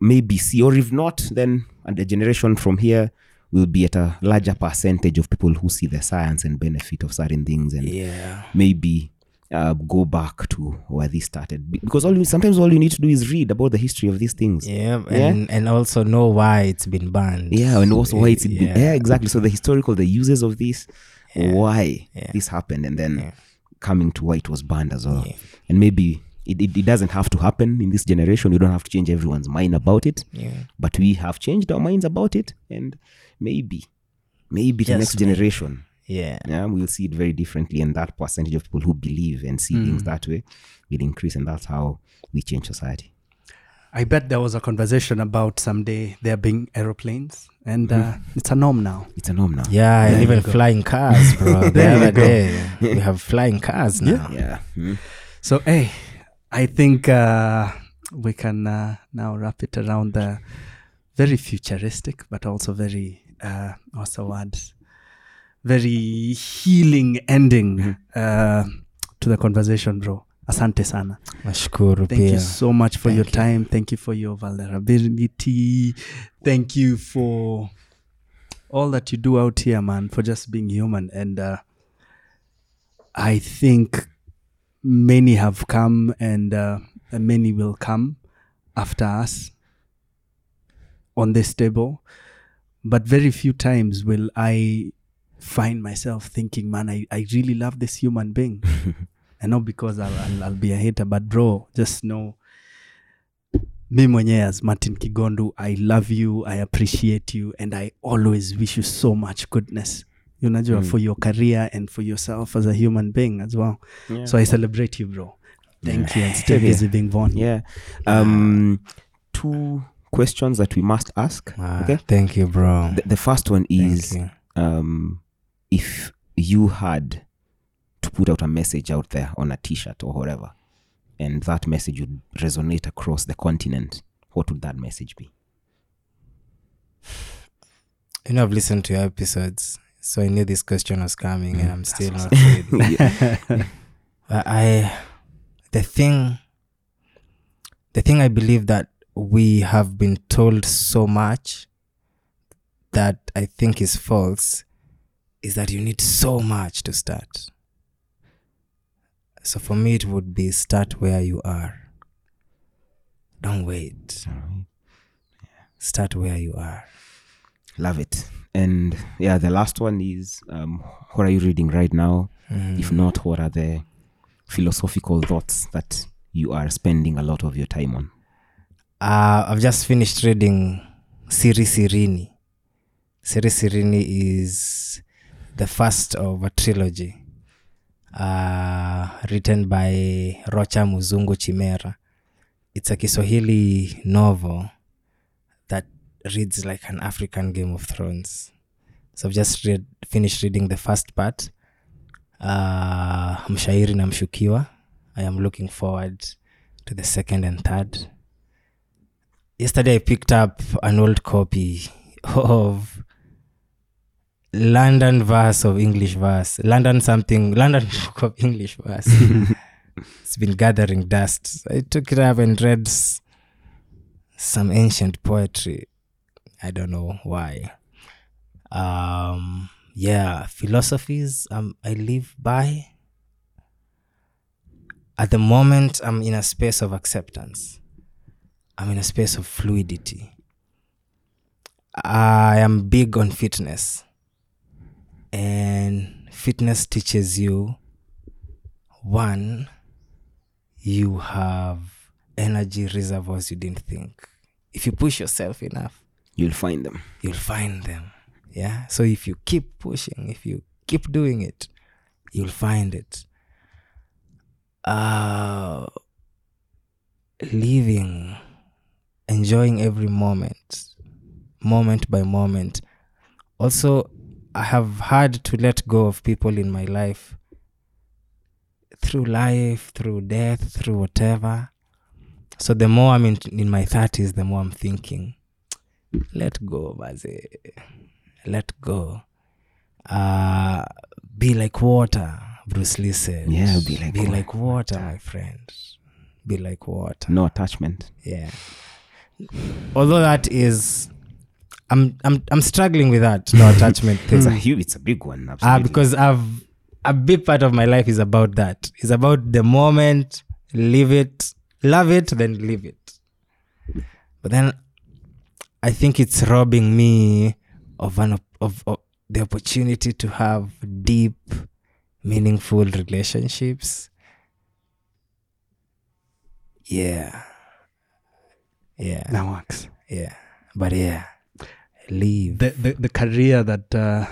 maybe see. Or if not, then and the generation from here will be at a larger percentage of people who see the science and benefit of certain things. And yeah. maybe uh, go back to where this started. Because all you, sometimes all you need to do is read about the history of these things. Yeah. And, yeah? and also know why it's been banned. Yeah. And also why it's yeah. been... Yeah, exactly. So the historical, the uses of this... Yeah. why yeah. this happened, and then yeah. coming to why it was banned as well. Yeah. And maybe it, it, it doesn't have to happen in this generation. You don't have to change everyone's mind about it. Yeah. But we have changed our minds about it, and maybe, maybe Just the next maybe. generation, yeah, yeah, we'll see it very differently. And that percentage of people who believe and see mm. things that way will increase, and that's how we change society. I bet there was a conversation about someday there being aeroplanes, and uh, mm-hmm. it's a norm now. It's a norm now. Yeah, and even flying cars, bro. The other day, we have flying cars now. Yeah. yeah. Mm-hmm. So, hey, I think uh, we can uh, now wrap it around the very futuristic, but also very, uh, what's the word? Very healing ending uh, to the conversation, bro. Asante sana. Nashukuru. Thank you so much for Thank your time. You. Thank you for your vulnerability. Thank you for all that you do out here, man, for just being human. And uh, I think many have come and uh, many will come after us on this table. But very few times will I find myself thinking, man, I, I really love this human being. And not because I'll, I'll, I'll be a hater, but bro, just know, me mwenye as Martin Kigondu, I love you, I appreciate you, and I always wish you so much goodness. You know, mm. for your career and for yourself as a human being as well. Yeah. So I celebrate you, bro. Thank yeah. you, and stay busy being born. Yeah. Um, two questions that we must ask. Ah, okay. Thank you, bro. The, the first one is, um, if you had to put out a message out there on a t-shirt or whatever, and that message would resonate across the continent, what would that message be? You know, I've listened to your episodes, so I knew this question was coming, mm, and I'm still not ready. I, the thing, the thing I believe that we have been told so much that I think is false is that you need so much to start. So for me, it would be start where you are. Don't wait. Right. Yeah. Start where you are. Love it. And yeah, the last one is, um, what are you reading right now? Mm. If not, what are the philosophical thoughts that you are spending a lot of your time on? Uh, I've just finished reading Siri Sirini. Siri Sirini is the first of a trilogy. Uh, written by Rocha Muzungu Chimera. It's a Kiswahili novel that reads like an African Game of Thrones. So I've just read, finished reading the first part. Uh, Mshairi na Mshukiwa. I am looking forward to the second and third. Yesterday I picked up an old copy of London verse of English verse. London something, London Book of English Verse. It's been gathering dust. I took it up and read s- some ancient poetry. I don't know why. Um, yeah, philosophies um, I live by. At the moment, I'm in a space of acceptance. I'm in a space of fluidity. I am big on fitness. And fitness teaches you, one, you have energy reservoirs you didn't think. If you push yourself enough, you'll find them. You'll find them. Yeah. So if you keep pushing, if you keep doing it, you'll find it. Uh, enjoying every moment, moment by moment. Also, I have had to let go of people in my life, through life, through death, through whatever. So the more I'm in, in my thirties, the more I'm thinking, let go, Baze. Let go. Uh, be like water, Bruce Lee said. Yeah, be like be water. Be like water, my friend. Be like water. No attachment. Yeah. Although that is, I'm I'm I'm struggling with that no attachment thing. It's a huge, it's a big one. Absolutely. Uh, because I've a big part of my life is about that. It's about the moment, live it. Love it, then leave it. But then I think it's robbing me of an op- of, of the opportunity to have deep, meaningful relationships. Yeah. Yeah. That works. Yeah. But yeah, leave. The the, the career that uh,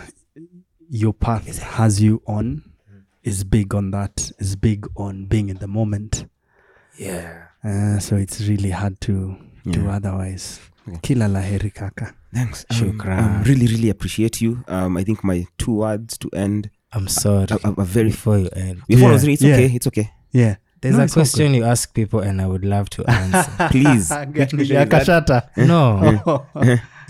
your path exactly. has you on mm-hmm. is big on that, is big on being in the moment. Yeah. Uh, so it's really hard to yeah. do otherwise. Yeah. Kila la heri kaka. Thanks. Um, I really, really appreciate you. Um, I think my two words to end. I'm sorry. A, a, a very before you end. Before yeah. I was ready, it's yeah. okay. It's okay. Yeah. There's no, a question you ask people and I would love to answer. Please. Get me the kashata. No.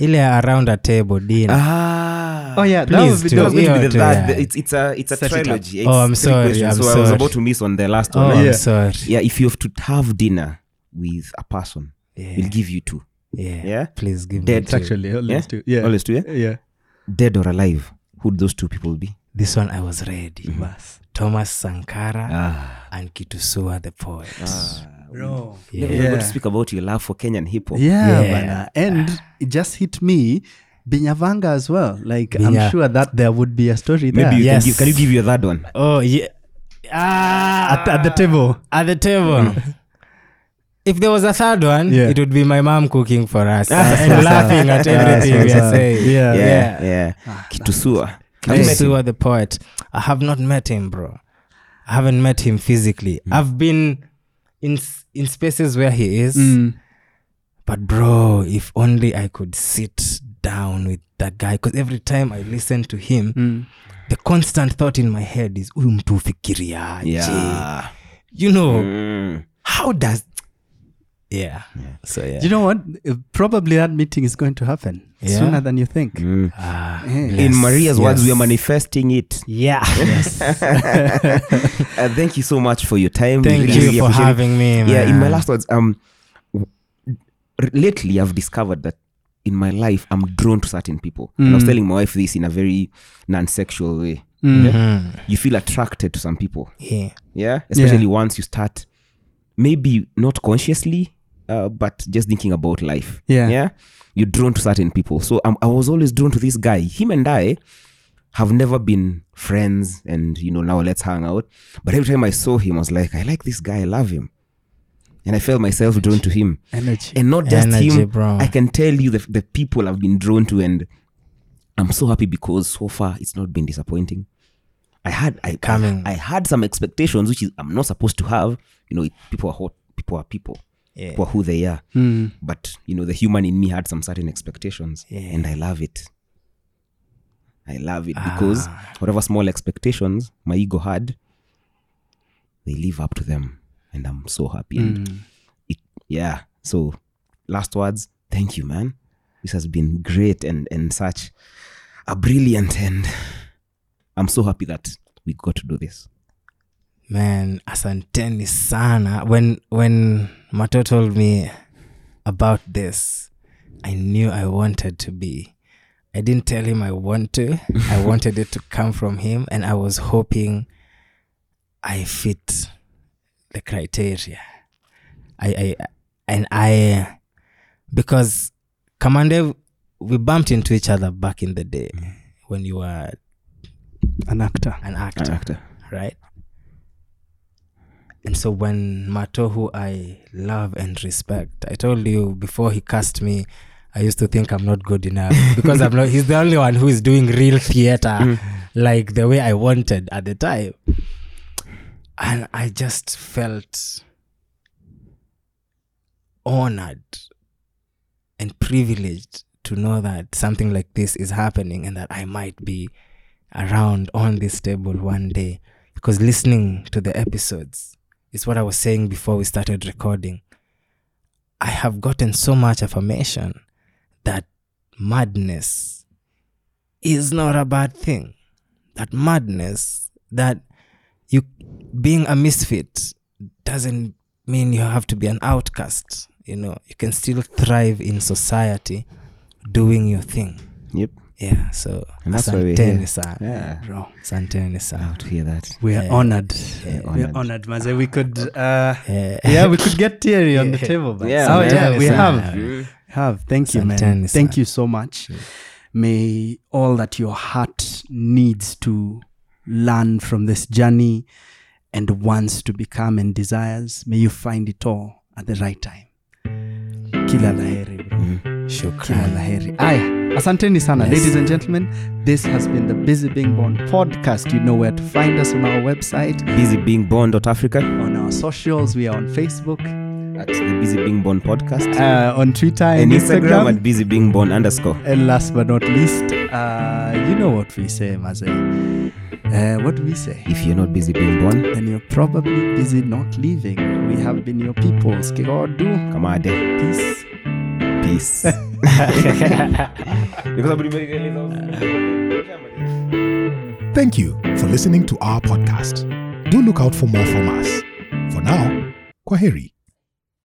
Ile around a table dinner. Ah. Oh yeah. Please that was, that was going to be the last. It's it's a it's a Set trilogy. It it's oh, I'm sorry. I'm so sorry. I was about to miss on the last oh, one. Oh, yeah. I'm sorry. Yeah, if you have to have dinner with a person, yeah. we'll give you two. Yeah. Yeah. Please give Dead. me two. Actually, always yeah? two. Yeah. Always two. Yeah. Yeah. Dead or alive, who would those two people be? This one I was ready. Mm-hmm. Thomas Sankara ah. and Kitusua the poet. Ah. Bro, yeah. never yeah. got to speak about your love for Kenyan hip hop. Yeah, yeah. But, uh, and ah. it just hit me, Binyavanga as well. Like Binya. I'm sure that there would be a story there. Maybe you yes. can, give, can you give you that one? Oh yeah, ah, at, at the table, at the table. If there was a third one, yeah. it would be my mom cooking for us and laughing at everything we are saying. Yeah, yeah, yeah. yeah. Ah, Kitusua, Kitusua the poet. I have not met him, bro. I haven't met him physically. Mm. I've been. in in spaces where he is mm. but bro, if only I could sit down with that guy, because every time I listen to him mm. the constant thought in my head is huyu mtu fikiriaje yeah. you know mm. how does yeah. yeah so yeah you know what, probably that meeting is going to happen yeah. sooner than you think mm. ah, yes. in Maria's yes. words, we are manifesting it yeah yes. uh, thank you so much for your time. Thank really you for having it. me man. Yeah, in my last words, um lately I've discovered that in my life I'm drawn to certain people mm. and I was telling my wife this in a very non-sexual way mm-hmm. yeah? You feel attracted to some people yeah yeah especially yeah. once you start maybe not consciously Uh, but just thinking about life. Yeah. Yeah. You're drawn to certain people. So um, I was always drawn to this guy. Him and I have never been friends and, you know, now let's hang out. But every time I saw him, I was like, I like this guy. I love him. And I felt myself Energy. drawn to him. Energy. And not just Energy, him. Bro. I can tell you the, the people I've been drawn to. And I'm so happy because so far it's not been disappointing. I had, I, Coming. I, I had some expectations, which is, I'm not supposed to have. You know, people are hot. People are people. Yeah. For who they are. Mm. But, you know, the human in me had some certain expectations. Yeah. And I love it. I love it ah. because whatever small expectations my ego had, they live up to them. And I'm so happy. Mm. And it, yeah. So, last words, thank you, man. This has been great and, and such a brilliant end. I'm so happy that we got to do this. Man, asanteni sana. When when Mato told me about this, I knew I wanted to be. I didn't tell him I want to. I wanted it to come from him, and I was hoping I fit the criteria. I, I and I because Kamande, we bumped into each other back in the day when you were an actor, an actor, an actor, right? And so when Mato, who I love and respect, I told you before he cast me, I used to think I'm not good enough because I'm not. He's the only one who is doing real theater mm. like the way I wanted at the time. And I just felt honored and privileged to know that something like this is happening and that I might be around on this table one day. Because listening to the episodes is what I was saying before we started recording. I have gotten so much affirmation that madness is not a bad thing. That madness, that you being a misfit doesn't mean you have to be an outcast. You know, you can still thrive in society doing your thing. Yep. Yeah, so asanteni sana, bro. Asanteni sana to hear that. We are yeah. honored. Yeah. We're honored. We're honored, Maze. We could, uh, yeah. yeah, we could get teary yeah. on the table. But yeah, oh, yeah, we have. Yeah. have. Thank you, man. Asanteni sana. Thank you so much. Yeah. May all that your heart needs to learn from this journey and wants to become and desires, may you find it all at the right time. Kila laheri, bro. Mm. Shukran. Laheri. Aya. Asanteni sana, yes. Ladies and gentlemen, this has been the Busy Being Born podcast. You know where to find us on our website, busy being born dot africa. On our socials, we are on Facebook at the Busy Being Born podcast. Uh, on Twitter and, and Instagram, Instagram at Busy Being Born underscore. And last but not least, uh, you know what we say, Maze. Uh, what do we say? If you're not busy being born, then you're probably busy not living. We have been your peoples. Kigodu. Kamade. Peace. Peace. Thank you for listening to our podcast. Do look out for more from us. For now, kwaheri.